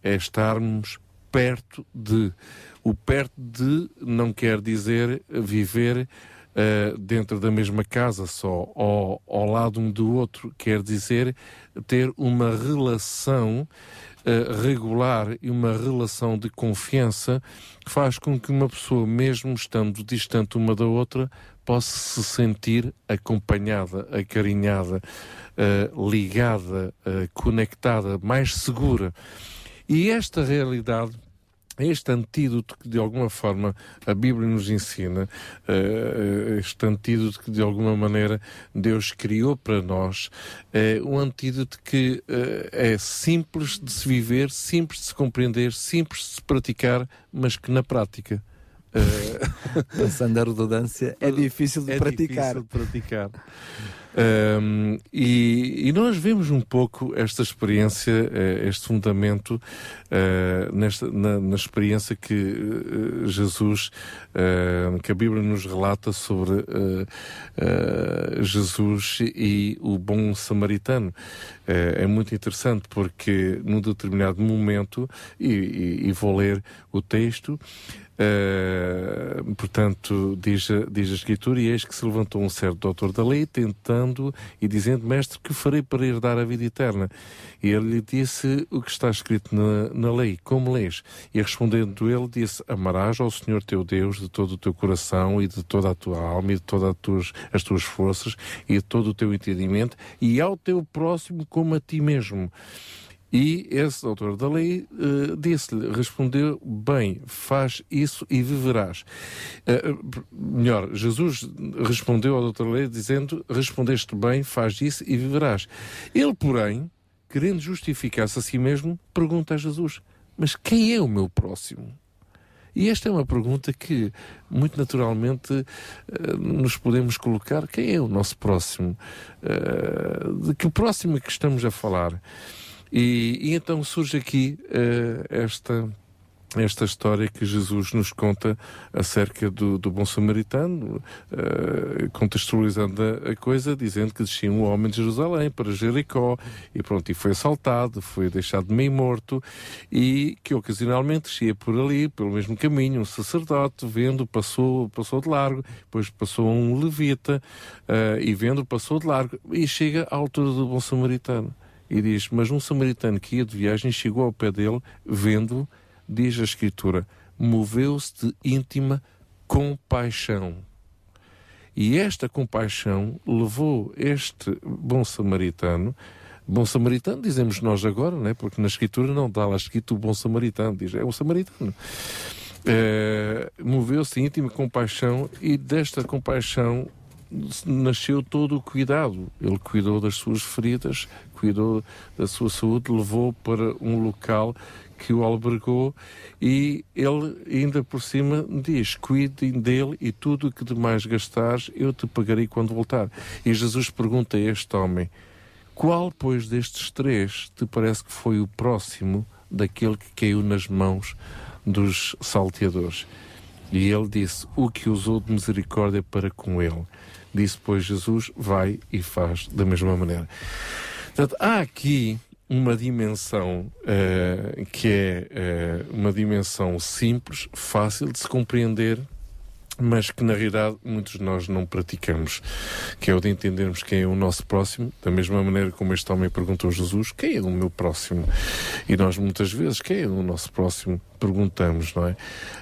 é estarmos perto de. O perto de não quer dizer viver uh, dentro da mesma casa só, ou ao lado um do outro, quer dizer ter uma relação uh, regular e uma relação de confiança que faz com que uma pessoa, mesmo estando distante uma da outra, possa se sentir acompanhada, acarinhada, uh, ligada, uh, conectada, mais segura. E esta realidade, este antídoto que de alguma forma a Bíblia nos ensina, este antídoto que de alguma maneira Deus criou para nós, é um antídoto que é simples de se viver, simples de se compreender, simples de se praticar, mas que na prática... Passando a redundância, é difícil de praticar. É difícil de praticar. Um, e, e nós vemos um pouco esta experiência, este fundamento uh, nesta, na, na experiência que uh, Jesus, uh, que a Bíblia nos relata sobre uh, uh, Jesus e o bom samaritano. Uh, é muito interessante porque num determinado momento, e, e, e vou ler o texto, Uh, portanto, diz, diz a Escritura: e eis que se levantou um certo doutor da lei, tentando e dizendo: mestre, que farei para herdar a vida eterna? E ele lhe disse: o que está escrito na, na lei, como lês? E respondendo ele, disse: amarás ao Senhor teu Deus de todo o teu coração e de toda a tua alma e de todas as tuas forças e de todo o teu entendimento, e ao teu próximo como a ti mesmo. E esse doutor da lei uh, disse-lhe, respondeu: bem, faz isso e viverás. Uh, melhor, Jesus respondeu ao doutor da lei dizendo: respondeste bem, faz isso e viverás. Ele, porém, querendo justificar-se a si mesmo, pergunta a Jesus: mas quem é o meu próximo? E esta é uma pergunta que, muito naturalmente, uh, nos podemos colocar: quem é o nosso próximo? Uh, de que próximo é que estamos a falar? E, e então surge aqui uh, esta, esta história que Jesus nos conta acerca do, do bom samaritano, uh, contextualizando a, a coisa, dizendo que descia um homem de Jerusalém para Jericó, e pronto, e foi assaltado, foi deixado meio morto, e que ocasionalmente descia por ali, pelo mesmo caminho, um sacerdote, vendo, passou, passou de largo, depois passou um levita, uh, e vendo, passou de largo, e chega à altura do bom samaritano. E diz: mas um samaritano que ia de viagem chegou ao pé dele, vendo-o, diz a Escritura, moveu-se de íntima compaixão. E esta compaixão levou este bom samaritano, bom samaritano dizemos nós agora, né? Porque na Escritura não dá lá escrito o bom samaritano, diz, é um samaritano. É, moveu-se de íntima compaixão, e desta compaixão nasceu todo o cuidado. Ele cuidou das suas feridas, cuidou da sua saúde, levou para um local que o albergou, e ele ainda por cima diz: cuidem dele, e tudo o que demais gastares eu te pagarei quando voltar. E Jesus pergunta a este homem: qual, pois, destes três te parece que foi o próximo daquele que caiu nas mãos dos salteadores? E ele disse: o que usou de misericórdia para com ele. Disse, pois, Jesus: vai e faz da mesma maneira. Portanto, há aqui uma dimensão uh, que é uh, uma dimensão simples, fácil de se compreender, mas que na realidade muitos de nós não praticamos, que é o de entendermos quem é o nosso próximo, da mesma maneira como este homem perguntou a Jesus: quem é o meu próximo? E nós muitas vezes, quem é o nosso próximo? Perguntamos, não é?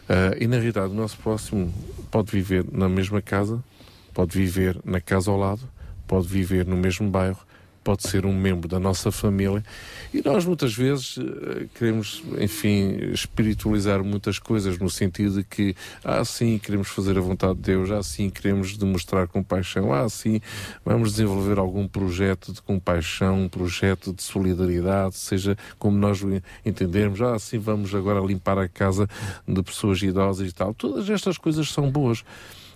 Uh, e na realidade o nosso próximo pode viver na mesma casa, pode viver na casa ao lado, pode viver no mesmo bairro, pode ser um membro da nossa família, e nós muitas vezes queremos, enfim, espiritualizar muitas coisas, no sentido de que, ah, sim, queremos fazer a vontade de Deus, ah, sim, queremos demonstrar compaixão, ah, sim, vamos desenvolver algum projeto de compaixão, um projeto de solidariedade, seja como nós o entendermos, ah, sim, vamos agora limpar a casa de pessoas idosas e tal. Todas estas coisas são boas,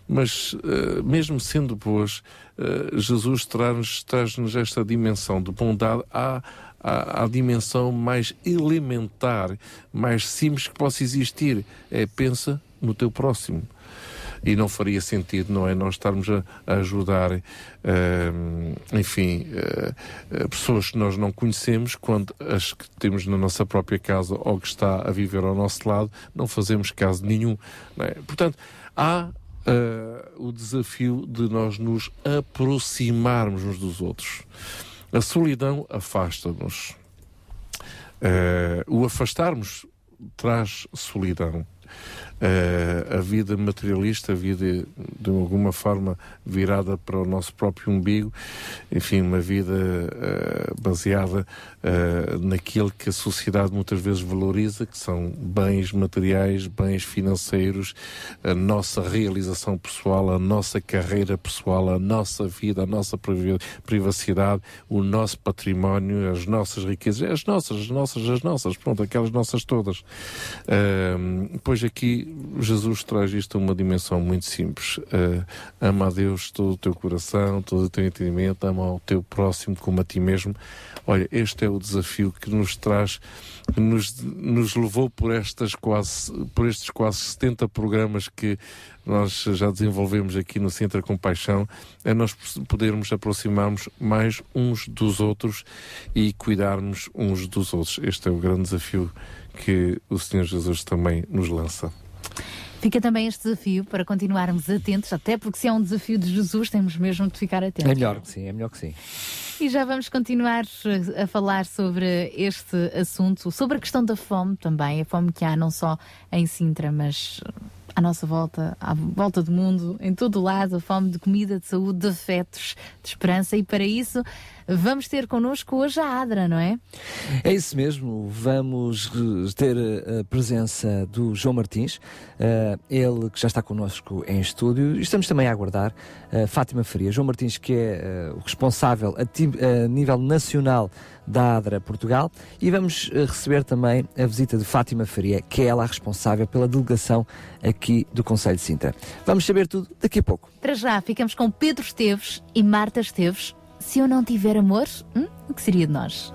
mas uh, mesmo sendo boas, uh, Jesus traz-nos, traz-nos esta dimensão de bondade à, à, à dimensão mais elementar, mais simples que possa existir. É: pensa no teu próximo. E não faria sentido, não é, nós estarmos a, a ajudar, uh, enfim, uh, pessoas que nós não conhecemos, quando as que temos na nossa própria casa ou que está a viver ao nosso lado, não fazemos caso nenhum, não é? Portanto, há Uh, o desafio de nós nos aproximarmos uns dos outros. A solidão afasta-nos. Uh, o afastarmos traz solidão. Uh, a vida materialista, a vida de alguma forma virada para o nosso próprio umbigo, enfim, uma vida uh, baseada uh, naquilo que a sociedade muitas vezes valoriza, que são bens materiais, bens financeiros, a nossa realização pessoal, a nossa carreira pessoal, a nossa vida, a nossa privacidade, o nosso património, as nossas riquezas, as nossas, as nossas, as nossas, pronto, aquelas nossas todas. Uh, depois aqui Jesus traz isto a uma dimensão muito simples. Uh, ama a Deus todo o teu coração, todo o teu entendimento, ama ao teu próximo como a ti mesmo. Olha, este é o desafio que nos traz, que nos, nos levou por, estas quase, por estes quase setenta programas que nós já desenvolvemos aqui no Sintra com Paixão, é nós podermos aproximarmos mais uns dos outros e cuidarmos uns dos outros. Este é o grande desafio que o Senhor Jesus também nos lança. Fica também este desafio para continuarmos atentos, até porque se é um desafio de Jesus, temos mesmo de ficar atentos. É melhor que sim, é melhor que sim. E já vamos continuar a falar sobre este assunto, sobre a questão da fome também, a fome que há não só em Sintra, mas à nossa volta, à volta do mundo, em todo o lado, a fome de comida, de saúde, de afetos, de esperança. E para isso vamos ter connosco hoje a ADRA, não é? É isso mesmo, vamos ter a presença do João Martins, ele que já está connosco em estúdio. Estamos também a aguardar a Fátima Faria. João Martins, que é o responsável a nível nacional da ADRA Portugal, e vamos receber também a visita de Fátima Faria, que é ela a responsável pela delegação aqui do Conselho de Sintra. Vamos saber tudo daqui a pouco. Para já, ficamos com Pedro Esteves e Marta Esteves. Se eu não tiver amor, hum, o que seria de nós?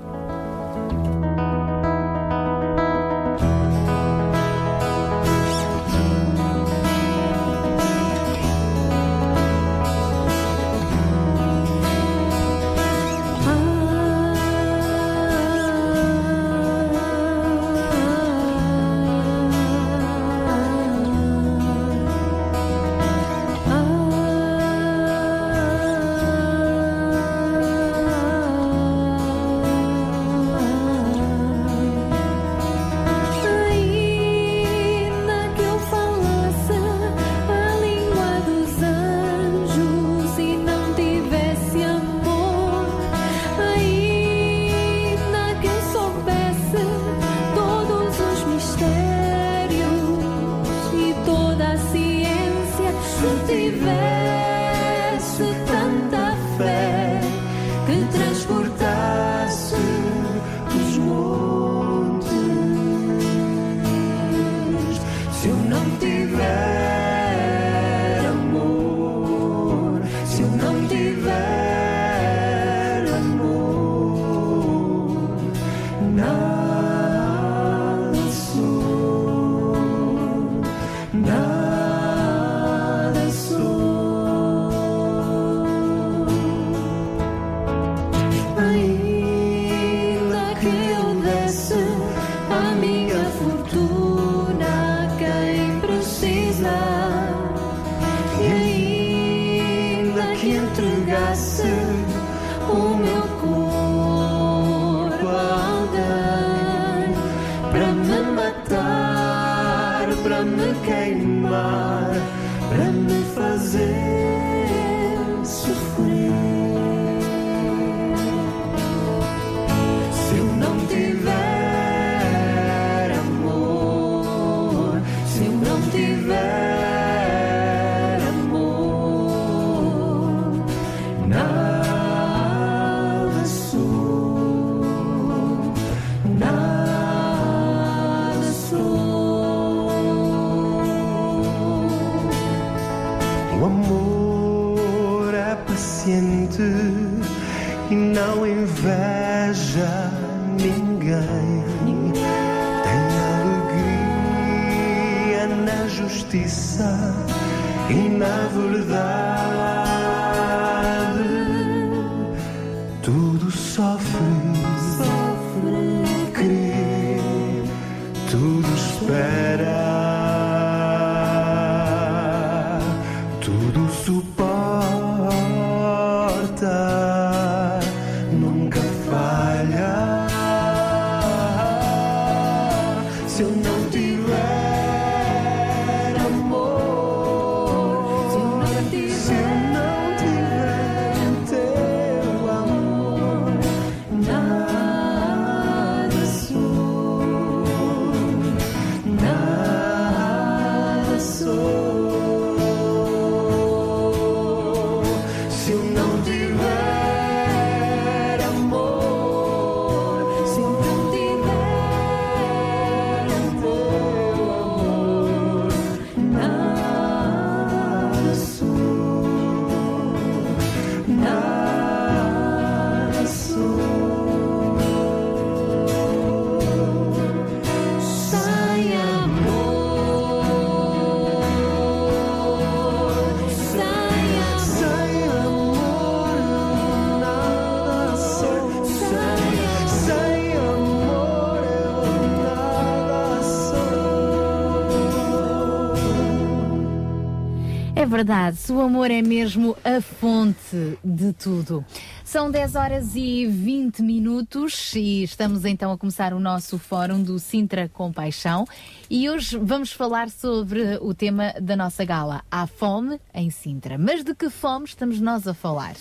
verdade, o amor é mesmo a fonte de tudo. São dez horas e vinte minutos e estamos então a começar o nosso fórum do Sintra com Paixão e hoje vamos falar sobre o tema da nossa gala, a fome em Sintra. Mas de que fome estamos nós a falar?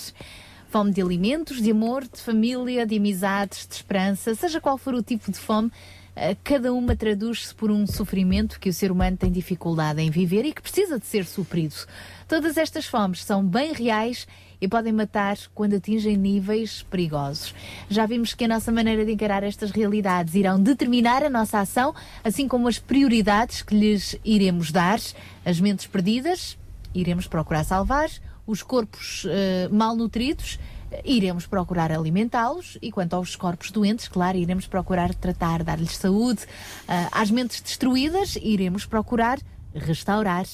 Fome de alimentos, de amor, de família, de amizades, de esperança, seja qual for o tipo de fome, cada uma traduz-se por um sofrimento que o ser humano tem dificuldade em viver e que precisa de ser suprido. Todas estas fomes são bem reais e podem matar quando atingem níveis perigosos. Já vimos que a nossa maneira de encarar estas realidades irão determinar a nossa ação, assim como as prioridades que lhes iremos dar. As mentes perdidas, iremos procurar salvar. Os corpos uh, malnutridos, iremos procurar alimentá-los, e quanto aos corpos doentes, claro, iremos procurar tratar, dar-lhes saúde. Uh, às mentes destruídas, iremos procurar restaurar.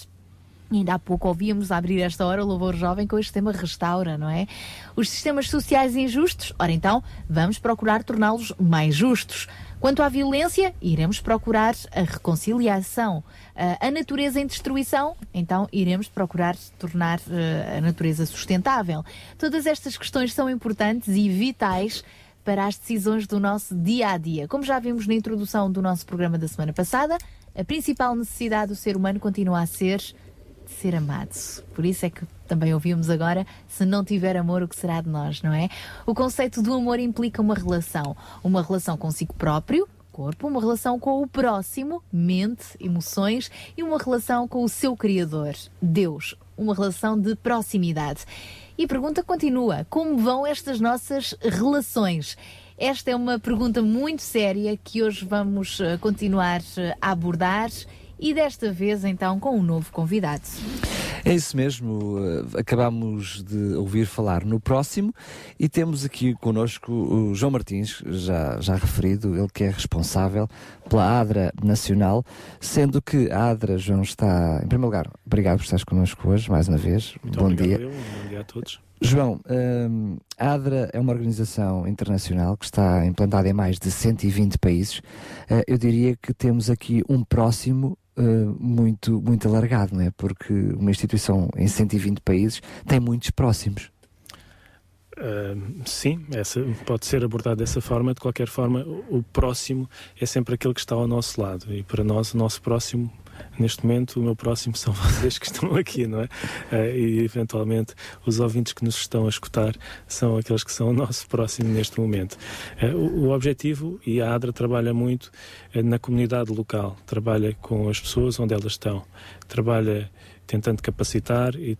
Ainda há pouco ouvíamos abrir esta hora o Louvor Jovem com este tema restaura, não é? Os sistemas sociais injustos, ora então, vamos procurar torná-los mais justos. Quanto à violência, iremos procurar a reconciliação. A natureza em destruição, então iremos procurar tornar a natureza sustentável. Todas estas questões são importantes e vitais para as decisões do nosso dia-a-dia. Como já vimos na introdução do nosso programa da semana passada, a principal necessidade do ser humano continua a ser... de ser amado. Por isso é que também ouvimos agora, se não tiver amor, o que será de nós, não é? O conceito do amor implica uma relação, uma relação consigo próprio, corpo, uma relação com o próximo, mente, emoções, e uma relação com o seu Criador, Deus, uma relação de proximidade. E a pergunta continua, como vão estas nossas relações? Esta é uma pergunta muito séria que hoje vamos continuar a abordar. E desta vez, então, com um novo convidado. É isso mesmo. Acabámos de ouvir falar no próximo e temos aqui connosco o João Martins, já, já referido, ele que é responsável pela ADRA Nacional, sendo que a ADRA, João, está... Em primeiro lugar, obrigado por estares connosco hoje, mais uma vez. Muito bom dia. Eu, bom dia a todos. João, a ADRA é uma organização internacional que está implantada em mais de cento e vinte países. Eu diria que temos aqui um próximo... Uh, muito, muito alargado, não é? Porque uma instituição em cento e vinte países tem muitos próximos. Uh, sim, essa pode ser abordada dessa forma. De qualquer forma, o próximo é sempre aquele que está ao nosso lado. E para nós, o nosso próximo, neste momento, o meu próximo são vocês que estão aqui, não é? Uh, e eventualmente os ouvintes que nos estão a escutar são aqueles que são o nosso próximo neste momento. Uh, o, o objetivo, e a ADRA trabalha muito uh, na comunidade local, trabalha com as pessoas onde elas estão, trabalha tentando capacitar e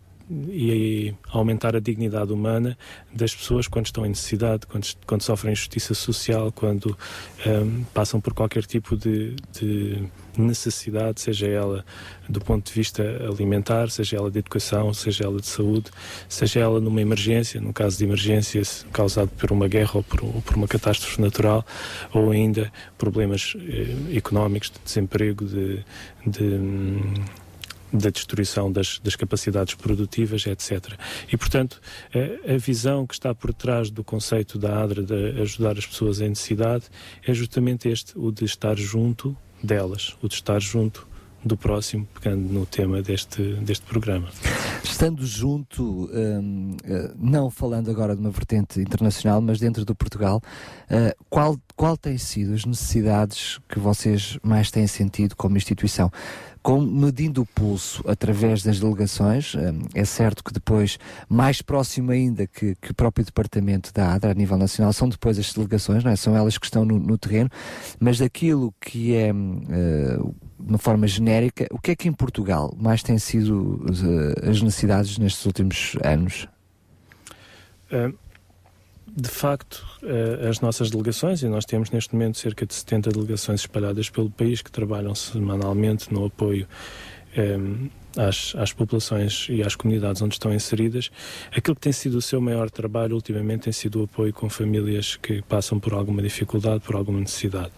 e aumentar a dignidade humana das pessoas quando estão em necessidade, quando, quando sofrem injustiça social, quando um, passam por qualquer tipo de, de necessidade, seja ela do ponto de vista alimentar, seja ela de educação, seja ela de saúde, seja ela numa emergência, num caso de emergência causado por uma guerra ou por, ou por uma catástrofe natural, ou ainda problemas eh, económicos, de desemprego, de... de da destruição das, das capacidades produtivas, etcétera. E, portanto, a, a visão que está por trás do conceito da ADRA de ajudar as pessoas em necessidade é justamente este, o de estar junto delas, o de estar junto do próximo, pegando no tema deste, deste programa. Estando junto, hum, não falando agora de uma vertente internacional, mas dentro do Portugal, uh, qual, qual têm sido as necessidades que vocês mais têm sentido como instituição? Com, medindo o pulso através das delegações, é certo que depois, mais próximo ainda que, que o próprio departamento da ADRA a nível nacional, são depois as delegações, não é? São elas que estão no, no terreno, mas daquilo que é, uh, de uma forma genérica, o que é que em Portugal mais têm sido uh, as necessidades nestes últimos anos? Uh... De facto, as nossas delegações, e nós temos neste momento cerca de setenta delegações espalhadas pelo país que trabalham semanalmente no apoio um, às, às populações e às comunidades onde estão inseridas. Aquilo que tem sido o seu maior trabalho ultimamente tem sido o apoio com famílias que passam por alguma dificuldade, por alguma necessidade.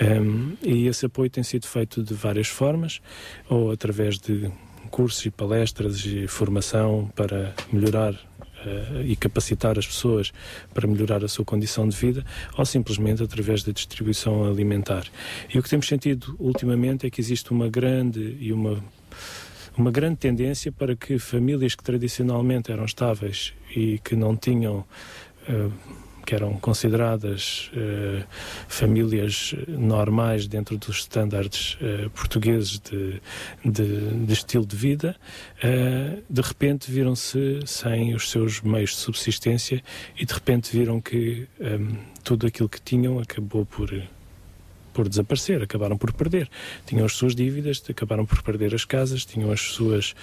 Um, e esse apoio tem sido feito de várias formas, ou através de cursos e palestras e formação para melhorar e capacitar as pessoas para melhorar a sua condição de vida, ou simplesmente através da distribuição alimentar. E o que temos sentido ultimamente é que existe uma grande e uma uma grande tendência para que famílias que tradicionalmente eram estáveis e que não tinham, uh, que eram consideradas uh, famílias normais dentro dos estándares uh, portugueses de, de, de estilo de vida, uh, de repente viram-se sem os seus meios de subsistência e de repente viram que um, tudo aquilo que tinham acabou por... por desaparecer, acabaram por perder. Tinham as suas dívidas, acabaram por perder as casas, tinham as suas...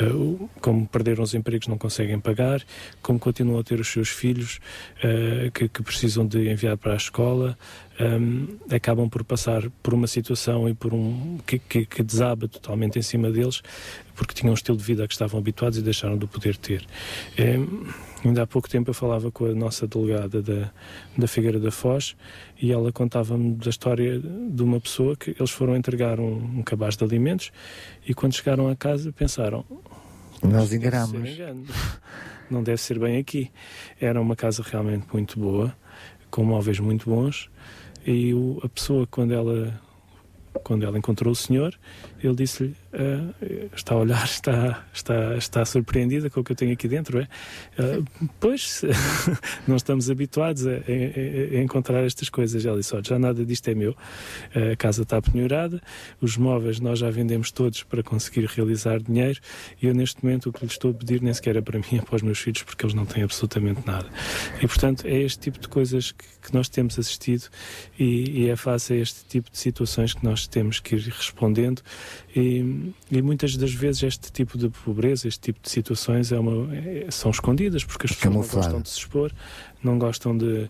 Uh, como perderam os empregos, não conseguem pagar, como continuam a ter os seus filhos uh, que, que precisam de enviar para a escola, um, acabam por passar por uma situação e por um que, que, que desaba totalmente em cima deles, porque tinham um estilo de vida a que estavam habituados e deixaram de poder ter. Um, ainda há pouco tempo eu falava com a nossa delegada da, da Figueira da Foz e ela contava-me da história de uma pessoa que eles foram entregar um, um cabaz de alimentos e quando chegaram a casa pensaram... Nós enganamos. Não deve ser bem aqui. Era uma casa realmente muito boa, com móveis muito bons e o, a pessoa, quando ela... Quando ela encontrou o senhor, ele disse-lhe, uh, está a olhar, está, está, está surpreendida com o que eu tenho aqui dentro, é? Uh, pois, não estamos habituados a, a, a encontrar estas coisas. Ela disse, olha, já nada disto é meu, uh, a casa está penhorada, os móveis nós já vendemos todos para conseguir realizar dinheiro e eu neste momento o que lhe estou a pedir nem sequer é para mim, é para os meus filhos, porque eles não têm absolutamente nada. E portanto é este tipo de coisas que, que nós temos assistido e, e é face a este tipo de situações que nós temos que ir respondendo e, e muitas das vezes este tipo de pobreza, este tipo de situações é uma, é, são escondidas porque as pessoas não gostam de se expor, não gostam de...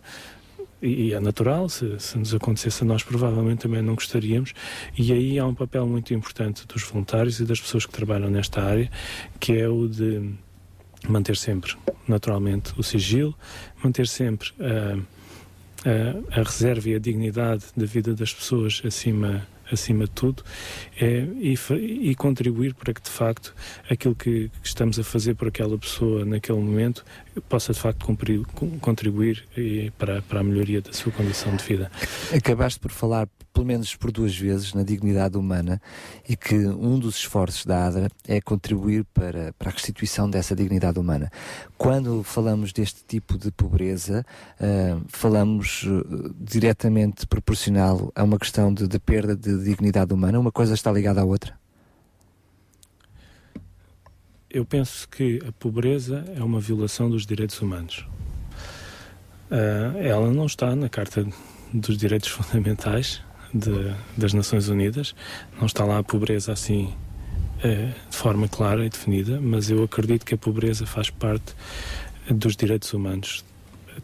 E, e é natural, se, se nos acontecesse a nós provavelmente também não gostaríamos e aí há um papel muito importante dos voluntários e das pessoas que trabalham nesta área, que é o de manter sempre naturalmente o sigilo, manter sempre a, a, a reserva e a dignidade da vida das pessoas acima acima de tudo, é, e, e contribuir para que, de facto, aquilo que, que estamos a fazer por aquela pessoa naquele momento possa, de facto, cumprir, contribuir e para, para a melhoria da sua condição de vida. Acabaste por falar, pelo menos por duas vezes, na dignidade humana e que um dos esforços da ADRA é contribuir para, para a restituição dessa dignidade humana. Quando falamos deste tipo de pobreza, uh, falamos uh, diretamente proporcional a uma questão de, de perda de dignidade humana? Uma coisa está ligada à outra? Eu penso que a pobreza é uma violação dos direitos humanos. Uh, ela não está na Carta dos Direitos Fundamentais de, das Nações Unidas, não está lá a pobreza assim uh, de forma clara e definida, mas eu acredito que a pobreza faz parte dos direitos humanos.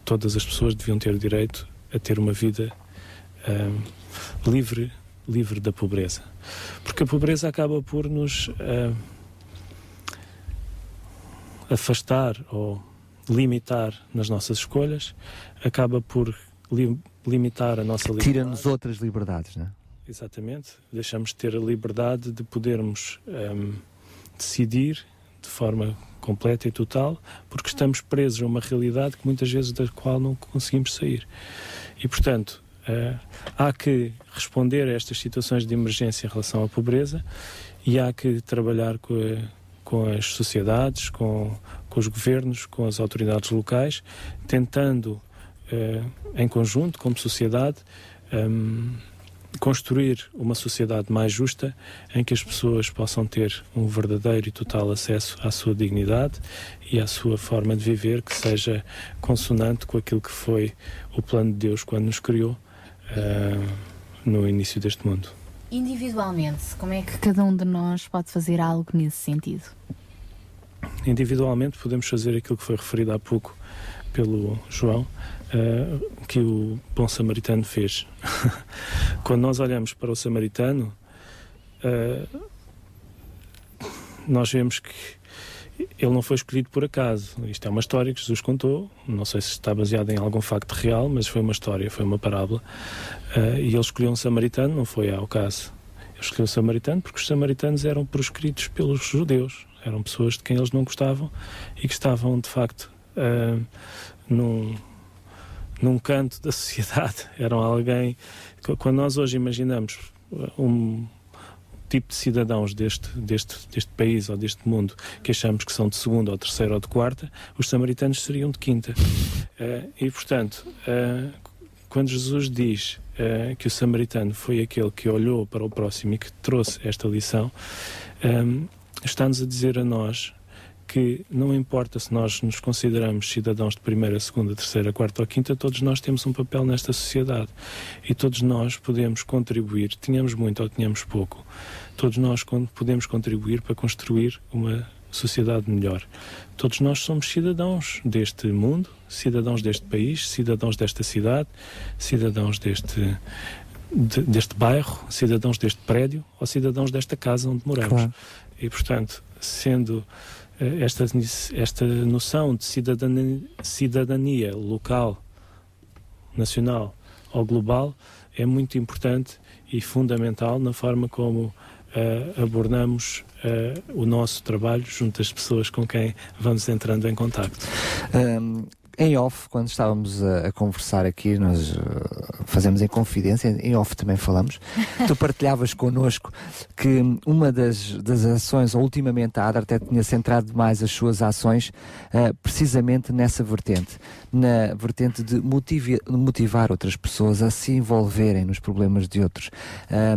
Todas as pessoas deviam ter o direito a ter uma vida uh, livre livre da pobreza, porque a pobreza acaba por nos uh, afastar ou limitar nas nossas escolhas, acaba por li- limitar a nossa liberdade. Tira-nos outras liberdades, não é? Exatamente, deixamos de ter a liberdade de podermos um, decidir de forma completa e total, porque estamos presos a uma realidade que muitas vezes da qual não conseguimos sair. E portanto, Uh, há que responder a estas situações de emergência em relação à pobreza e há que trabalhar com, a, com as sociedades, com, com os governos, com as autoridades locais, tentando, uh, em conjunto, como sociedade, um, construir uma sociedade mais justa em que as pessoas possam ter um verdadeiro e total acesso à sua dignidade e à sua forma de viver que seja consonante com aquilo que foi o plano de Deus quando nos criou. Uh, no início deste mundo. Individualmente, como é que cada um de nós pode fazer algo nesse sentido? Individualmente podemos fazer aquilo que foi referido há pouco pelo João, uh, que o bom samaritano fez. Quando nós olhamos para o samaritano, uh, nós vemos que ele não foi escolhido por acaso. Isto é uma história que Jesus contou, não sei se está baseada em algum facto real, mas foi uma história, foi uma parábola. Uh, e ele escolheu um samaritano, não foi ao caso. Ele escolheu um samaritano porque os samaritanos eram proscritos pelos judeus, eram pessoas de quem eles não gostavam e que estavam, de facto, uh, num, num canto da sociedade. Eram alguém... Quando nós hoje imaginamos um... tipo de cidadãos deste, deste, deste país ou deste mundo que achamos que são de segunda ou terceira ou de quarta, os samaritanos seriam de quinta. Uh, e, portanto, uh, quando Jesus diz uh, que o samaritano foi aquele que olhou para o próximo e que trouxe esta lição, um, está-nos a dizer a nós que não importa se nós nos consideramos cidadãos de primeira, segunda, terceira, quarta ou quinta, todos nós temos um papel nesta sociedade e todos nós podemos contribuir, tenhamos muito ou tenhamos pouco, todos nós podemos contribuir para construir uma sociedade melhor. Todos nós somos cidadãos deste mundo, cidadãos deste país, cidadãos desta cidade, cidadãos deste... De, deste bairro, cidadãos deste prédio ou cidadãos desta casa onde moramos. Claro. E, portanto, sendo esta, esta noção de cidadania, cidadania local, nacional ou global é muito importante e fundamental na forma como uh, abordamos uh, o nosso trabalho junto às pessoas com quem vamos entrando em contacto. Um... Em off, quando estávamos a, a conversar aqui, nós uh, fazemos em confidência, em off também falamos, tu partilhavas connosco que uma das, das ações, ou ultimamente a ADRA até tinha centrado mais as suas ações uh, precisamente nessa vertente, na vertente de motivi- motivar outras pessoas a se envolverem nos problemas de outros,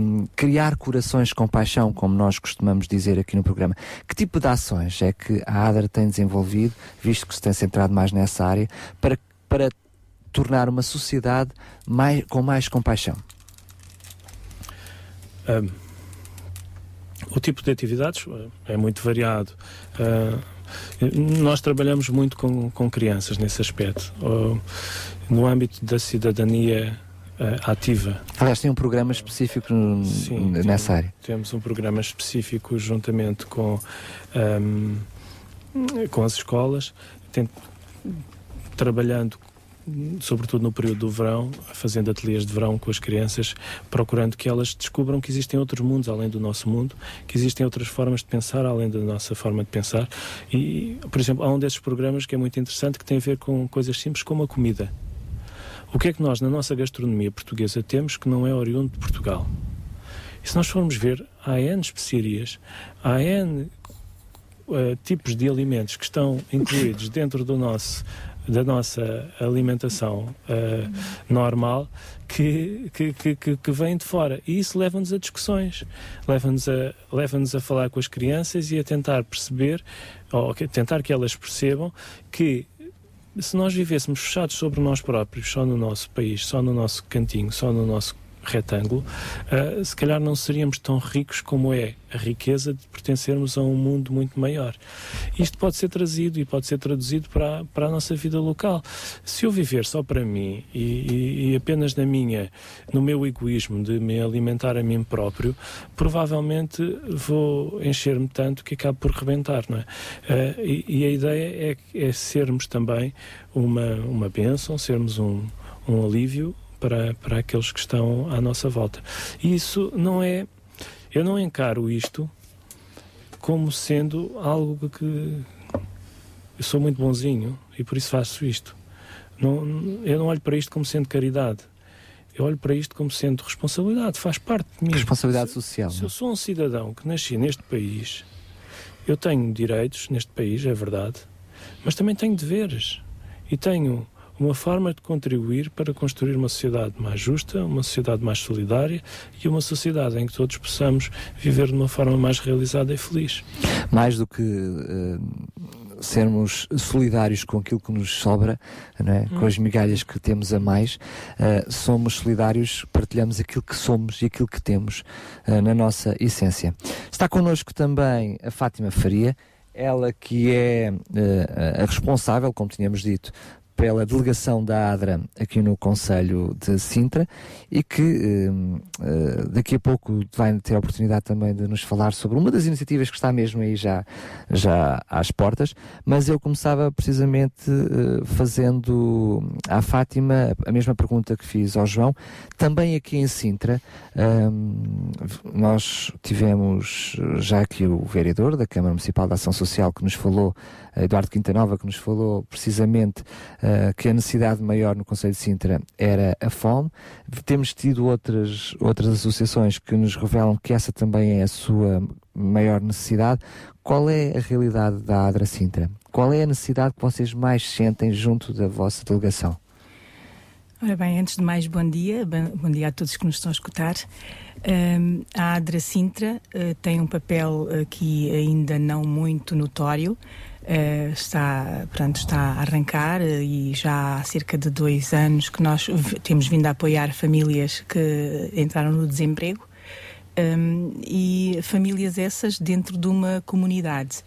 um, criar corações com paixão, como nós costumamos dizer aqui no programa. Que tipo de ações é que a ADRA tem desenvolvido, visto que se tem centrado mais nessa área, Para, para tornar uma sociedade mais, com mais compaixão? Um, o tipo de atividades é muito variado. Uh, nós trabalhamos muito com, com crianças nesse aspecto, uh, no âmbito da cidadania uh, ativa. Aliás, tem um programa específico n- Sim, nessa tem, área. Temos um programa específico juntamente com, um, com as escolas, tem, trabalhando sobretudo no período do verão, fazendo ateliês de verão com as crianças, procurando que elas descubram que existem outros mundos além do nosso mundo, que existem outras formas de pensar além da nossa forma de pensar. E, por exemplo, há um desses programas que é muito interessante, que tem a ver com coisas simples como a comida. O que é que nós na nossa gastronomia portuguesa temos que não é oriundo de Portugal? E se nós formos ver, há N especiarias, há N uh, tipos de alimentos que estão incluídos dentro do nosso... da nossa alimentação uh, normal que, que, que, que vem de fora, e isso leva-nos a discussões, leva-nos a, leva-nos a falar com as crianças e a tentar perceber, ou tentar que elas percebam que se nós vivêssemos fechados sobre nós próprios, só no nosso país, só no nosso cantinho, só no nosso retângulo, uh, se calhar não seríamos tão ricos como é a riqueza de pertencermos a um mundo muito maior. Isto pode ser trazido e pode ser traduzido para a, para a nossa vida local. Se eu viver só para mim e, e, e apenas na minha, no meu egoísmo de me alimentar a mim próprio, provavelmente vou encher-me tanto que acabo por rebentar, não é? Uh, e, e a ideia é, é sermos também uma, uma bênção, sermos um, um alívio Para, para aqueles que estão à nossa volta. E isso não é... Eu não encaro isto como sendo algo que... Eu sou muito bonzinho e por isso faço isto. Não, eu não olho para isto como sendo caridade. Eu olho para isto como sendo responsabilidade. Faz parte de mim. Responsabilidade se, social. Se eu sou um cidadão que nasci neste país, eu tenho direitos neste país, é verdade, mas também tenho deveres. E tenho... uma forma de contribuir para construir uma sociedade mais justa, uma sociedade mais solidária e uma sociedade em que todos possamos viver de uma forma mais realizada e feliz. Mais do que uh, sermos solidários com aquilo que nos sobra, não é? Hum. Com as migalhas que temos a mais, uh, somos solidários, partilhamos aquilo que somos e aquilo que temos uh, na nossa essência. Está connosco também a Fátima Faria, ela que é uh, a responsável, como tínhamos dito, pela delegação da ADRA aqui no Conselho de Sintra e que eh, daqui a pouco vai ter a oportunidade também de nos falar sobre uma das iniciativas que está mesmo aí já, já às portas, mas eu começava precisamente eh, fazendo à Fátima a mesma pergunta que fiz ao João. Também aqui em Sintra eh, nós tivemos já aqui o vereador da Câmara Municipal de Ação Social que nos falou, Eduardo Quintanova, que nos falou precisamente uh, que a necessidade maior no Concelho de Sintra era a fome. Temos tido outras, outras associações que nos revelam que essa também é a sua maior necessidade. Qual é a realidade da ADRA Sintra? Qual é a necessidade que vocês mais sentem junto da vossa delegação? Ora bem, antes de mais, bom dia, bom dia a todos que nos estão a escutar. Um, a ADRA Sintra uh, tem um papel aqui ainda não muito notório, uh, está, portanto, está a arrancar uh, e já há cerca de dois anos que nós v- temos vindo a apoiar famílias que entraram no desemprego, um, e famílias essas dentro de uma comunidade.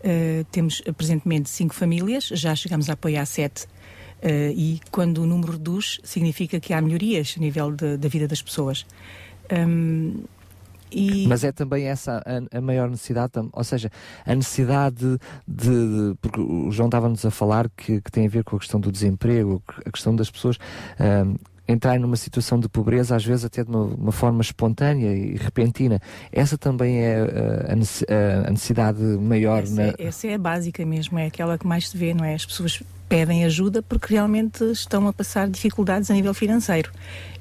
Uh, temos presentemente cinco famílias, já chegamos a apoiar sete. Uh, e quando o número reduz, significa que há melhorias a nível de, da vida das pessoas. Um, e... Mas é também essa a, a maior necessidade, ou seja, a necessidade de, de porque o João estava-nos a falar que, que tem a ver com a questão do desemprego, a questão das pessoas um, entrarem numa situação de pobreza, às vezes até de uma, uma forma espontânea e repentina. Essa também é a, a necessidade maior. Essa, na... essa é a básica mesmo, é aquela que mais se vê, não é? As pessoas pedem ajuda porque realmente estão a passar dificuldades a nível financeiro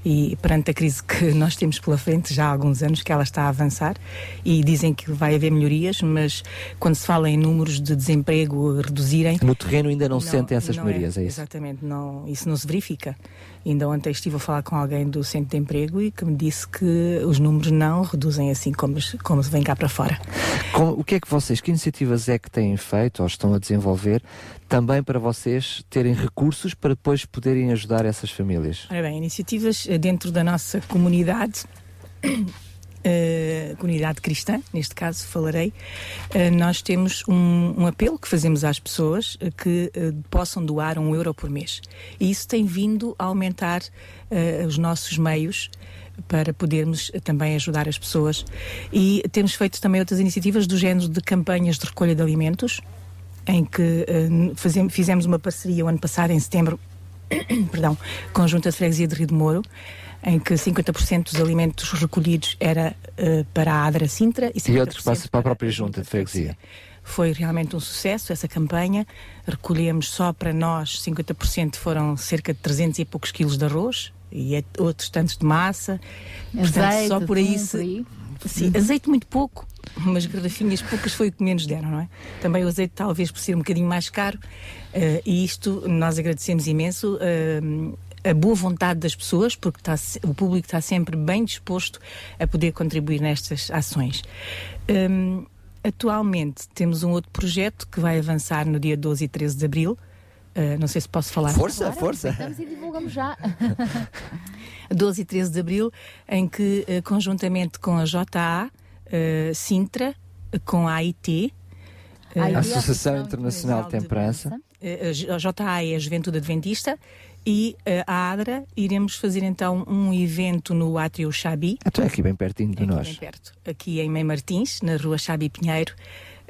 e perante a crise que nós temos pela frente já há alguns anos, que ela está a avançar e dizem que vai haver melhorias, mas quando se fala em números de desemprego reduzirem... No terreno ainda não, não se sentem essas melhorias, é, é isso? Exatamente, não, isso não se verifica. Ainda ontem estive a falar com alguém do Centro de Emprego e que me disse que os números não reduzem assim como, como se vem cá para fora. Com, o que é que vocês, que iniciativas é que têm feito ou estão a desenvolver também para vocês terem recursos para depois poderem ajudar essas famílias? Ora bem, iniciativas dentro da nossa comunidade, uh, comunidade cristã, neste caso falarei, uh, nós temos um, um apelo que fazemos às pessoas uh, que uh, possam doar um euro por mês. E isso tem vindo a aumentar uh, os nossos meios para podermos também ajudar as pessoas. E temos feito também outras iniciativas do género de campanhas de recolha de alimentos, em que uh, fazemos, fizemos uma parceria o ano passado, em setembro, perdão, com a Junta de Freguesia de Rio de Moro, em que cinquenta por cento dos alimentos recolhidos era uh, para a ADRA Sintra e, e outros para, para a própria Junta de Freguesia. Foi realmente um sucesso essa campanha, recolhemos só para nós cinquenta por cento, foram cerca de trezentos e poucos quilos de arroz e outros tantos de massa, azeite, portanto só por aí, se... aí. Sim, azeite muito pouco, umas garrafinhas poucas foi o que menos deram, não é? Também o azeite talvez por ser um bocadinho mais caro, uh, e isto nós agradecemos imenso uh, a boa vontade das pessoas, porque tá, o público está sempre bem disposto a poder contribuir nestas ações. Um, atualmente temos um outro projeto que vai avançar no dia doze e treze de Abril. Uh, não sei se posso falar. Força, claro, força. Estamos e divulgamos já. doze e treze de Abril, em que uh, conjuntamente com a J A, uh, Sintra, uh, com a AIT, uh, a Associação Internacional de Temperança, uh, a J A é a Juventude Adventista, e uh, a ADRA, iremos fazer então um evento no Átrio Xabi. Ah, tu é aqui bem pertinho de é nós. Aqui, bem perto, aqui em Mãe Martins, na rua Xabi Pinheiro.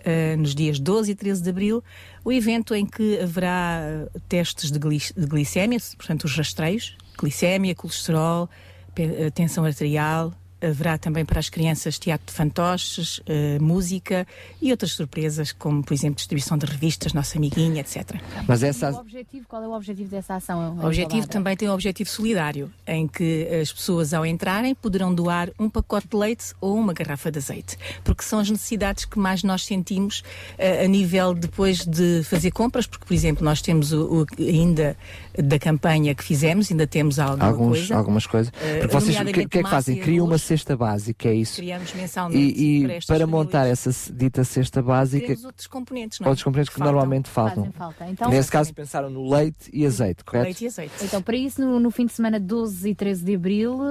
Uh, nos dias doze e treze de Abril, o evento em que haverá uh, testes de, glic- de glicémia, portanto os rastreios, glicémia, colesterol, pe- tensão arterial, haverá também para as crianças teatro de fantoches, uh, música e outras surpresas, como por exemplo distribuição de revistas, Nossa Amiguinha, etcétera. Mas essa... o objetivo, qual é o objetivo dessa ação? O objetivo também tem um objetivo solidário, em que as pessoas ao entrarem poderão doar um pacote de leite ou uma garrafa de azeite, porque são as necessidades que mais nós sentimos uh, a nível depois de fazer compras, porque por exemplo nós temos o, o, ainda da campanha que fizemos, ainda temos alguma Alguns, coisa. Algumas coisas. Porque uh, vocês, o que, que é que fazem? Criam uma cesta básica, é isso? Criamos mensalmente e, e para, para montar essa dita cesta básica... Temos outros componentes, não é? Outros componentes que, que normalmente faltam. Falta. Então, nesse caso pensaram no leite e azeite, correto? Leite e azeite. Então, para isso, no, no fim de semana doze e treze de Abril, uh,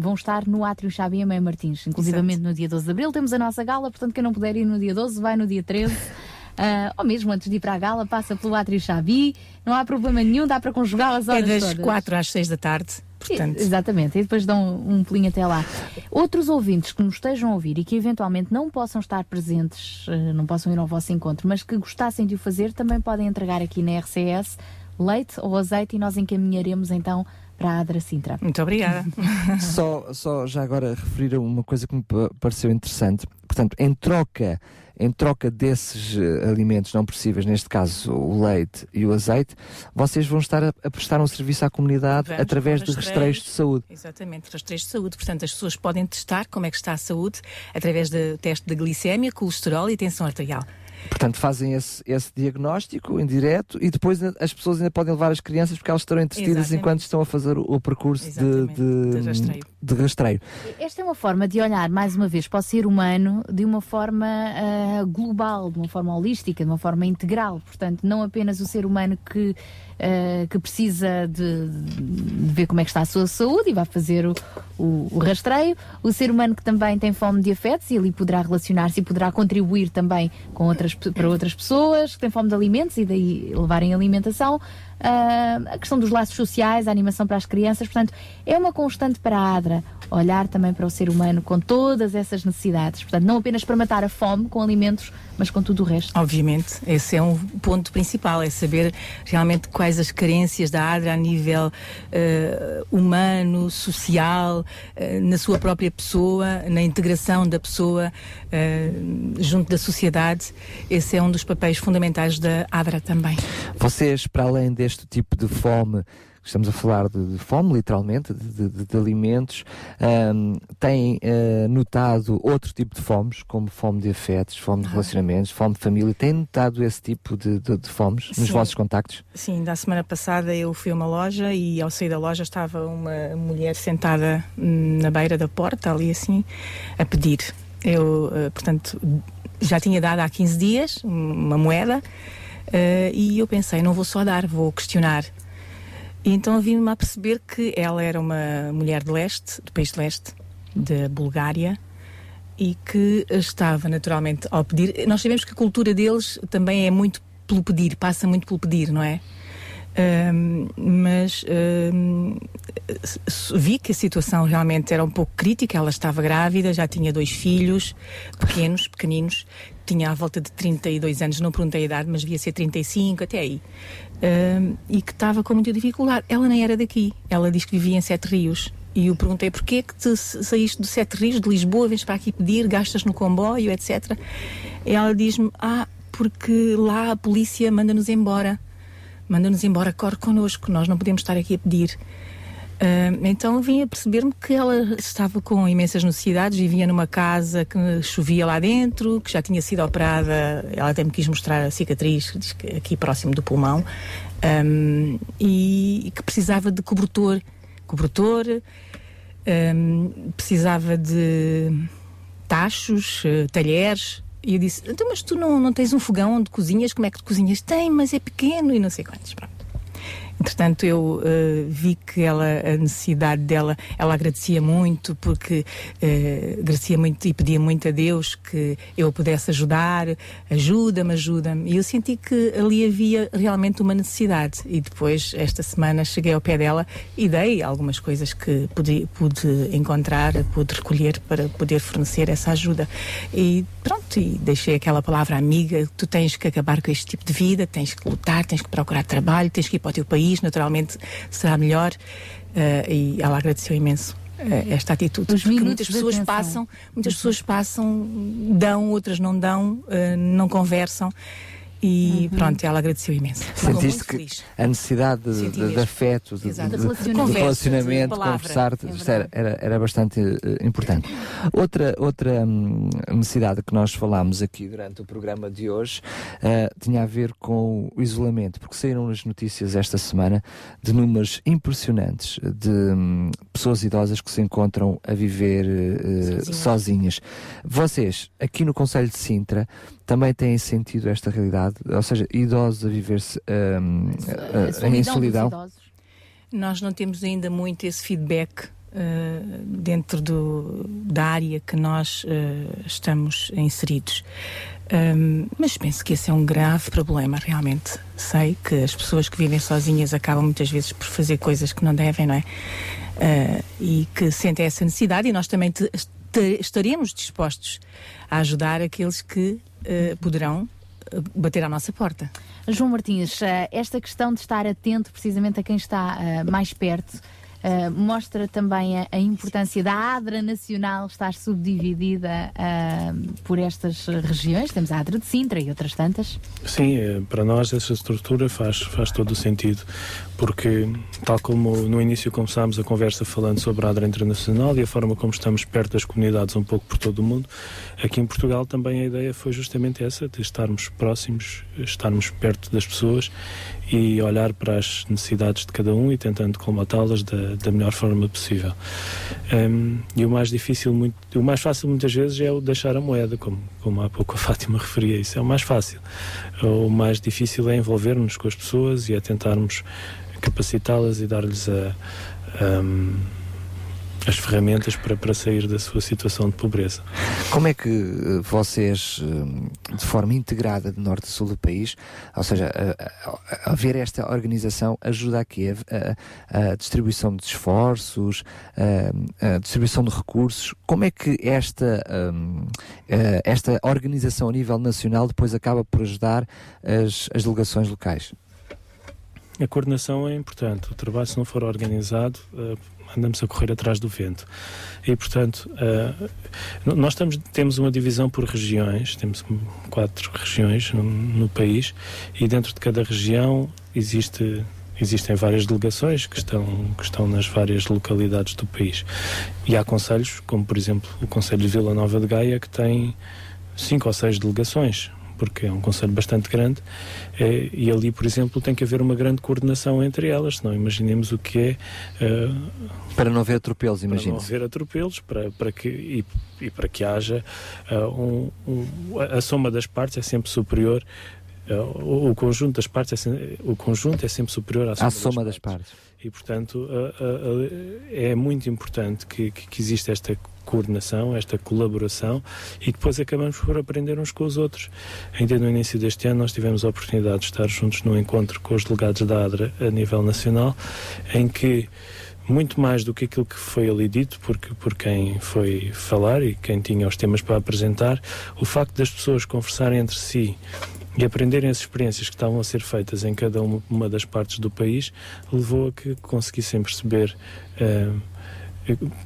vão estar no Átrio Xabi em Mãe Martins, inclusivamente no dia doze de Abril. Temos a nossa gala, portanto, quem não puder ir no dia doze, vai no dia treze. Uh, ou mesmo antes de ir para a gala, passa pelo Átrio Xabi, não há problema nenhum, dá para conjugar as horas todas. É das todas. quatro às seis da tarde, portanto. E, exatamente, e depois dão um, um pulinho até lá. Outros ouvintes que nos estejam a ouvir e que eventualmente não possam estar presentes, não possam ir ao vosso encontro, mas que gostassem de o fazer, também podem entregar aqui na R C S leite ou azeite e nós encaminharemos então para a ADRA Sintra. Muito obrigada. só, só já agora referir a uma coisa que me pareceu interessante. portanto, em troca, em troca desses alimentos não perecíveis, neste caso o leite e o azeite, vocês vão estar a, a prestar um serviço à comunidade Vamos, através de rastreios de saúde. Exatamente, rastreios de saúde. Portanto, as pessoas podem testar como é que está a saúde através do teste de glicémia, colesterol e tensão arterial. Portanto, fazem esse, esse diagnóstico em direto e depois as pessoas ainda podem levar as crianças porque elas estarão entretidas enquanto estão a fazer o, o percurso de, de, de, rastreio. de rastreio. Esta é uma forma de olhar, mais uma vez, para o ser humano de uma forma uh, global, de uma forma holística, de uma forma integral. Portanto, não apenas o ser humano que, uh, que precisa de, de ver como é que está a sua saúde e vai fazer o, o, o rastreio, o ser humano que também tem fome de afetos e ali poderá relacionar-se e poderá contribuir também com outras para outras pessoas que têm fome de alimentos e daí levarem alimentação, uh, a questão dos laços sociais, a animação para as crianças. Portanto, é uma constante para a ADRA olhar também para o ser humano com todas essas necessidades, portanto, não apenas para matar a fome com alimentos, mas com tudo o resto. Obviamente, esse é um ponto principal, é saber realmente quais as carências da ADRA a nível uh, humano, social, uh, na sua própria pessoa, na integração da pessoa uh, junto da sociedade. Esse é um dos papéis fundamentais da ADRA também. Vocês, para além deste tipo de fome, estamos a falar de, de fome, literalmente, de, de, de alimentos, um, têm uh, notado outro tipo de fomes, como fome de afetos, fome de relacionamentos, fome de família? Têm notado esse tipo de, de, de fomes nos Sim. vossos contactos? Sim, da semana passada eu fui a uma loja e ao sair da loja estava uma mulher sentada na beira da porta, ali assim, a pedir. Eu, uh, portanto... já tinha dado há quinze dias uma moeda uh, e eu pensei, não vou só dar, vou questionar. E então vim-me a perceber que ela era uma mulher de leste, do país de leste, da Bulgária, e que estava naturalmente ao pedir. Nós sabemos que a cultura deles também é muito pelo pedir, passa muito pelo pedir, não é? Um, mas um, vi que a situação realmente era um pouco crítica. Ela estava grávida, já tinha dois filhos pequenos, pequeninos, tinha à volta de trinta e dois anos, não perguntei a idade, mas devia ser trinta e cinco, até aí, um, e que estava com muita dificuldade. Ela nem era daqui, ela diz que vivia em Sete Rios. E eu perguntei, porquê que te saíste do Sete Rios, de Lisboa, vens para aqui pedir, gastas no comboio, etcétera. E ela diz-me, ah, porque lá a polícia manda-nos embora. Manda-nos embora, corre connosco, nós não podemos estar aqui a pedir. Uh, então vim a perceber-me que ela estava com imensas necessidades, vivia numa casa que chovia lá dentro, que já tinha sido operada, ela até me quis mostrar a cicatriz, aqui próximo do pulmão, um, e que precisava de cobertor. Cobertor, um, precisava de tachos, talheres. E eu disse, então, mas tu não, não tens um fogão onde cozinhas? Como é que tu cozinhas? Tem, mas é pequeno e não sei quantos. Pronto. Entretanto, eu uh, vi que ela, a necessidade dela, ela agradecia muito, porque uh, agradecia muito e pedia muito a Deus que eu pudesse ajudar. Ajuda-me, ajuda-me. E eu senti que ali havia realmente uma necessidade. E depois, esta semana, cheguei ao pé dela e dei algumas coisas que pude, pude encontrar, pude recolher para poder fornecer essa ajuda. E pronto, e deixei aquela palavra amiga, tu tens que acabar com este tipo de vida, tens que lutar, tens que procurar trabalho, tens que ir para o teu país, naturalmente será melhor. Uh, e ela agradeceu imenso uh, esta atitude, porque muitas pessoas atenção. passam muitas pessoas passam dão, outras não dão, uh, não conversam e uhum. pronto, ela agradeceu imenso. Sentiste que feliz. A necessidade de, de, de afeto, de, de, de, de, de relacionamento, de conversar, é era, era bastante uh, importante. Outra, outra um, necessidade que nós falámos aqui durante o programa de hoje uh, tinha a ver com o isolamento, porque saíram as notícias esta semana de números impressionantes de um, pessoas idosas que se encontram a viver uh, sozinhas. sozinhas. Vocês, aqui no Conselho de Sintra, também têm sentido esta realidade? Ou seja, idosos a viver-se um, a, a, a, em solidão? Nós não temos ainda muito esse feedback uh, dentro do, da área que nós uh, estamos inseridos. Um, mas penso que esse é um grave problema, realmente. Sei que as pessoas que vivem sozinhas acabam muitas vezes por fazer coisas que não devem, não é? Uh, e que sentem essa necessidade, e nós também te, te, estaremos dispostos a ajudar aqueles que Uh, poderão bater à nossa porta. João Martins, uh, esta questão de estar atento precisamente a quem está uh, mais perto, uh, mostra também a, a importância da ADRA nacional estar subdividida uh, por estas regiões. Temos a ADRA de Sintra e outras tantas. Sim, para nós essa estrutura faz, faz todo o sentido, porque tal como no início começámos a conversa falando sobre a ADRA internacional e a forma como estamos perto das comunidades um pouco por todo o mundo, aqui em Portugal também a ideia foi justamente essa, de estarmos próximos, estarmos perto das pessoas e olhar para as necessidades de cada um e tentando colmatá-las da, da melhor forma possível. Um, e o mais difícil, muito, o mais fácil muitas vezes é o deixar a moeda, como, como há pouco a Fátima referia, isso é o mais fácil. O mais difícil é envolver-nos com as pessoas e é tentarmos capacitá-las e dar-lhes a, um, as ferramentas para, para sair da sua situação de pobreza. Como é que vocês, de forma integrada de norte a sul do país, ou seja, a, a, a ver esta organização ajuda aqui a, a, a distribuição de esforços, a, a distribuição de recursos, como é que esta, a, a, esta organização a nível nacional depois acaba por ajudar as, as delegações locais? A coordenação é importante, o trabalho se não for organizado, andamos a correr atrás do vento. E, portanto, uh, nós estamos, temos uma divisão por regiões, temos quatro regiões no, no país, e dentro de cada região existe, existem várias delegações que estão, que estão nas várias localidades do país. E há concelhos, como por exemplo o Concelho de Vila Nova de Gaia, que tem cinco ou seis delegações, porque é um concelho bastante grande, eh, e ali, por exemplo, tem que haver uma grande coordenação entre elas, senão imaginemos o que é... Uh, para não haver atropelos, imagina-se. Para não haver atropelos, para, para que, e, e para que haja... Uh, um, um, a soma das partes é sempre superior, uh, o, o conjunto das partes é, o conjunto é sempre superior à soma, à soma das, das partes. partes. E, portanto, uh, uh, uh, é muito importante que, que, que exista esta coordenação, esta colaboração, e depois acabamos por aprender uns com os outros. Ainda no início deste ano nós tivemos a oportunidade de estar juntos num encontro com os delegados da ADRA a nível nacional, em que muito mais do que aquilo que foi ali dito porque, por quem foi falar e quem tinha os temas para apresentar, o facto das pessoas conversarem entre si e aprenderem as experiências que estavam a ser feitas em cada uma das partes do país levou a que conseguissem perceber uh,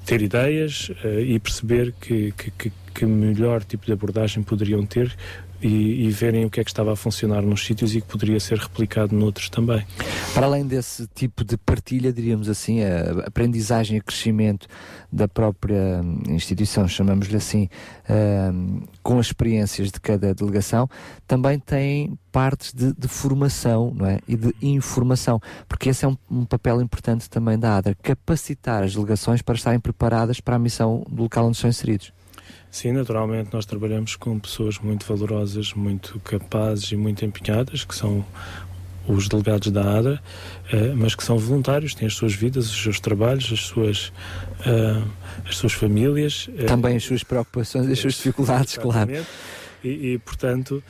ter ideias uh, e perceber que, que, que melhor tipo de abordagem poderiam ter e, e verem o que é que estava a funcionar nos sítios e que poderia ser replicado noutros também. Para além desse tipo de partilha, diríamos assim, a aprendizagem e crescimento da própria instituição, chamamos-lhe assim, uh, com as experiências de cada delegação, também tem partes de, de formação, não é? E de informação, porque esse é um, um papel importante também da ADRA, capacitar as delegações para estarem preparadas para a missão do local onde são inseridos. Sim, naturalmente nós trabalhamos com pessoas muito valorosas, muito capazes e muito empenhadas, que são os delegados da ADRA, uh, mas que são voluntários, têm as suas vidas, os seus trabalhos, as suas, uh, as suas famílias. Uh, Também as suas preocupações, as suas dificuldades, claro. E, e, portanto,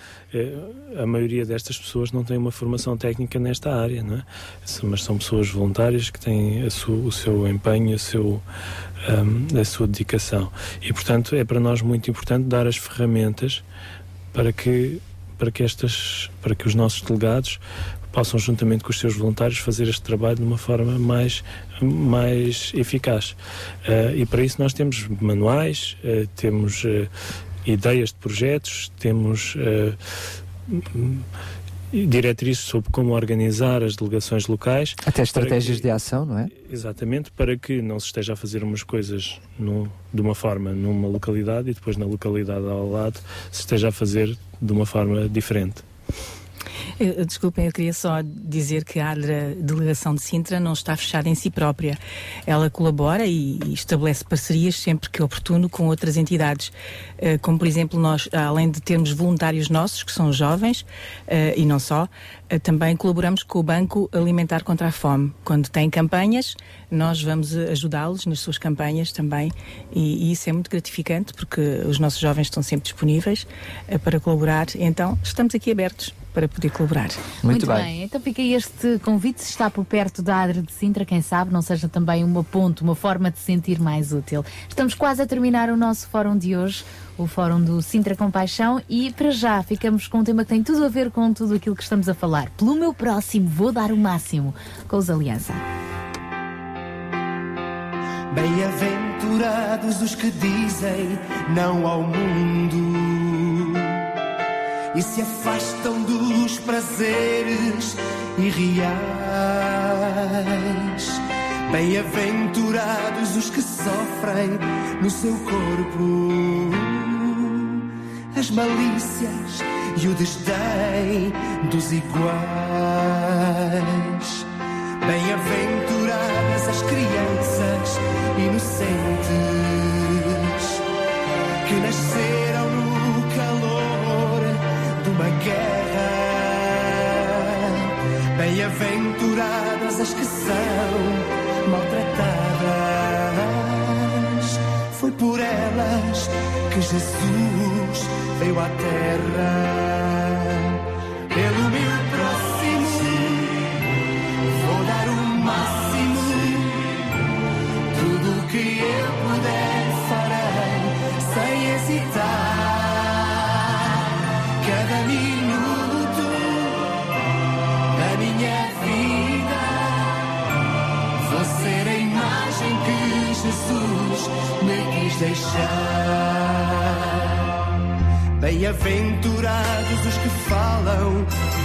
a maioria destas pessoas não tem uma formação técnica nesta área, não é? Mas são pessoas voluntárias que têm a su, o seu empenho, a, seu, um, a sua dedicação. E, portanto, é para nós muito importante dar as ferramentas para que, para que, estas, para que os nossos delegados possam, juntamente com os seus voluntários, fazer este trabalho de uma forma mais, mais eficaz. Uh, e, para isso, nós temos manuais, uh, temos... Uh, ideias de projetos, temos uh, diretrizes sobre como organizar as delegações locais. Até estratégias que, de ação, não é? Exatamente, para que não se esteja a fazer umas coisas no, de uma forma numa localidade e depois na localidade ao lado se esteja a fazer de uma forma diferente. Eu, desculpem, eu queria só dizer que a ADRA Delegação de Sintra não está fechada em si própria. Ela colabora e, e estabelece parcerias sempre que oportuno com outras entidades. Uh, como, por exemplo, nós, além de termos voluntários nossos, que são jovens, uh, e não só, uh, também colaboramos com o Banco Alimentar contra a Fome. Quando tem campanhas, nós vamos ajudá-los nas suas campanhas também. E, e isso é muito gratificante, porque os nossos jovens estão sempre disponíveis uh, para colaborar. Então, estamos aqui abertos para poder colaborar. Muito, Muito bem. bem, então fica este convite, se está por perto da ADRA de Sintra, quem sabe não seja também uma ponte, uma forma de sentir mais útil. Estamos quase a terminar o nosso fórum de hoje, o fórum do Sintra com Paixão, e para já ficamos com um tema que tem tudo a ver com tudo aquilo que estamos a falar. Pelo meu próximo, vou dar o máximo, com os Aliança. Bem-aventurados os que dizem não ao mundo e se afastam dos prazeres irreais. Bem-aventurados os que sofrem no seu corpo as malícias e o desdém dos iguais. Bem-aventuradas as crianças inocentes que nasceram no calor de uma guerra. Bem-aventuradas as que são maltratadas. Foi por elas que Jesus veio à terra. Pelo meu cada minuto da minha vida vou ser a imagem que Jesus me quis deixar. Bem-aventurados os que falam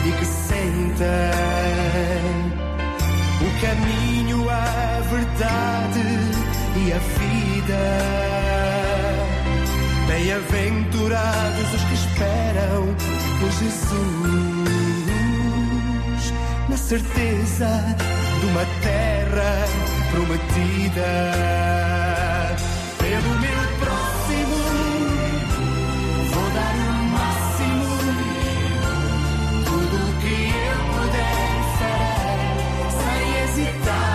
e que sentem o caminho, a verdade e a vida. Bem-aventurados os que esperam por Jesus, na certeza de uma terra prometida. Pelo meu próximo vou dar o máximo, tudo o que eu puder farei sem hesitar.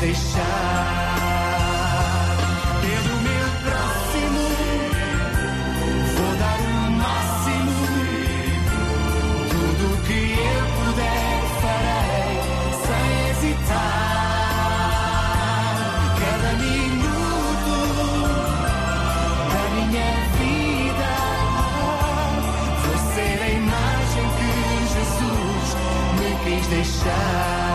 Deixar pelo meu próximo, vou dar o máximo, tudo o que eu puder farei sem hesitar. Cada minuto da minha vida vou ser a imagem que Jesus me quis deixar.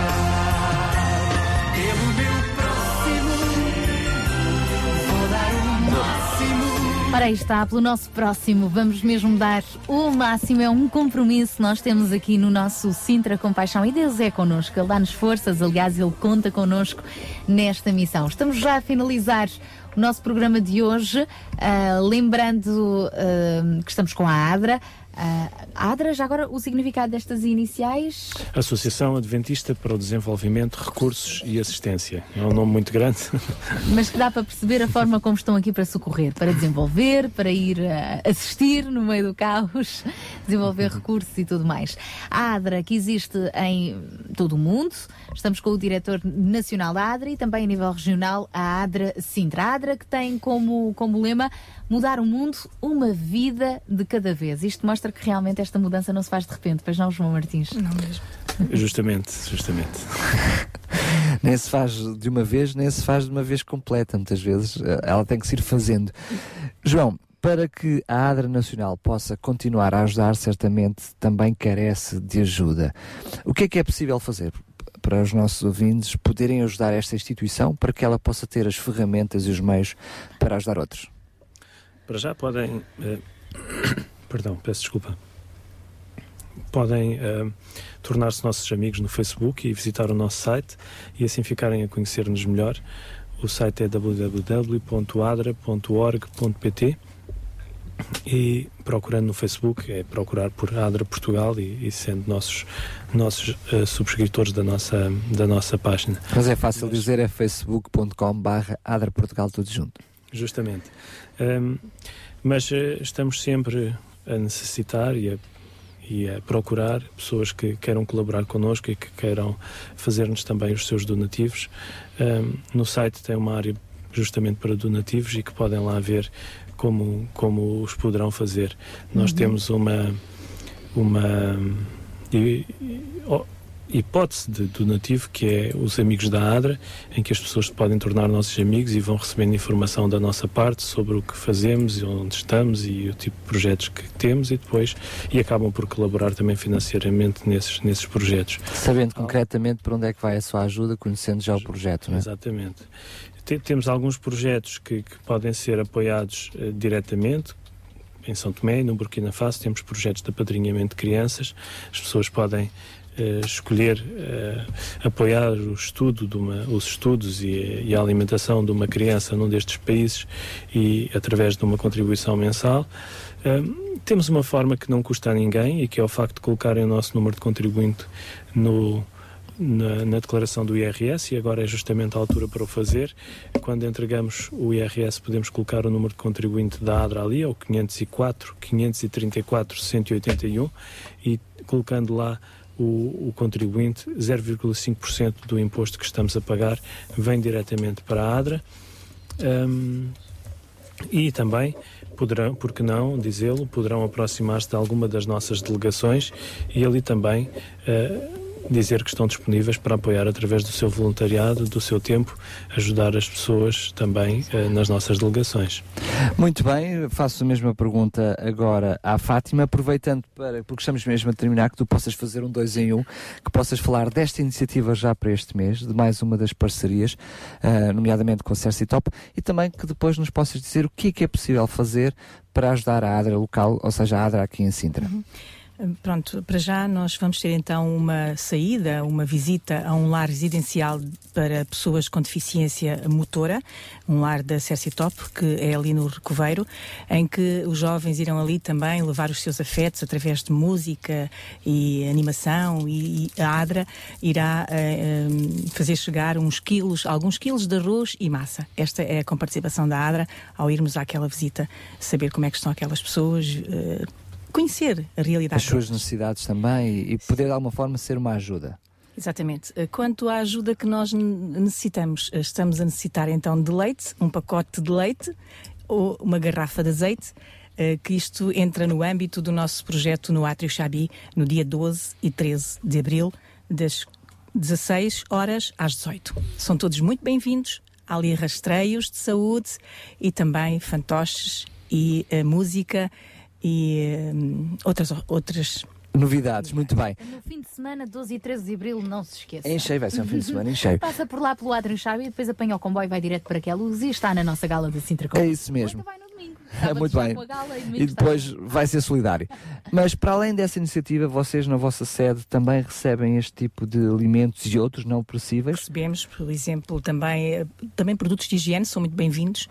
Ora, aí está, pelo nosso próximo vamos mesmo dar o máximo, é um compromisso que nós temos aqui no nosso Sintra com Paixão, e Deus é connosco, Ele dá-nos forças, aliás, Ele conta connosco nesta missão. Estamos já a finalizar o nosso programa de hoje, uh, lembrando uh, que estamos com a ADRA. Uh, ADRA, já agora o significado destas iniciais? Associação Adventista para o Desenvolvimento, Recursos e Assistência. É um nome muito grande, mas que dá para perceber a forma como estão aqui para socorrer, para desenvolver, para ir uh, assistir no meio do caos, desenvolver recursos e tudo mais. A ADRA, que existe em todo o mundo, estamos com o diretor nacional da ADRA e também a nível regional, a ADRA Sintra. A ADRA que tem como, como lema mudar o mundo uma vida de cada vez. Isto mostra que realmente esta mudança não se faz de repente, pois não, João Martins? Não mesmo. Justamente, justamente. Nem se faz de uma vez, nem se faz de uma vez completa, muitas vezes. Ela tem que se ir fazendo. João, para que a ADRA Nacional possa continuar a ajudar, certamente também carece de ajuda. O que é que é possível fazer para os nossos ouvintes poderem ajudar esta instituição para que ela possa ter as ferramentas e os meios para ajudar outros? Para já podem... Eh... Perdão, peço desculpa. Podem uh, tornar-se nossos amigos no Facebook e visitar o nosso site e assim ficarem a conhecer-nos melhor. O site é w w w ponto adra ponto org ponto p t e procurando no Facebook é procurar por ADRA Portugal e, e sendo nossos, nossos uh, subscritores da nossa, da nossa página. Mas é fácil Mas... dizer, é facebook ponto com barra adra portugal, tudo junto. Justamente. Um, mas uh, estamos sempre a necessitar e a, e a procurar pessoas que queiram colaborar connosco e que queiram fazer-nos também os seus donativos. Um, no site tem uma área justamente para donativos e que podem lá ver como, como os poderão fazer. Nós uhum. temos uma... uma e, e, oh, hipótese de donativo, que é os amigos da ADRA, em que as pessoas se podem tornar nossos amigos e vão recebendo informação da nossa parte sobre o que fazemos e onde estamos e o tipo de projetos que temos, e depois e acabam por colaborar também financeiramente nesses, nesses projetos. Sabendo ah, concretamente para onde é que vai a sua ajuda, conhecendo já o projeto, não é? Exatamente. Temos alguns projetos que, que podem ser apoiados uh, diretamente. Em São Tomé, no Burkina Faso, temos projetos de apadrinhamento de crianças. As pessoas podem Uh, escolher uh, apoiar o estudo de uma, os estudos e, e a alimentação de uma criança num destes países, e através de uma contribuição mensal. Uh, temos uma forma que não custa a ninguém, e que é o facto de colocarem o nosso número de contribuinte no, na, na declaração do I R S, e agora é justamente a altura para o fazer. Quando entregamos o I R S, podemos colocar o número de contribuinte da ADRA ali, é o quinhentos e quatro, quinhentos e trinta e quatro, cento e oitenta e um, e colocando lá O, o contribuinte, zero vírgula cinco por cento do imposto que estamos a pagar vem diretamente para a ADRA. Um, e também, poderão, porque não dizê-lo, poderão aproximar-se de alguma das nossas delegações e ali também uh, dizer que estão disponíveis para apoiar através do seu voluntariado, do seu tempo, ajudar as pessoas também uh, nas nossas delegações. Muito bem, faço a mesma pergunta agora à Fátima, aproveitando para, porque estamos mesmo a terminar, que tu possas fazer um dois em um, que possas falar desta iniciativa já para este mês, de mais uma das parcerias, uh, nomeadamente com a Cercitop, e também que depois nos possas dizer o que é que é possível fazer para ajudar a ADRA local, ou seja, a ADRA aqui em Sintra. Uhum. Pronto, para já nós vamos ter então uma saída, uma visita a um lar residencial para pessoas com deficiência motora, um lar da Cercitop, que é ali no Recoveiro, em que os jovens irão ali também levar os seus afetos através de música e animação, e, e a ADRA irá uh, um, fazer chegar uns quilos, alguns quilos de arroz e massa. Esta é a comparticipação da ADRA ao irmos àquela visita, saber como é que estão aquelas pessoas, uh, conhecer a realidade. As suas necessidades também, e poder de alguma forma ser uma ajuda. Exatamente. Quanto à ajuda que nós necessitamos, estamos a necessitar então de leite, um pacote de leite ou uma garrafa de azeite, que isto entra no âmbito do nosso projeto no Átrio Xabi, no dia doze e treze de abril, das dezasseis horas às dezoito. São todos muito bem-vindos. Há ali rastreios de saúde e também fantoches e música e hum, outras, outras novidades. Muito bem. No fim de semana, doze e treze de abril, não se esqueça. Em cheio, vai ser um fim de semana, em cheio. Passa por lá pelo Adrian Xavi, depois apanha o comboio, vai direto para Queluz e está na nossa gala de Sintra. É isso mesmo. Muito bem, no domingo. É muito bem. Gala, e, e depois está... vai ser solidário. Mas para além dessa iniciativa, vocês na vossa sede também recebem este tipo de alimentos e outros não perecíveis? Recebemos, por exemplo, também, também produtos de higiene, são muito bem-vindos,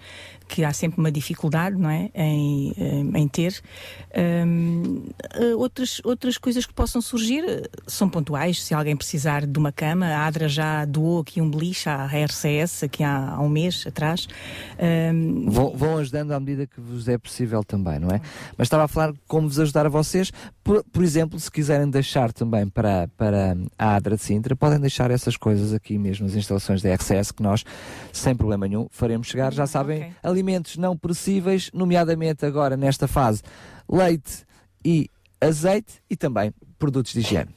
que há sempre uma dificuldade, não é, em, em ter. Um, outras, outras coisas que possam surgir são pontuais. Se alguém precisar de uma cama, a ADRA já doou aqui um beliche à R C S, aqui há, há um mês atrás. Um, vão, vão ajudando à medida que vos é possível também, não é? Mas estava a falar como vos ajudar a vocês. Por, por exemplo, se quiserem deixar também para, para a ADRA de Sintra, podem deixar essas coisas aqui mesmo nas instalações da R C S, que nós, sem problema nenhum, faremos chegar, já sabem, okay. Alimentos não perecíveis, nomeadamente agora nesta fase, leite e azeite e também produtos de higiene.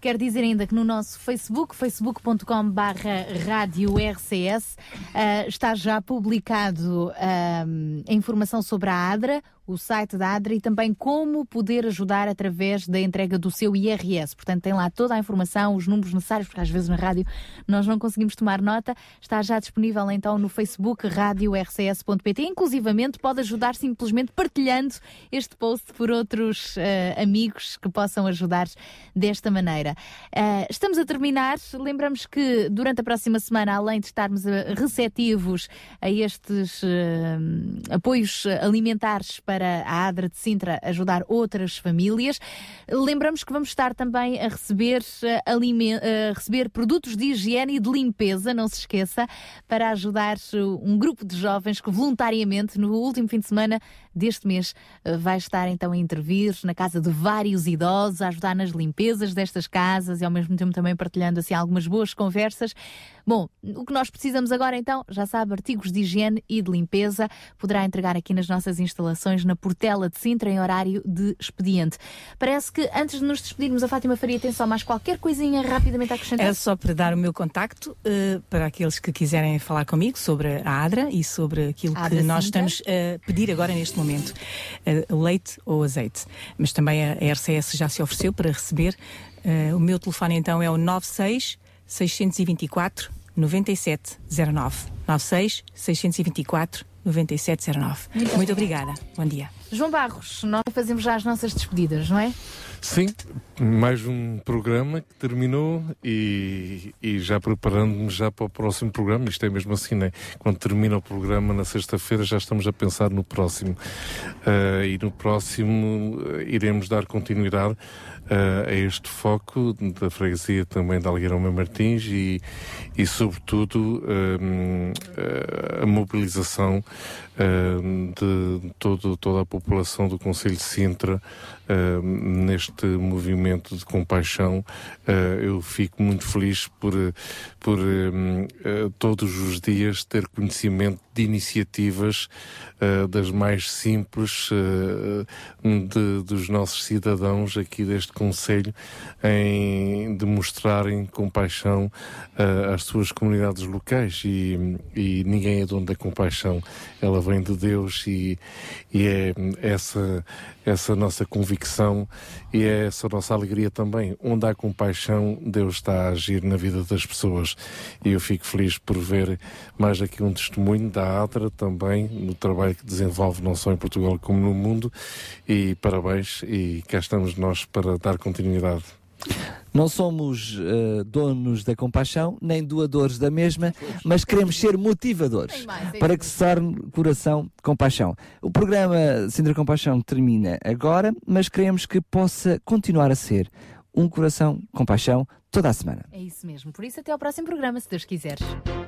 Quero dizer ainda que no nosso Facebook, facebook ponto com barra rádio R C S, uh, está já publicado uh, a informação sobre a ADRA, o site da ADRA, e também como poder ajudar através da entrega do seu I R S. Portanto, tem lá toda a informação, os números necessários, porque às vezes na rádio nós não conseguimos tomar nota. Está já disponível então no Facebook rádio R C S ponto P T. Inclusivamente pode ajudar simplesmente partilhando este post por outros uh, amigos que possam ajudar desta maneira. Uh, estamos a terminar. Lembramos que durante a próxima semana, além de estarmos receptivos a estes uh, apoios alimentares para a ADRA de Sintra ajudar outras famílias, lembramos que vamos estar também a receber, a receber produtos de higiene e de limpeza, não se esqueça, para ajudar um grupo de jovens que voluntariamente no último fim de semana deste mês vai estar então a intervir na casa de vários idosos, a ajudar nas limpezas destas casas e ao mesmo tempo também partilhando assim algumas boas conversas. Bom, o que nós precisamos agora então, já sabe, artigos de higiene e de limpeza, poderá entregar aqui nas nossas instalações Jerações, na Portela de Sintra, em horário de expediente. Parece que antes de nos despedirmos, a Fátima Faria tem só mais qualquer coisinha rapidamente a acrescentar. É só para dar o meu contacto uh, para aqueles que quiserem falar comigo sobre a ADRA e sobre aquilo Adra que Sintra. Nós estamos a pedir agora neste momento, uh, leite ou azeite. Mas também a, a R C S já se ofereceu para receber. Uh, o meu telefone então é o nove seis, seis dois quatro, nove sete zero nove. nove seis, seis dois quatro, nove sete zero nove. Muito, Muito obrigada. Bom dia. João Barros, nós fazemos já as nossas despedidas, não é? Sim, mais um programa que terminou e, e já preparando-me já para o próximo programa. Isto é mesmo assim, né? Quando termina o programa na sexta-feira já estamos a pensar no próximo. Uh, e no próximo uh, iremos dar continuidade Uh, a este foco da freguesia também da Liga João Martins e, e sobretudo uh, uh, a mobilização uh, de todo, toda a população do Concelho de Sintra uh, neste movimento de compaixão. Uh, eu fico muito feliz por, por um, uh, todos os dias ter conhecimento de iniciativas uh, das mais simples uh, de, dos nossos cidadãos aqui deste Concelho em demonstrarem compaixão uh, às suas comunidades locais e, e ninguém é dono da compaixão, ela vem de Deus e, e é essa, essa nossa convicção e é essa nossa alegria também. Onde há compaixão, Deus está a agir na vida das pessoas e eu fico feliz por ver mais aqui um testemunho da ADRA também, no trabalho que desenvolve não só em Portugal como no mundo, e parabéns, e cá estamos nós para dar continuidade. Não somos uh, donos da compaixão, nem doadores da mesma, mas queremos ser motivadores para que se torne coração compaixão. O programa Sintra Compaixão termina agora, mas queremos que possa continuar a ser um coração compaixão toda a semana. É isso mesmo, por isso até ao próximo programa, se Deus quiser.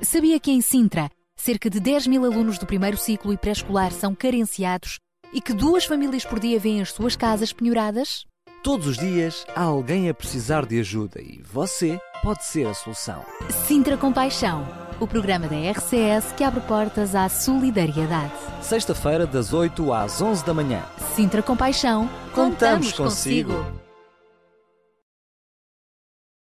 Sabia que em Sintra cerca de dez mil alunos do primeiro ciclo e pré-escolar são carenciados e que duas famílias por dia vêem as suas casas penhoradas? Todos os dias há alguém a precisar de ajuda e você pode ser a solução. Sintra Compaixão, o programa da R C S que abre portas à solidariedade. Sexta-feira das oito às onze da manhã. Sintra Compaixão, contamos, contamos consigo. consigo.